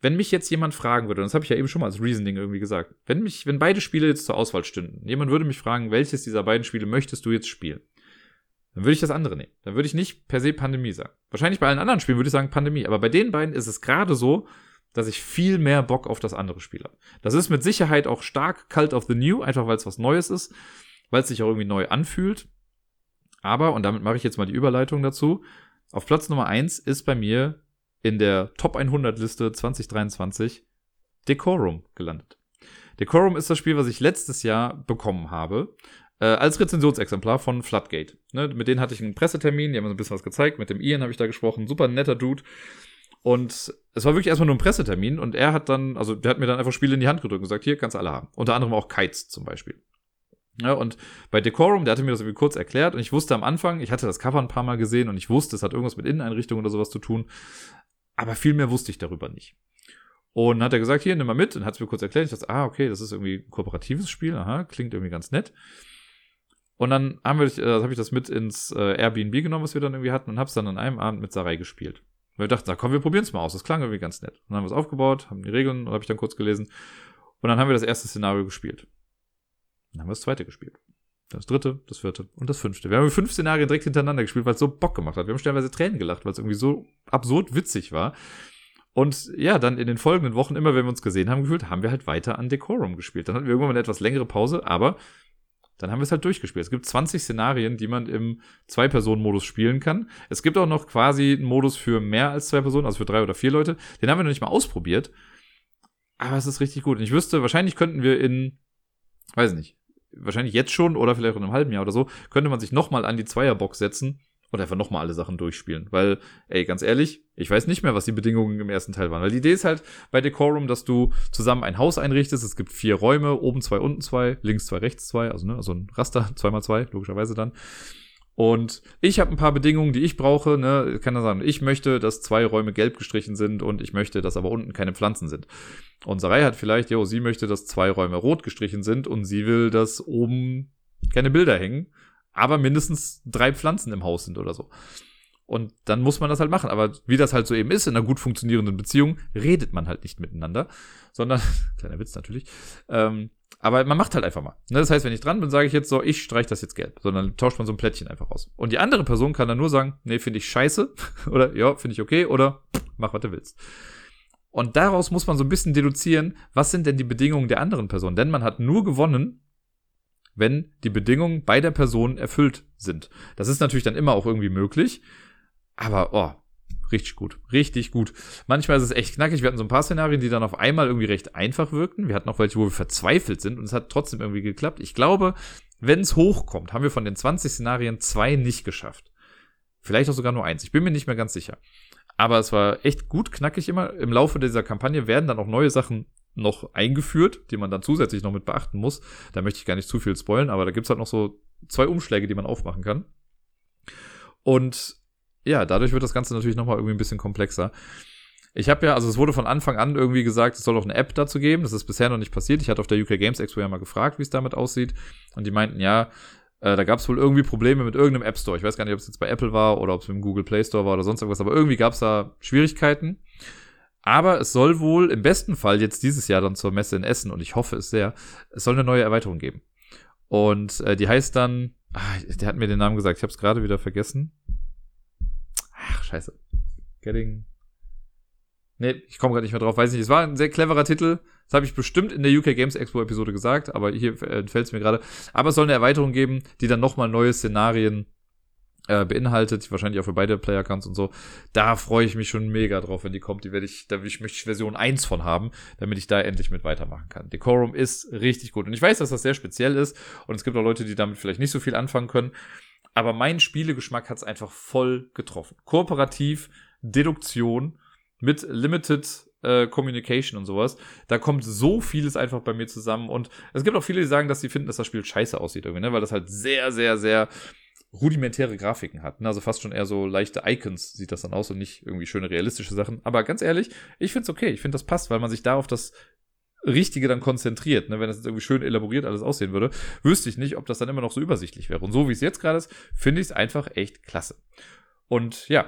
wenn mich jetzt jemand fragen würde, und das habe ich ja eben schon mal als Reasoning irgendwie gesagt, wenn beide Spiele jetzt zur Auswahl stünden, jemand würde mich fragen, welches dieser beiden Spiele möchtest du jetzt spielen? Dann würde ich das andere nehmen. Dann würde ich nicht per se Pandemie sagen. Wahrscheinlich bei allen anderen Spielen würde ich sagen Pandemie, aber bei den beiden ist es gerade so, dass ich viel mehr Bock auf das andere Spiel habe. Das ist mit Sicherheit auch stark Cult of the New, einfach weil es was Neues ist, weil es sich auch irgendwie neu anfühlt. Aber, und damit mache ich jetzt mal die Überleitung dazu, auf Platz Nummer 1 ist bei mir in der Top 100-Liste 2023 Decorum gelandet. Decorum ist das Spiel, was ich letztes Jahr bekommen habe, als Rezensionsexemplar von Floodgate. Ne, mit denen hatte ich einen Pressetermin, die haben so ein bisschen was gezeigt, mit dem Ian habe ich da gesprochen, super netter Dude. Und es war wirklich erstmal nur ein Pressetermin, und er hat dann, also der hat mir dann einfach Spiele in die Hand gedrückt und gesagt, hier, kannst du alle haben. Unter anderem auch Kites zum Beispiel. Ja, und bei Decorum, der hatte mir das irgendwie kurz erklärt, und ich wusste am Anfang, ich hatte das Cover ein paar Mal gesehen, und ich wusste, es hat irgendwas mit Inneneinrichtung oder sowas zu tun, aber viel mehr wusste ich darüber nicht. Und dann hat er gesagt, hier, nimm mal mit, und hat es mir kurz erklärt. Ich dachte, okay, das ist irgendwie ein kooperatives Spiel, aha, klingt irgendwie ganz nett. Und dann habe ich das mit ins Airbnb genommen, was wir dann irgendwie hatten, und habe es dann an einem Abend mit Sarai gespielt. Weil wir dachten, na komm, wir probieren es mal aus. Das klang irgendwie ganz nett. Und dann haben wir es aufgebaut, haben die Regeln, und habe ich dann kurz gelesen. Und dann haben wir das erste Szenario gespielt. Dann haben wir das zweite gespielt. Das dritte, das vierte und das fünfte. Wir haben 5 Szenarien direkt hintereinander gespielt, weil es so Bock gemacht hat. Wir haben stellenweise Tränen gelacht, weil es irgendwie so absurd witzig war. Und ja, dann in den folgenden Wochen, immer wenn wir uns gesehen haben, gefühlt, haben wir halt weiter an Decorum gespielt. Dann hatten wir irgendwann eine etwas längere Pause, aber dann haben wir es halt durchgespielt. Es gibt 20 Szenarien, die man im 2-Personen-Modus spielen kann. Es gibt auch noch quasi einen Modus für mehr als 2 Personen, also für 3 oder 4 Leute. Den haben wir noch nicht mal ausprobiert. Aber es ist richtig gut. Und ich wüsste, wahrscheinlich könnten wir wahrscheinlich jetzt schon oder vielleicht in einem halben Jahr oder so, könnte man sich nochmal an die Zweierbox setzen und einfach nochmal alle Sachen durchspielen. Weil, ganz ehrlich, ich weiß nicht mehr, was die Bedingungen im ersten Teil waren. Weil die Idee ist halt bei Decorum, dass du zusammen ein Haus einrichtest. Es gibt 4 Räume, oben 2, unten 2, links 2, rechts 2. Also, ne, so ein Raster, 2x2, logischerweise dann. Und ich habe ein paar Bedingungen, die ich brauche, ne? Ich kann da sagen, ich möchte, dass 2 Räume gelb gestrichen sind und ich möchte, dass aber unten keine Pflanzen sind. Und Sarai hat vielleicht, jo, sie möchte, dass 2 Räume rot gestrichen sind und sie will, dass oben keine Bilder hängen, aber mindestens 3 Pflanzen im Haus sind oder so. Und dann muss man das halt machen. Aber wie das halt so eben ist, in einer gut funktionierenden Beziehung, redet man halt nicht miteinander, sondern, kleiner Witz natürlich, aber man macht halt einfach mal. Das heißt, wenn ich dran bin, sage ich jetzt so, ich streiche das jetzt gelb. Sondern tauscht man so ein Plättchen einfach aus. Und die andere Person kann dann nur sagen, nee, finde ich scheiße. Oder, ja, finde ich okay. Oder, mach, was du willst. Und daraus muss man so ein bisschen deduzieren, was sind denn die Bedingungen der anderen Person? Denn man hat nur gewonnen, wenn die Bedingungen beider Personen erfüllt sind. Das ist natürlich dann immer auch irgendwie möglich. Aber, oh, richtig gut. Richtig gut. Manchmal ist es echt knackig. Wir hatten so ein paar Szenarien, die dann auf einmal irgendwie recht einfach wirkten. Wir hatten auch welche, wo wir verzweifelt sind und es hat trotzdem irgendwie geklappt. Ich glaube, wenn es hochkommt, haben wir von den 20 Szenarien 2 nicht geschafft. Vielleicht auch sogar nur 1. Ich bin mir nicht mehr ganz sicher. Aber es war echt gut knackig immer. Im Laufe dieser Kampagne werden dann auch neue Sachen noch eingeführt, die man dann zusätzlich noch mit beachten muss. Da möchte ich gar nicht zu viel spoilen, aber da gibt's halt noch so 2 Umschläge, die man aufmachen kann. Und ja, dadurch wird das Ganze natürlich nochmal irgendwie ein bisschen komplexer. Ich habe ja, also es wurde von Anfang an irgendwie gesagt, es soll auch eine App dazu geben. Das ist bisher noch nicht passiert. Ich hatte auf der UK Games Expo ja mal gefragt, wie es damit aussieht. Und die meinten, ja, da gab es wohl irgendwie Probleme mit irgendeinem App Store. Ich weiß gar nicht, ob es jetzt bei Apple war oder ob es mit dem Google Play Store war oder sonst irgendwas. Aber irgendwie gab es da Schwierigkeiten. Aber es soll wohl im besten Fall jetzt dieses Jahr dann zur Messe in Essen, und ich hoffe es sehr, es soll eine neue Erweiterung geben. Und die heißt dann, der hat mir den Namen gesagt, ich habe es gerade wieder vergessen. Ach, scheiße. Nee, ich komme gerade nicht mehr drauf, weiß nicht. Es war ein sehr cleverer Titel. Das habe ich bestimmt in der UK Games Expo Episode gesagt, aber hier fällt es mir gerade. Aber es soll eine Erweiterung geben, die dann nochmal neue Szenarien beinhaltet, wahrscheinlich auch für beide Player-Accounts und so. Da freue ich mich schon mega drauf, wenn die kommt. Da möchte ich Version 1 von haben, damit ich da endlich mit weitermachen kann. Decorum ist richtig gut. Und ich weiß, dass das sehr speziell ist und es gibt auch Leute, die damit vielleicht nicht so viel anfangen können. Aber mein Spielegeschmack hat es einfach voll getroffen. Kooperativ, Deduktion, mit Limited Communication und sowas. Da kommt so vieles einfach bei mir zusammen. Und es gibt auch viele, die sagen, dass sie finden, dass das Spiel scheiße aussieht irgendwie, ne? Weil das halt sehr, sehr, sehr rudimentäre Grafiken hat. Ne? Also fast schon eher so leichte Icons sieht das dann aus und nicht irgendwie schöne realistische Sachen. Aber ganz ehrlich, ich finde es okay. Ich finde, das passt, weil man sich da auf das Richtige dann konzentriert, ne? Wenn das jetzt irgendwie schön elaboriert alles aussehen würde, wüsste ich nicht, ob das dann immer noch so übersichtlich wäre. Und so wie es jetzt gerade ist, finde ich es einfach echt klasse. Und ja,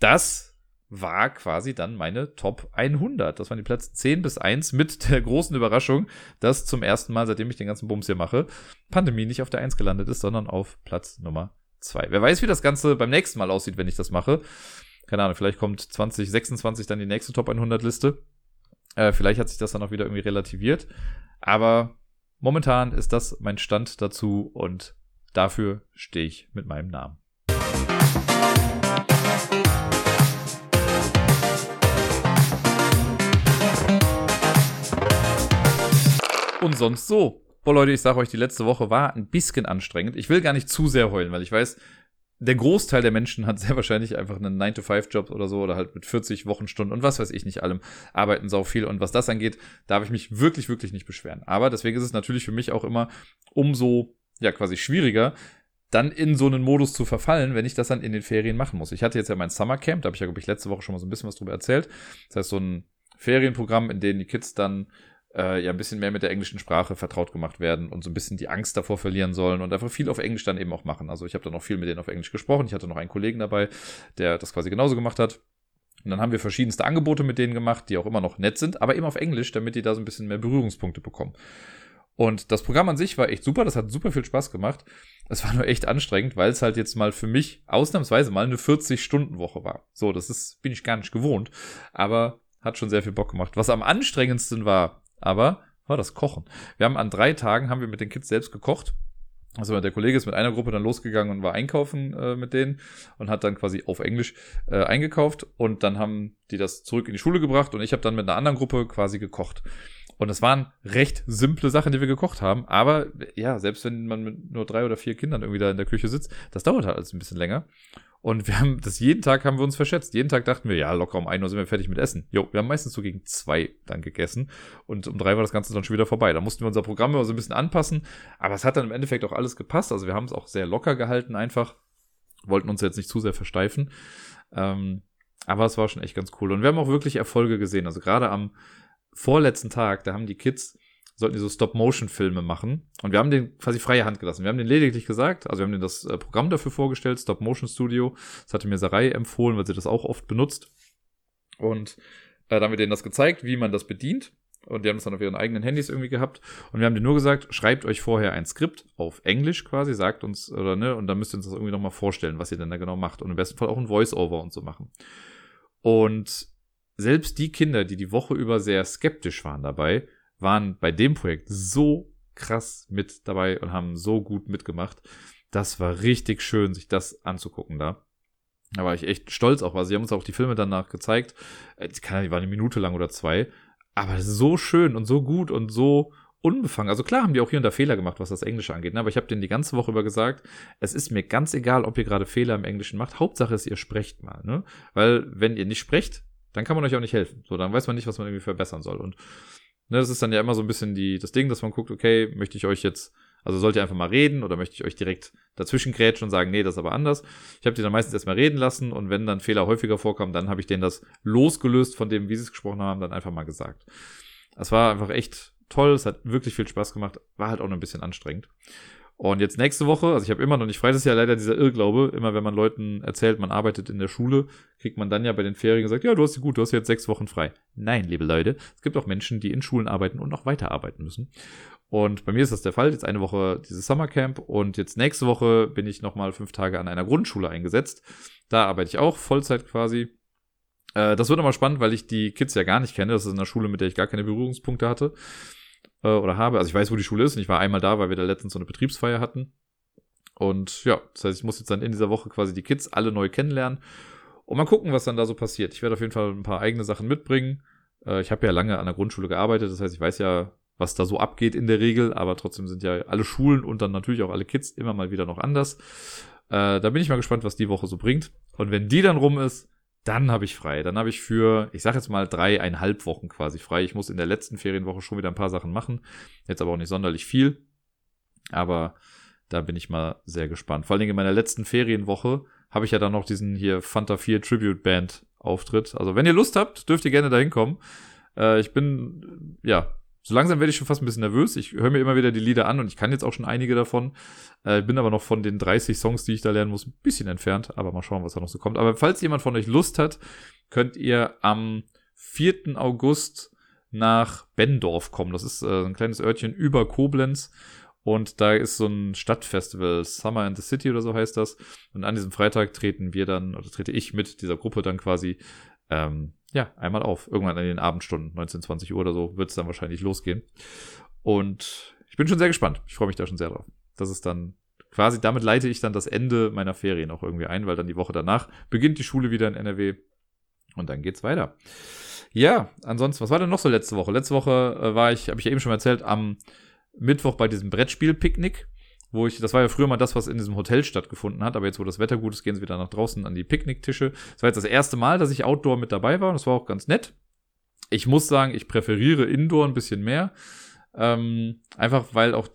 das war quasi dann meine Top 100. Das waren die Plätze 10 bis 1 mit der großen Überraschung, dass zum ersten Mal, seitdem ich den ganzen Bums hier mache, Pandemie nicht auf der 1 gelandet ist, sondern auf Platz Nummer 2. Wer weiß, wie das Ganze beim nächsten Mal aussieht, wenn ich das mache. Keine Ahnung, vielleicht kommt 2026 dann die nächste Top 100 Liste. Vielleicht hat sich das dann auch wieder irgendwie relativiert. Aber momentan ist das mein Stand dazu und dafür stehe ich mit meinem Namen. Und sonst so. Boah, Leute, ich sage euch, die letzte Woche war ein bisschen anstrengend. Ich will gar nicht zu sehr heulen, weil ich weiß, der Großteil der Menschen hat sehr wahrscheinlich einfach einen 9-to-5-Job oder so oder halt mit 40 Wochenstunden und was weiß ich nicht allem, arbeiten sau viel und was das angeht, darf ich mich wirklich, wirklich nicht beschweren. Aber deswegen ist es natürlich für mich auch immer umso, ja, quasi schwieriger, dann in so einen Modus zu verfallen, wenn ich das dann in den Ferien machen muss. Ich hatte jetzt ja mein Summercamp, da habe ich ja, glaube ich, letzte Woche schon mal so ein bisschen was drüber erzählt. Das heißt, so ein Ferienprogramm, in dem die Kids dann ja ein bisschen mehr mit der englischen Sprache vertraut gemacht werden und so ein bisschen die Angst davor verlieren sollen und einfach viel auf Englisch dann eben auch machen. Also ich habe dann auch viel mit denen auf Englisch gesprochen. Ich hatte noch einen Kollegen dabei, der das quasi genauso gemacht hat. Und dann haben wir verschiedenste Angebote mit denen gemacht, die auch immer noch nett sind, aber eben auf Englisch, damit die da so ein bisschen mehr Berührungspunkte bekommen. Und das Programm an sich war echt super, das hat super viel Spaß gemacht. Es war nur echt anstrengend, weil es halt jetzt mal für mich ausnahmsweise mal eine 40-Stunden-Woche war. So, das ist, bin ich gar nicht gewohnt, aber hat schon sehr viel Bock gemacht. Was am anstrengendsten war, aber war das Kochen. Wir haben an 3 Tagen haben wir mit den Kids selbst gekocht. Also der Kollege ist mit einer Gruppe dann losgegangen und war einkaufen mit denen und hat dann quasi auf Englisch eingekauft und dann haben die das zurück in die Schule gebracht und ich habe dann mit einer anderen Gruppe quasi gekocht. Und es waren recht simple Sachen, die wir gekocht haben, aber ja, selbst wenn man mit nur 3 oder 4 Kindern irgendwie da in der Küche sitzt, das dauert halt alles ein bisschen länger. Und wir haben das jeden Tag haben wir uns verschätzt. Jeden Tag dachten wir, ja, locker um 1 Uhr sind wir fertig mit Essen. Jo, wir haben meistens so gegen 2 dann gegessen. Und um 3 war das Ganze dann schon wieder vorbei. Da mussten wir unser Programm immer so ein bisschen anpassen. Aber es hat dann im Endeffekt auch alles gepasst. Also wir haben es auch sehr locker gehalten einfach. wollten uns jetzt nicht zu sehr versteifen. Aber es war schon echt ganz cool. Und wir haben auch wirklich Erfolge gesehen. Also gerade am vorletzten Tag, da haben die Kids, sollten die so Stop-Motion-Filme machen. Und wir haben denen quasi freie Hand gelassen. Wir haben denen lediglich gesagt, also wir haben denen das Programm dafür vorgestellt, Stop-Motion-Studio. Das hatte mir Sarai empfohlen, weil sie das auch oft benutzt. Und da haben wir denen das gezeigt, wie man das bedient. Und die haben es dann auf ihren eigenen Handys irgendwie gehabt. Und wir haben denen nur gesagt, schreibt euch vorher ein Skript auf Englisch quasi, sagt uns, oder ne, und dann müsst ihr uns das irgendwie nochmal vorstellen, was ihr denn da genau macht. Und im besten Fall auch ein Voice-Over und so machen. Und selbst die Kinder, die die Woche über sehr skeptisch waren dabei, waren bei dem Projekt so krass mit dabei und haben so gut mitgemacht. Das war richtig schön, sich das anzugucken da. Da war ich echt stolz auch. Also sie haben uns auch die Filme danach gezeigt. Die waren eine Minute lang oder zwei. Aber so schön und so gut und so unbefangen. Also klar haben die auch hier und da Fehler gemacht, was das Englische angeht. Ne? Aber ich habe denen die ganze Woche über gesagt, es ist mir ganz egal, ob ihr gerade Fehler im Englischen macht. Hauptsache ist, ihr sprecht mal. Ne? Weil wenn ihr nicht sprecht, dann kann man euch auch nicht helfen. So, dann weiß man nicht, was man irgendwie verbessern soll. Und ne, das ist dann ja immer so ein bisschen das Ding, dass man guckt, okay, möchte ich euch jetzt, also sollt ihr einfach mal reden oder möchte ich euch direkt dazwischen grätschen und sagen, nee, das ist aber anders. Ich habe die dann meistens erstmal reden lassen und wenn dann Fehler häufiger vorkamen, dann habe ich denen das losgelöst von dem, wie sie es gesprochen haben, dann einfach mal gesagt. Es war einfach echt toll, es hat wirklich viel Spaß gemacht, war halt auch noch ein bisschen anstrengend. Und jetzt nächste Woche, also ich habe immer noch nicht frei, das ist ja leider dieser Irrglaube, immer wenn man Leuten erzählt, man arbeitet in der Schule, kriegt man dann ja bei den Ferien gesagt, ja, du hast jetzt 6 Wochen frei. Nein, liebe Leute, es gibt auch Menschen, die in Schulen arbeiten und noch weiterarbeiten müssen. Und bei mir ist das der Fall, jetzt eine Woche dieses Summercamp und jetzt nächste Woche bin ich nochmal 5 Tage an einer Grundschule eingesetzt. Da arbeite ich auch, Vollzeit quasi. Das wird nochmal spannend, weil ich die Kids ja gar nicht kenne, das ist eine Schule, mit der ich gar keine Berührungspunkte hatte. Oder habe, also ich weiß, wo die Schule ist und ich war einmal da, weil wir da letztens so eine Betriebsfeier hatten und ja, das heißt, ich muss jetzt dann in dieser Woche quasi die Kids alle neu kennenlernen und mal gucken, was dann da so passiert. Ich werde auf jeden Fall ein paar eigene Sachen mitbringen. Ich habe ja lange an der Grundschule gearbeitet, das heißt, ich weiß ja, was da so abgeht in der Regel, aber trotzdem sind ja alle Schulen und dann natürlich auch alle Kids immer mal wieder noch anders. Da bin ich mal gespannt, was die Woche so bringt und wenn die dann rum ist, dann habe ich frei. Dann habe ich für, ich sage jetzt mal, 3,5 Wochen quasi frei. Ich muss in der letzten Ferienwoche schon wieder ein paar Sachen machen. Jetzt aber auch nicht sonderlich viel. Aber da bin ich mal sehr gespannt. Vor allen Dingen in meiner letzten Ferienwoche habe ich ja dann noch diesen hier Fanta 4 Tribute Band Auftritt. Also wenn ihr Lust habt, dürft ihr gerne da hinkommen. Ich bin, ja, so langsam werde ich schon fast ein bisschen nervös. Ich höre mir immer wieder die Lieder an und ich kann jetzt auch schon einige davon. Bin aber noch von den 30 Songs, die ich da lernen muss, ein bisschen entfernt. Aber mal schauen, was da noch so kommt. Aber falls jemand von euch Lust hat, könnt ihr am 4. August nach Bendorf kommen. Das ist ein kleines Örtchen über Koblenz. Und da ist so ein Stadtfestival, Summer in the City oder so heißt das. Und an diesem Freitag trete ich mit dieser Gruppe dann quasi einmal auf. Irgendwann in den Abendstunden, 19, 20 Uhr oder so, wird es dann wahrscheinlich losgehen. Und ich bin schon sehr gespannt. Ich freue mich da schon sehr drauf. Das ist dann quasi, damit leite ich dann das Ende meiner Ferien auch irgendwie ein, weil dann die Woche danach beginnt die Schule wieder in NRW und dann geht's weiter. Ja, ansonsten, was war denn noch so letzte Woche? Letzte Woche habe ich ja eben schon erzählt, am Mittwoch bei diesem Brettspiel-Picknick. Das war ja früher mal das, was in diesem Hotel stattgefunden hat, aber jetzt, wo das Wetter gut ist, gehen sie wieder nach draußen an die Picknicktische. Das war jetzt das erste Mal, dass ich Outdoor mit dabei war und das war auch ganz nett. Ich muss sagen, ich präferiere Indoor ein bisschen mehr, einfach weil auch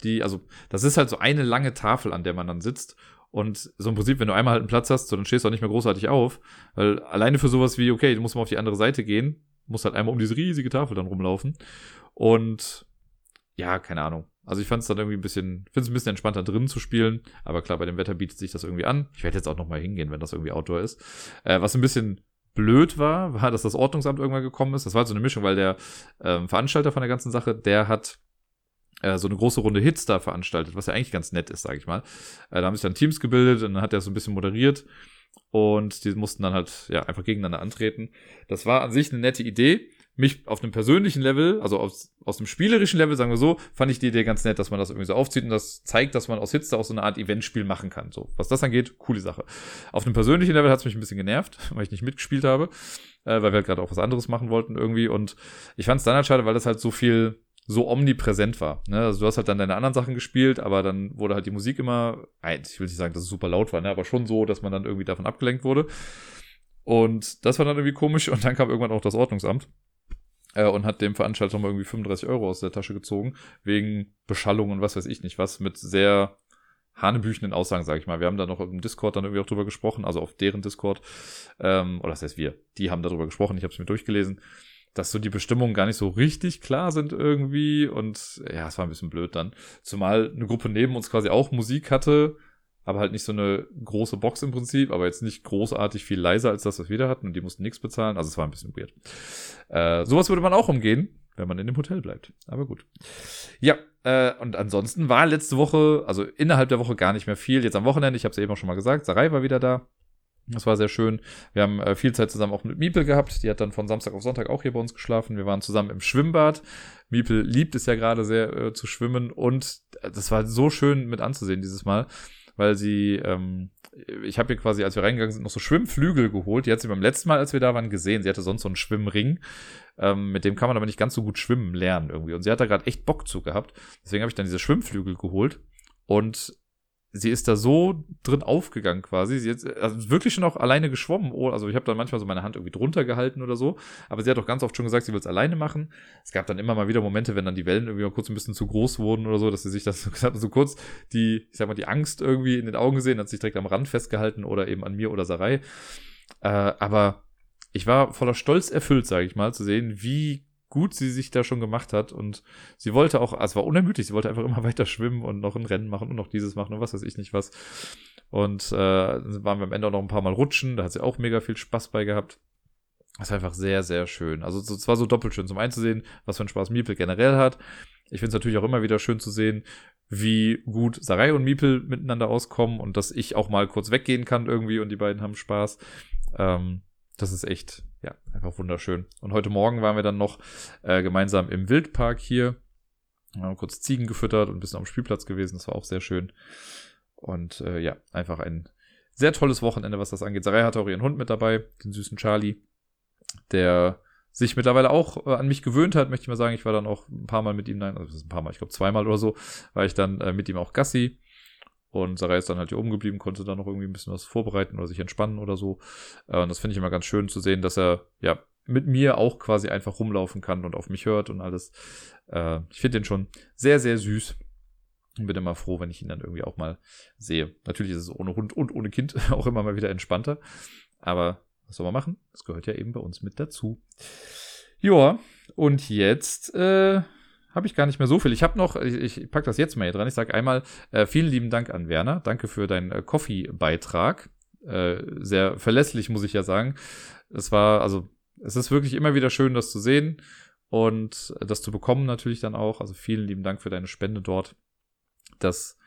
das ist halt so eine lange Tafel, an der man dann sitzt und so im Prinzip, wenn du einmal halt einen Platz hast, so, dann stehst du auch nicht mehr großartig auf, weil alleine für sowas wie, okay, du musst mal auf die andere Seite gehen, musst halt einmal um diese riesige Tafel dann rumlaufen und ja, keine Ahnung. Also ich fand es dann irgendwie ein bisschen entspannter drinnen zu spielen, aber klar, bei dem Wetter bietet sich das irgendwie an. Ich werde jetzt auch nochmal hingehen, wenn das irgendwie Outdoor ist. Was ein bisschen blöd war, dass das Ordnungsamt irgendwann gekommen ist. Das war halt so eine Mischung, weil der Veranstalter von der ganzen Sache, der hat so eine große Runde Hits da veranstaltet, was ja eigentlich ganz nett ist, sage ich mal. Da haben sich dann Teams gebildet und dann hat der so ein bisschen moderiert und die mussten dann halt ja einfach gegeneinander antreten. Das war an sich eine nette Idee. Mich auf einem persönlichen Level, also aus dem spielerischen Level, sagen wir so, fand ich die Idee ganz nett, dass man das irgendwie so aufzieht und das zeigt, dass man aus Hits da auch so eine Art Eventspiel machen kann. So, was das angeht, coole Sache. Auf einem persönlichen Level hat es mich ein bisschen genervt, weil ich nicht mitgespielt habe, weil wir halt gerade auch was anderes machen wollten irgendwie und ich fand es dann halt schade, weil das halt so omnipräsent war. Ne? Also du hast halt dann deine anderen Sachen gespielt, aber dann wurde halt die Musik immer, ich will nicht sagen, dass es super laut war, ne? Aber schon so, dass man dann irgendwie davon abgelenkt wurde und das war dann irgendwie komisch und dann kam irgendwann auch das Ordnungsamt und hat dem Veranstalter mal irgendwie 35 € aus der Tasche gezogen, wegen Beschallung und was weiß ich nicht was, mit sehr hanebüchenden Aussagen, sage ich mal. Wir haben da noch im Discord dann irgendwie auch drüber gesprochen, also auf deren Discord. Oder das heißt wir, die haben darüber gesprochen, ich habe es mir durchgelesen, dass so die Bestimmungen gar nicht so richtig klar sind irgendwie. Und ja, es war ein bisschen blöd dann. Zumal eine Gruppe neben uns quasi auch Musik hatte, aber halt nicht so eine große Box im Prinzip, aber jetzt nicht großartig viel leiser als das, was wir da hatten. Und die mussten nichts bezahlen, also es war ein bisschen weird. Sowas würde man auch umgehen, wenn man in dem Hotel bleibt. Aber gut. Ja, und ansonsten war letzte Woche, also innerhalb der Woche gar nicht mehr viel. Jetzt am Wochenende, ich habe es eben auch schon mal gesagt, Sarai war wieder da. Das war sehr schön. Wir haben viel Zeit zusammen auch mit Meeple gehabt. Die hat dann von Samstag auf Sonntag auch hier bei uns geschlafen. Wir waren zusammen im Schwimmbad. Meeple liebt es ja gerade sehr zu schwimmen. Und das war so schön mit anzusehen dieses Mal, weil sie, ich habe ihr quasi, als wir reingegangen sind, noch so Schwimmflügel geholt. Die hat sie beim letzten Mal, als wir da waren, gesehen. Sie hatte sonst so einen Schwimmring. Mit dem kann man aber nicht ganz so gut schwimmen lernen irgendwie. Und sie hat da gerade echt Bock zu gehabt. Deswegen habe ich dann diese Schwimmflügel geholt. Und sie ist da so drin aufgegangen quasi. Sie hat also wirklich schon auch alleine geschwommen. Also ich habe dann manchmal so meine Hand irgendwie drunter gehalten oder so. Aber sie hat auch ganz oft schon gesagt, sie will es alleine machen. Es gab dann immer mal wieder Momente, wenn dann die Wellen irgendwie mal kurz ein bisschen zu groß wurden oder so, dass sie sich das so kurz die, ich sag mal, die Angst irgendwie in den Augen gesehen, hat sich direkt am Rand festgehalten oder eben an mir oder Sarai. Aber ich war voller Stolz erfüllt, sage ich mal, zu sehen, wie gut sie sich da schon gemacht hat, und sie wollte auch, also es war unermüdlich, sie wollte einfach immer weiter schwimmen und noch ein Rennen machen und noch dieses machen und was weiß ich nicht was, und waren wir am Ende auch noch ein paar Mal rutschen, da hat sie auch mega viel Spaß bei gehabt. Das war einfach sehr, sehr schön, also es war so doppelt schön, zum einen zu sehen, was für einen Spaß Meeple generell hat. Ich finde es natürlich auch immer wieder schön zu sehen, wie gut Sarai und Meeple miteinander auskommen und dass ich auch mal kurz weggehen kann irgendwie und die beiden haben Spaß. Das ist echt, ja, einfach wunderschön. Und heute Morgen waren wir dann noch gemeinsam im Wildpark hier. Wir haben kurz Ziegen gefüttert und ein bisschen am Spielplatz gewesen. Das war auch sehr schön. Und ja, einfach ein sehr tolles Wochenende, was das angeht. Sarai hatte auch ihren Hund mit dabei, den süßen Charlie, der sich mittlerweile auch an mich gewöhnt hat, möchte ich mal sagen. Ich war dann auch ein paar Mal mit ihm, ich glaube zweimal oder so, war ich dann mit ihm auch Gassi. Und Sarai ist dann halt hier oben geblieben, konnte dann noch irgendwie ein bisschen was vorbereiten oder sich entspannen oder so. Und das finde ich immer ganz schön zu sehen, dass er ja mit mir auch quasi einfach rumlaufen kann und auf mich hört und alles. Ich finde den schon sehr, sehr süß. Und bin immer froh, wenn ich ihn dann irgendwie auch mal sehe. Natürlich ist es ohne Hund und ohne Kind auch immer mal wieder entspannter. Aber was soll man machen? Das gehört ja eben bei uns mit dazu. Joa, und jetzt habe ich gar nicht mehr so viel. Ich habe noch, ich packe das jetzt mal hier dran. Ich sage einmal vielen lieben Dank an Werner. Danke für deinen Coffee-Beitrag. Sehr verlässlich, muss ich ja sagen. Es ist wirklich immer wieder schön, das zu sehen und das zu bekommen natürlich dann auch. Also vielen lieben Dank für deine Spende dort. Das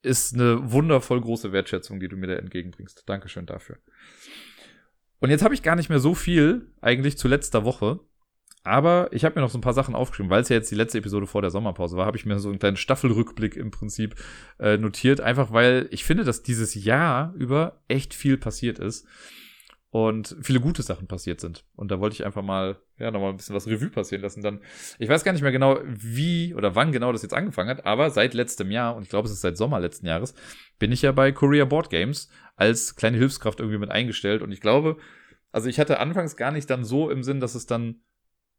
ist eine wundervoll große Wertschätzung, die du mir da entgegenbringst. Dankeschön dafür. Und jetzt habe ich gar nicht mehr so viel eigentlich zu letzter Woche. Aber ich habe mir noch so ein paar Sachen aufgeschrieben, weil es ja jetzt die letzte Episode vor der Sommerpause war, habe ich mir so einen kleinen Staffelrückblick im Prinzip notiert. Einfach weil ich finde, dass dieses Jahr über echt viel passiert ist und viele gute Sachen passiert sind. Und da wollte ich einfach mal, ja, nochmal ein bisschen was Revue passieren lassen. Dann, ich weiß gar nicht mehr genau, wie oder wann genau das jetzt angefangen hat, aber seit letztem Jahr, und ich glaube, es ist seit Sommer letzten Jahres, bin ich ja bei Korea Board Games als kleine Hilfskraft irgendwie mit eingestellt. Und ich glaube, also ich hatte anfangs gar nicht dann so im Sinn, dass es dann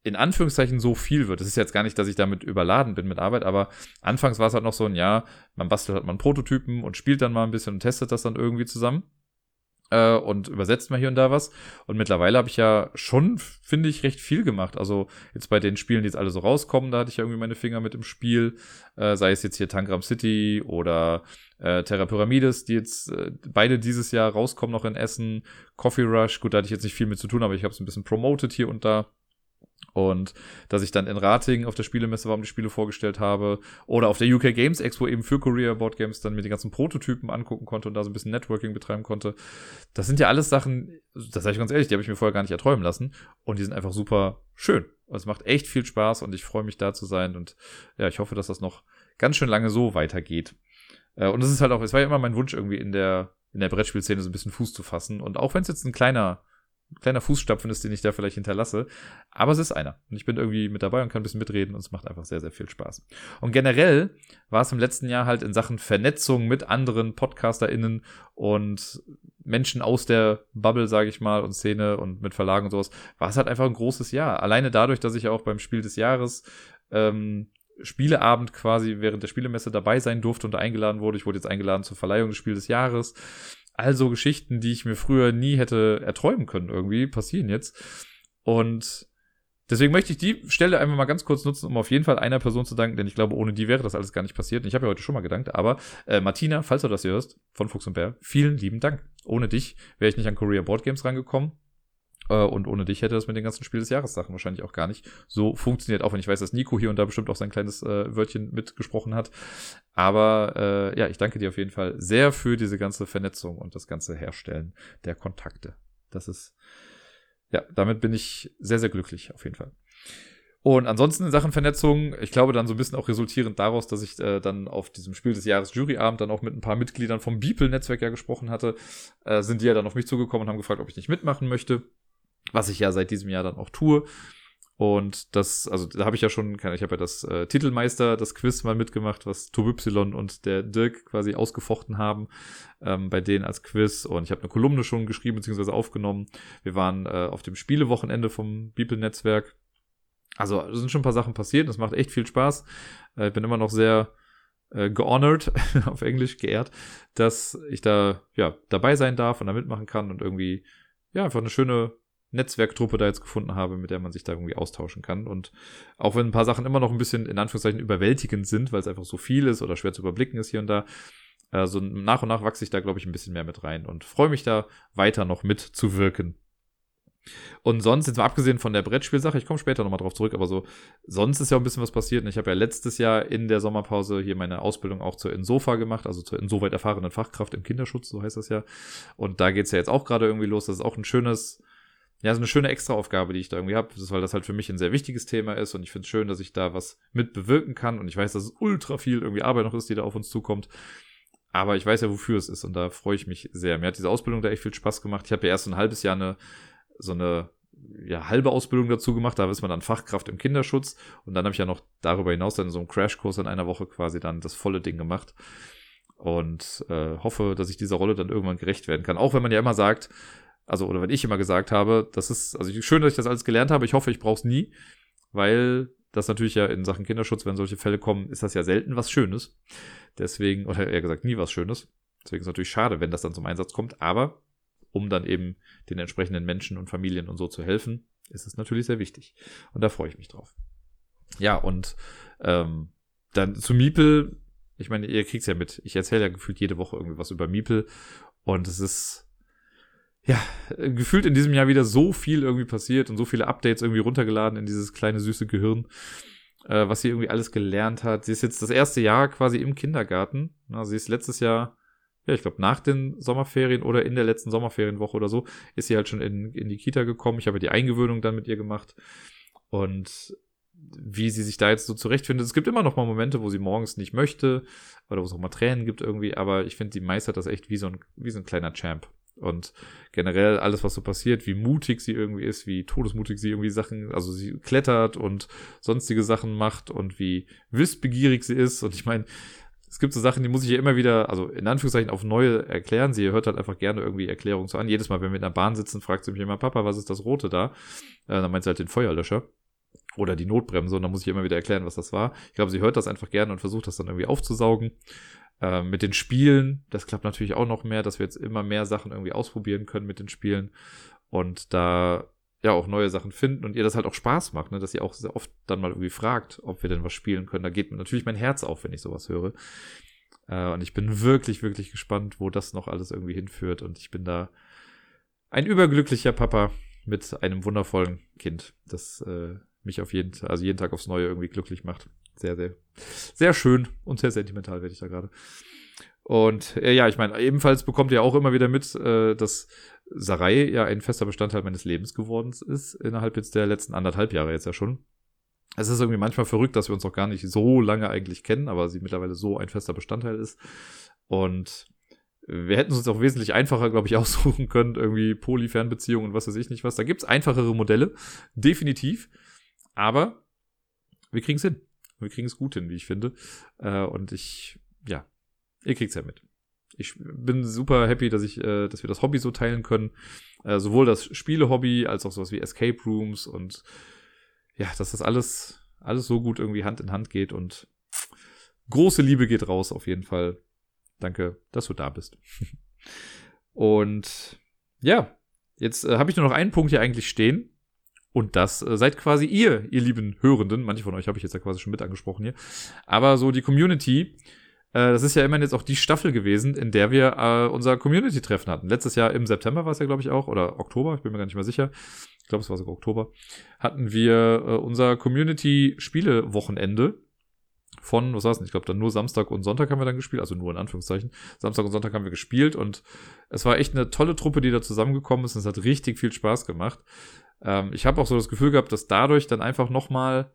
in Anführungszeichen so viel wird. Es ist jetzt gar nicht, dass ich damit überladen bin mit Arbeit, aber anfangs war es halt noch so ein Jahr, man bastelt halt mal einen Prototypen und spielt dann mal ein bisschen und testet das dann irgendwie zusammen und übersetzt mal hier und da was. Und mittlerweile habe ich ja schon, finde ich, recht viel gemacht. Also jetzt bei den Spielen, die jetzt alle so rauskommen, da hatte ich ja irgendwie meine Finger mit im Spiel, sei es jetzt hier Tangram City oder Terra Pyramides, die jetzt beide dieses Jahr rauskommen noch in Essen, Coffee Rush, gut, da hatte ich jetzt nicht viel mit zu tun, aber ich habe es ein bisschen promoted hier und da. Und dass ich dann in Ratingen auf der Spielemesse war und die Spiele vorgestellt habe. Oder auf der UK Games Expo eben für Korea Board Games dann mir die ganzen Prototypen angucken konnte und da so ein bisschen Networking betreiben konnte. Das sind ja alles Sachen, das sage ich ganz ehrlich, die habe ich mir vorher gar nicht erträumen lassen. Und die sind einfach super schön. Und es macht echt viel Spaß und ich freue mich, da zu sein. Und ja, ich hoffe, dass das noch ganz schön lange so weitergeht. Und es ist halt auch, es war ja immer mein Wunsch, irgendwie in der Brettspielszene so ein bisschen Fuß zu fassen. Und auch wenn es jetzt ein kleiner Fußstapfen ist, den ich da vielleicht hinterlasse. Aber es ist einer. Und ich bin irgendwie mit dabei und kann ein bisschen mitreden und es macht einfach sehr, sehr viel Spaß. Und generell war es im letzten Jahr halt in Sachen Vernetzung mit anderen PodcasterInnen und Menschen aus der Bubble, sage ich mal, und Szene und mit Verlagen und sowas, war es halt einfach ein großes Jahr. Alleine dadurch, dass ich ja auch beim Spiel des Jahres Spieleabend quasi während der Spielemesse dabei sein durfte und eingeladen wurde. Ich wurde jetzt eingeladen zur Verleihung des Spiel des Jahres. All so Geschichten, die ich mir früher nie hätte erträumen können irgendwie, passieren jetzt. Und deswegen möchte ich die Stelle einfach mal ganz kurz nutzen, um auf jeden Fall einer Person zu danken, denn ich glaube, ohne die wäre das alles gar nicht passiert. Und ich habe ja heute schon mal gedankt, aber Martina, falls du das hörst, von Fuchs und Bär, vielen lieben Dank. Ohne dich wäre ich nicht an Korea Board Games rangekommen. Und ohne dich hätte das mit den ganzen Spiel des Jahres Sachen wahrscheinlich auch gar nicht so funktioniert. Auch wenn ich weiß, dass Nico hier und da bestimmt auch sein kleines Wörtchen mitgesprochen hat. Aber ja, ich danke dir auf jeden Fall sehr für diese ganze Vernetzung und das ganze Herstellen der Kontakte. Das ist, ja, damit bin ich sehr, sehr glücklich auf jeden Fall. Und ansonsten in Sachen Vernetzung, ich glaube dann so ein bisschen auch resultierend daraus, dass ich dann auf diesem Spiel des Jahres Juryabend dann auch mit ein paar Mitgliedern vom Beeple-Netzwerk ja gesprochen hatte, sind die ja dann auf mich zugekommen und haben gefragt, ob ich nicht mitmachen möchte. Was ich ja seit diesem Jahr dann auch tue. Und das, also da habe ich ja schon, ich habe ja das Titelmeister, das Quiz mal mitgemacht, was Tobi Y und der Dirk quasi ausgefochten haben, bei denen als Quiz. Und ich habe eine Kolumne schon geschrieben bzw. aufgenommen. Wir waren auf dem Spielewochenende vom Beeple-Netzwerk. Also da sind schon ein paar Sachen passiert. Das macht echt viel Spaß. Ich bin immer noch sehr gehonored, auf Englisch geehrt, dass ich da ja dabei sein darf und da mitmachen kann und irgendwie ja einfach eine schöne Netzwerktruppe da jetzt gefunden habe, mit der man sich da irgendwie austauschen kann. Und auch wenn ein paar Sachen immer noch ein bisschen, in Anführungszeichen, überwältigend sind, weil es einfach so viel ist oder schwer zu überblicken ist hier und da, also nach und nach wachse ich da, glaube ich, ein bisschen mehr mit rein und freue mich da weiter noch mitzuwirken. Und sonst, jetzt mal abgesehen von der Brettspielsache, ich komme später nochmal drauf zurück, aber so, sonst ist ja auch ein bisschen was passiert. Und ich habe ja letztes Jahr in der Sommerpause hier meine Ausbildung auch zur Insofa gemacht, also zur insoweit erfahrenen Fachkraft im Kinderschutz, so heißt das ja. Und da geht es ja jetzt auch gerade irgendwie los. Das ist auch ein schönes, ja, so eine schöne Extraaufgabe, die ich da irgendwie habe, weil das halt für mich ein sehr wichtiges Thema ist und ich finde es schön, dass ich da was mit bewirken kann und ich weiß, dass es ultra viel irgendwie Arbeit noch ist, die da auf uns zukommt, aber ich weiß ja, wofür es ist und da freue ich mich sehr. Mir hat diese Ausbildung da echt viel Spaß gemacht. Ich habe ja erst ein halbes Jahr eine halbe Ausbildung dazu gemacht, da ist man dann Fachkraft im Kinderschutz und dann habe ich ja noch darüber hinaus dann in so einem Crashkurs in einer Woche quasi dann das volle Ding gemacht. Und hoffe, dass ich dieser Rolle dann irgendwann gerecht werden kann, auch wenn man ja immer sagt, wenn ich immer gesagt habe, das ist, also schön, dass ich das alles gelernt habe, ich hoffe, ich brauche es nie, weil das natürlich ja in Sachen Kinderschutz, wenn solche Fälle kommen, ist das ja selten was Schönes, deswegen, oder eher gesagt, nie was Schönes, deswegen ist es natürlich schade, wenn das dann zum Einsatz kommt, aber um dann eben den entsprechenden Menschen und Familien und so zu helfen, ist es natürlich sehr wichtig und da freue ich mich drauf. Ja, und dann zu Meeple, ich meine, ihr kriegt es ja mit, ich erzähle ja gefühlt jede Woche irgendwie was über Meeple und es ist ja, gefühlt in diesem Jahr wieder so viel irgendwie passiert und so viele Updates irgendwie runtergeladen in dieses kleine süße Gehirn, was sie irgendwie alles gelernt hat. Sie ist jetzt das erste Jahr quasi im Kindergarten. Na, sie ist letztes Jahr, ja, ich glaube nach den Sommerferien oder in der letzten Sommerferienwoche oder so, ist sie halt schon in die Kita gekommen. Ich habe die Eingewöhnung dann mit ihr gemacht und wie sie sich da jetzt so zurechtfindet. Es gibt immer noch mal Momente, wo sie morgens nicht möchte oder wo es auch mal Tränen gibt irgendwie, aber ich finde, sie meistert das echt wie so ein kleiner Champ. Und generell alles, was so passiert, wie mutig sie irgendwie ist, wie todesmutig sie irgendwie Sachen, also sie klettert und sonstige Sachen macht und wie wissbegierig sie ist. Und ich meine, es gibt so Sachen, die muss ich ihr immer wieder, also in Anführungszeichen, auf neue erklären. Sie hört halt einfach gerne irgendwie Erklärungen so an. Jedes Mal, wenn wir in der Bahn sitzen, fragt sie mich immer, Papa, was ist das Rote da? Dann meint sie halt den Feuerlöscher oder die Notbremse. Und dann muss ich ihr immer wieder erklären, was das war. Ich glaube, sie hört das einfach gerne und versucht das dann irgendwie aufzusaugen. Mit den Spielen, das klappt natürlich auch noch mehr, dass wir jetzt immer mehr Sachen irgendwie ausprobieren können mit den Spielen und da ja auch neue Sachen finden und ihr das halt auch Spaß macht, ne? Dass ihr auch sehr oft dann mal irgendwie fragt, ob wir denn was spielen können. Da geht mir natürlich mein Herz auf, wenn ich sowas höre. Und ich bin wirklich, wirklich gespannt, wo das noch alles irgendwie hinführt und ich bin da ein überglücklicher Papa mit einem wundervollen Kind, das mich auf jeden Tag aufs Neue irgendwie glücklich macht. Sehr, sehr, sehr schön und sehr sentimental werde ich da gerade. Und ja, ich meine, ebenfalls bekommt ihr auch immer wieder mit, dass Sarai ja ein fester Bestandteil meines Lebens geworden ist, innerhalb jetzt der letzten 1,5 Jahre jetzt ja schon. Es ist irgendwie manchmal verrückt, dass wir uns noch gar nicht so lange eigentlich kennen, aber sie mittlerweile so ein fester Bestandteil ist. Und wir hätten es uns auch wesentlich einfacher, glaube ich, aussuchen können, irgendwie Poly-Fernbeziehungen und was weiß ich nicht was. Da gibt es einfachere Modelle, definitiv, aber wir kriegen es hin. Wir kriegen es gut hin, wie ich finde. Und ihr kriegt es ja mit. Ich bin super happy, dass wir das Hobby so teilen können. Sowohl das Spiele-Hobby als auch sowas wie Escape Rooms und ja, dass das alles alles so gut irgendwie Hand in Hand geht und große Liebe geht raus auf jeden Fall. Danke, dass du da bist. Und ja, jetzt habe ich nur noch einen Punkt hier eigentlich stehen. Und das seid quasi ihr lieben Hörenden. Manche von euch habe ich jetzt ja quasi schon mit angesprochen hier. Aber so die Community, das ist ja immerhin jetzt auch die Staffel gewesen, in der wir unser Community-Treffen hatten. Letztes Jahr im September war es ja, glaube ich, auch. Oder Oktober, ich bin mir gar nicht mehr sicher. Ich glaube, es war sogar Oktober. Hatten wir unser Community-Spiele-Wochenende von, was war's denn? Ich glaube, dann nur Samstag und Sonntag haben wir dann gespielt. Also nur in Anführungszeichen. Samstag und Sonntag haben wir gespielt. Und es war echt eine tolle Truppe, die da zusammengekommen ist. Und es hat richtig viel Spaß gemacht. Ich habe auch so das Gefühl gehabt, dass dadurch dann einfach nochmal,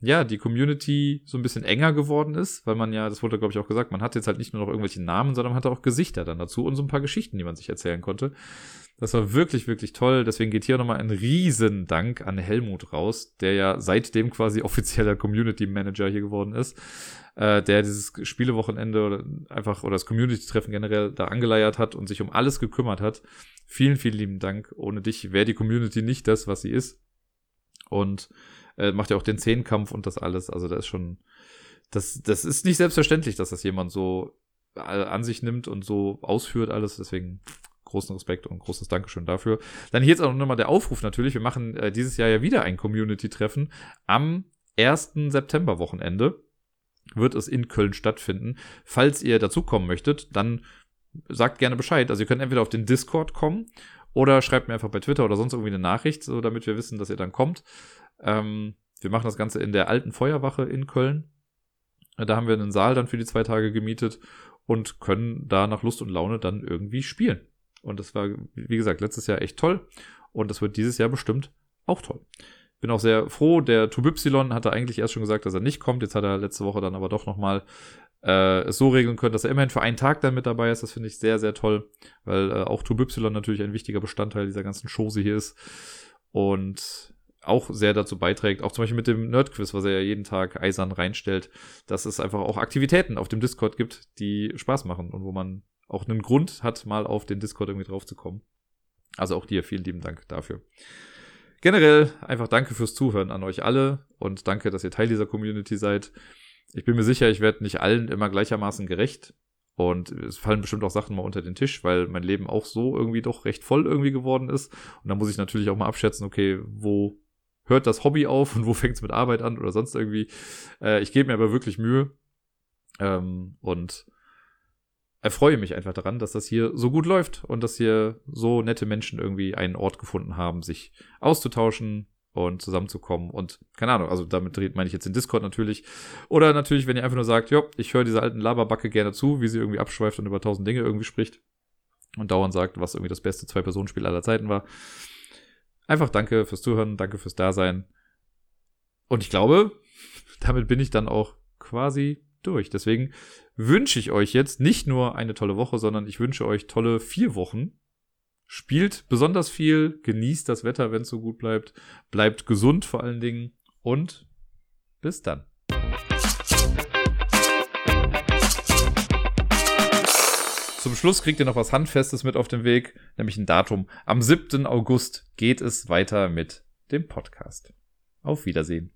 ja, die Community so ein bisschen enger geworden ist, weil man ja, das wurde, glaube ich, auch gesagt, man hat jetzt halt nicht nur noch irgendwelche Namen, sondern man hatte auch Gesichter dann dazu und so ein paar Geschichten, die man sich erzählen konnte. Das war wirklich, wirklich toll. Deswegen geht hier nochmal ein riesen Dank an Helmut raus, der ja seitdem quasi offizieller Community Manager hier geworden ist, der dieses Spielewochenende oder das Community-Treffen generell da angeleiert hat und sich um alles gekümmert hat. Vielen, vielen lieben Dank. Ohne dich wäre die Community nicht das, was sie ist. Und macht ja auch den Zehnkampf und das alles. Also da ist schon, das ist nicht selbstverständlich, dass das jemand so an sich nimmt und so ausführt alles. Deswegen großen Respekt und großes Dankeschön dafür. Dann hier jetzt auch nochmal der Aufruf natürlich. Wir machen dieses Jahr ja wieder ein Community-Treffen. Am 1. September-Wochenende wird es in Köln stattfinden. Falls ihr dazukommen möchtet, dann sagt gerne Bescheid. Also ihr könnt entweder auf den Discord kommen oder schreibt mir einfach bei Twitter oder sonst irgendwie eine Nachricht, so damit wir wissen, dass ihr dann kommt. Wir machen das Ganze in der alten Feuerwache in Köln. Da haben wir einen Saal dann für die 2 Tage gemietet und können da nach Lust und Laune dann irgendwie spielen. Und das war, wie gesagt, letztes Jahr echt toll. Und das wird dieses Jahr bestimmt auch toll. Bin auch sehr froh. Der Tubypsilon hatte eigentlich erst schon gesagt, dass er nicht kommt. Jetzt hat er letzte Woche dann aber doch nochmal es so regeln können, dass er immerhin für einen Tag dann mit dabei ist. Das finde ich sehr, sehr toll. Weil auch Tubypsilon natürlich ein wichtiger Bestandteil dieser ganzen Chose hier ist. Und auch sehr dazu beiträgt, auch zum Beispiel mit dem Nerdquiz, was er ja jeden Tag eisern reinstellt, dass es einfach auch Aktivitäten auf dem Discord gibt, die Spaß machen und wo man auch einen Grund hat, mal auf den Discord irgendwie drauf zu kommen. Also auch dir vielen lieben Dank dafür. Generell einfach danke fürs Zuhören an euch alle und danke, dass ihr Teil dieser Community seid. Ich bin mir sicher, ich werde nicht allen immer gleichermaßen gerecht und es fallen bestimmt auch Sachen mal unter den Tisch, weil mein Leben auch so irgendwie doch recht voll irgendwie geworden ist und da muss ich natürlich auch mal abschätzen, okay, wo hört das Hobby auf und wo fängt es mit Arbeit an oder sonst irgendwie. Ich gebe mir aber wirklich Mühe und erfreue mich einfach daran, dass das hier so gut läuft und dass hier so nette Menschen irgendwie einen Ort gefunden haben, sich auszutauschen und zusammenzukommen und keine Ahnung, also damit meine ich jetzt den Discord natürlich oder natürlich, wenn ihr einfach nur sagt, jo, ich höre dieser alten Laberbacke gerne zu, wie sie irgendwie abschweift und über 1000 Dinge irgendwie spricht und dauernd sagt, was irgendwie das beste 2-Personen-Spiel aller Zeiten war. Einfach danke fürs Zuhören, danke fürs Dasein. Und ich glaube, damit bin ich dann auch quasi durch. Deswegen wünsche ich euch jetzt nicht nur eine tolle Woche, sondern ich wünsche euch tolle 4 Wochen. Spielt besonders viel, genießt das Wetter, wenn es so gut bleibt. Bleibt gesund vor allen Dingen und bis dann. Zum Schluss kriegt ihr noch was Handfestes mit auf den Weg, nämlich ein Datum. Am 7. August geht es weiter mit dem Podcast. Auf Wiedersehen.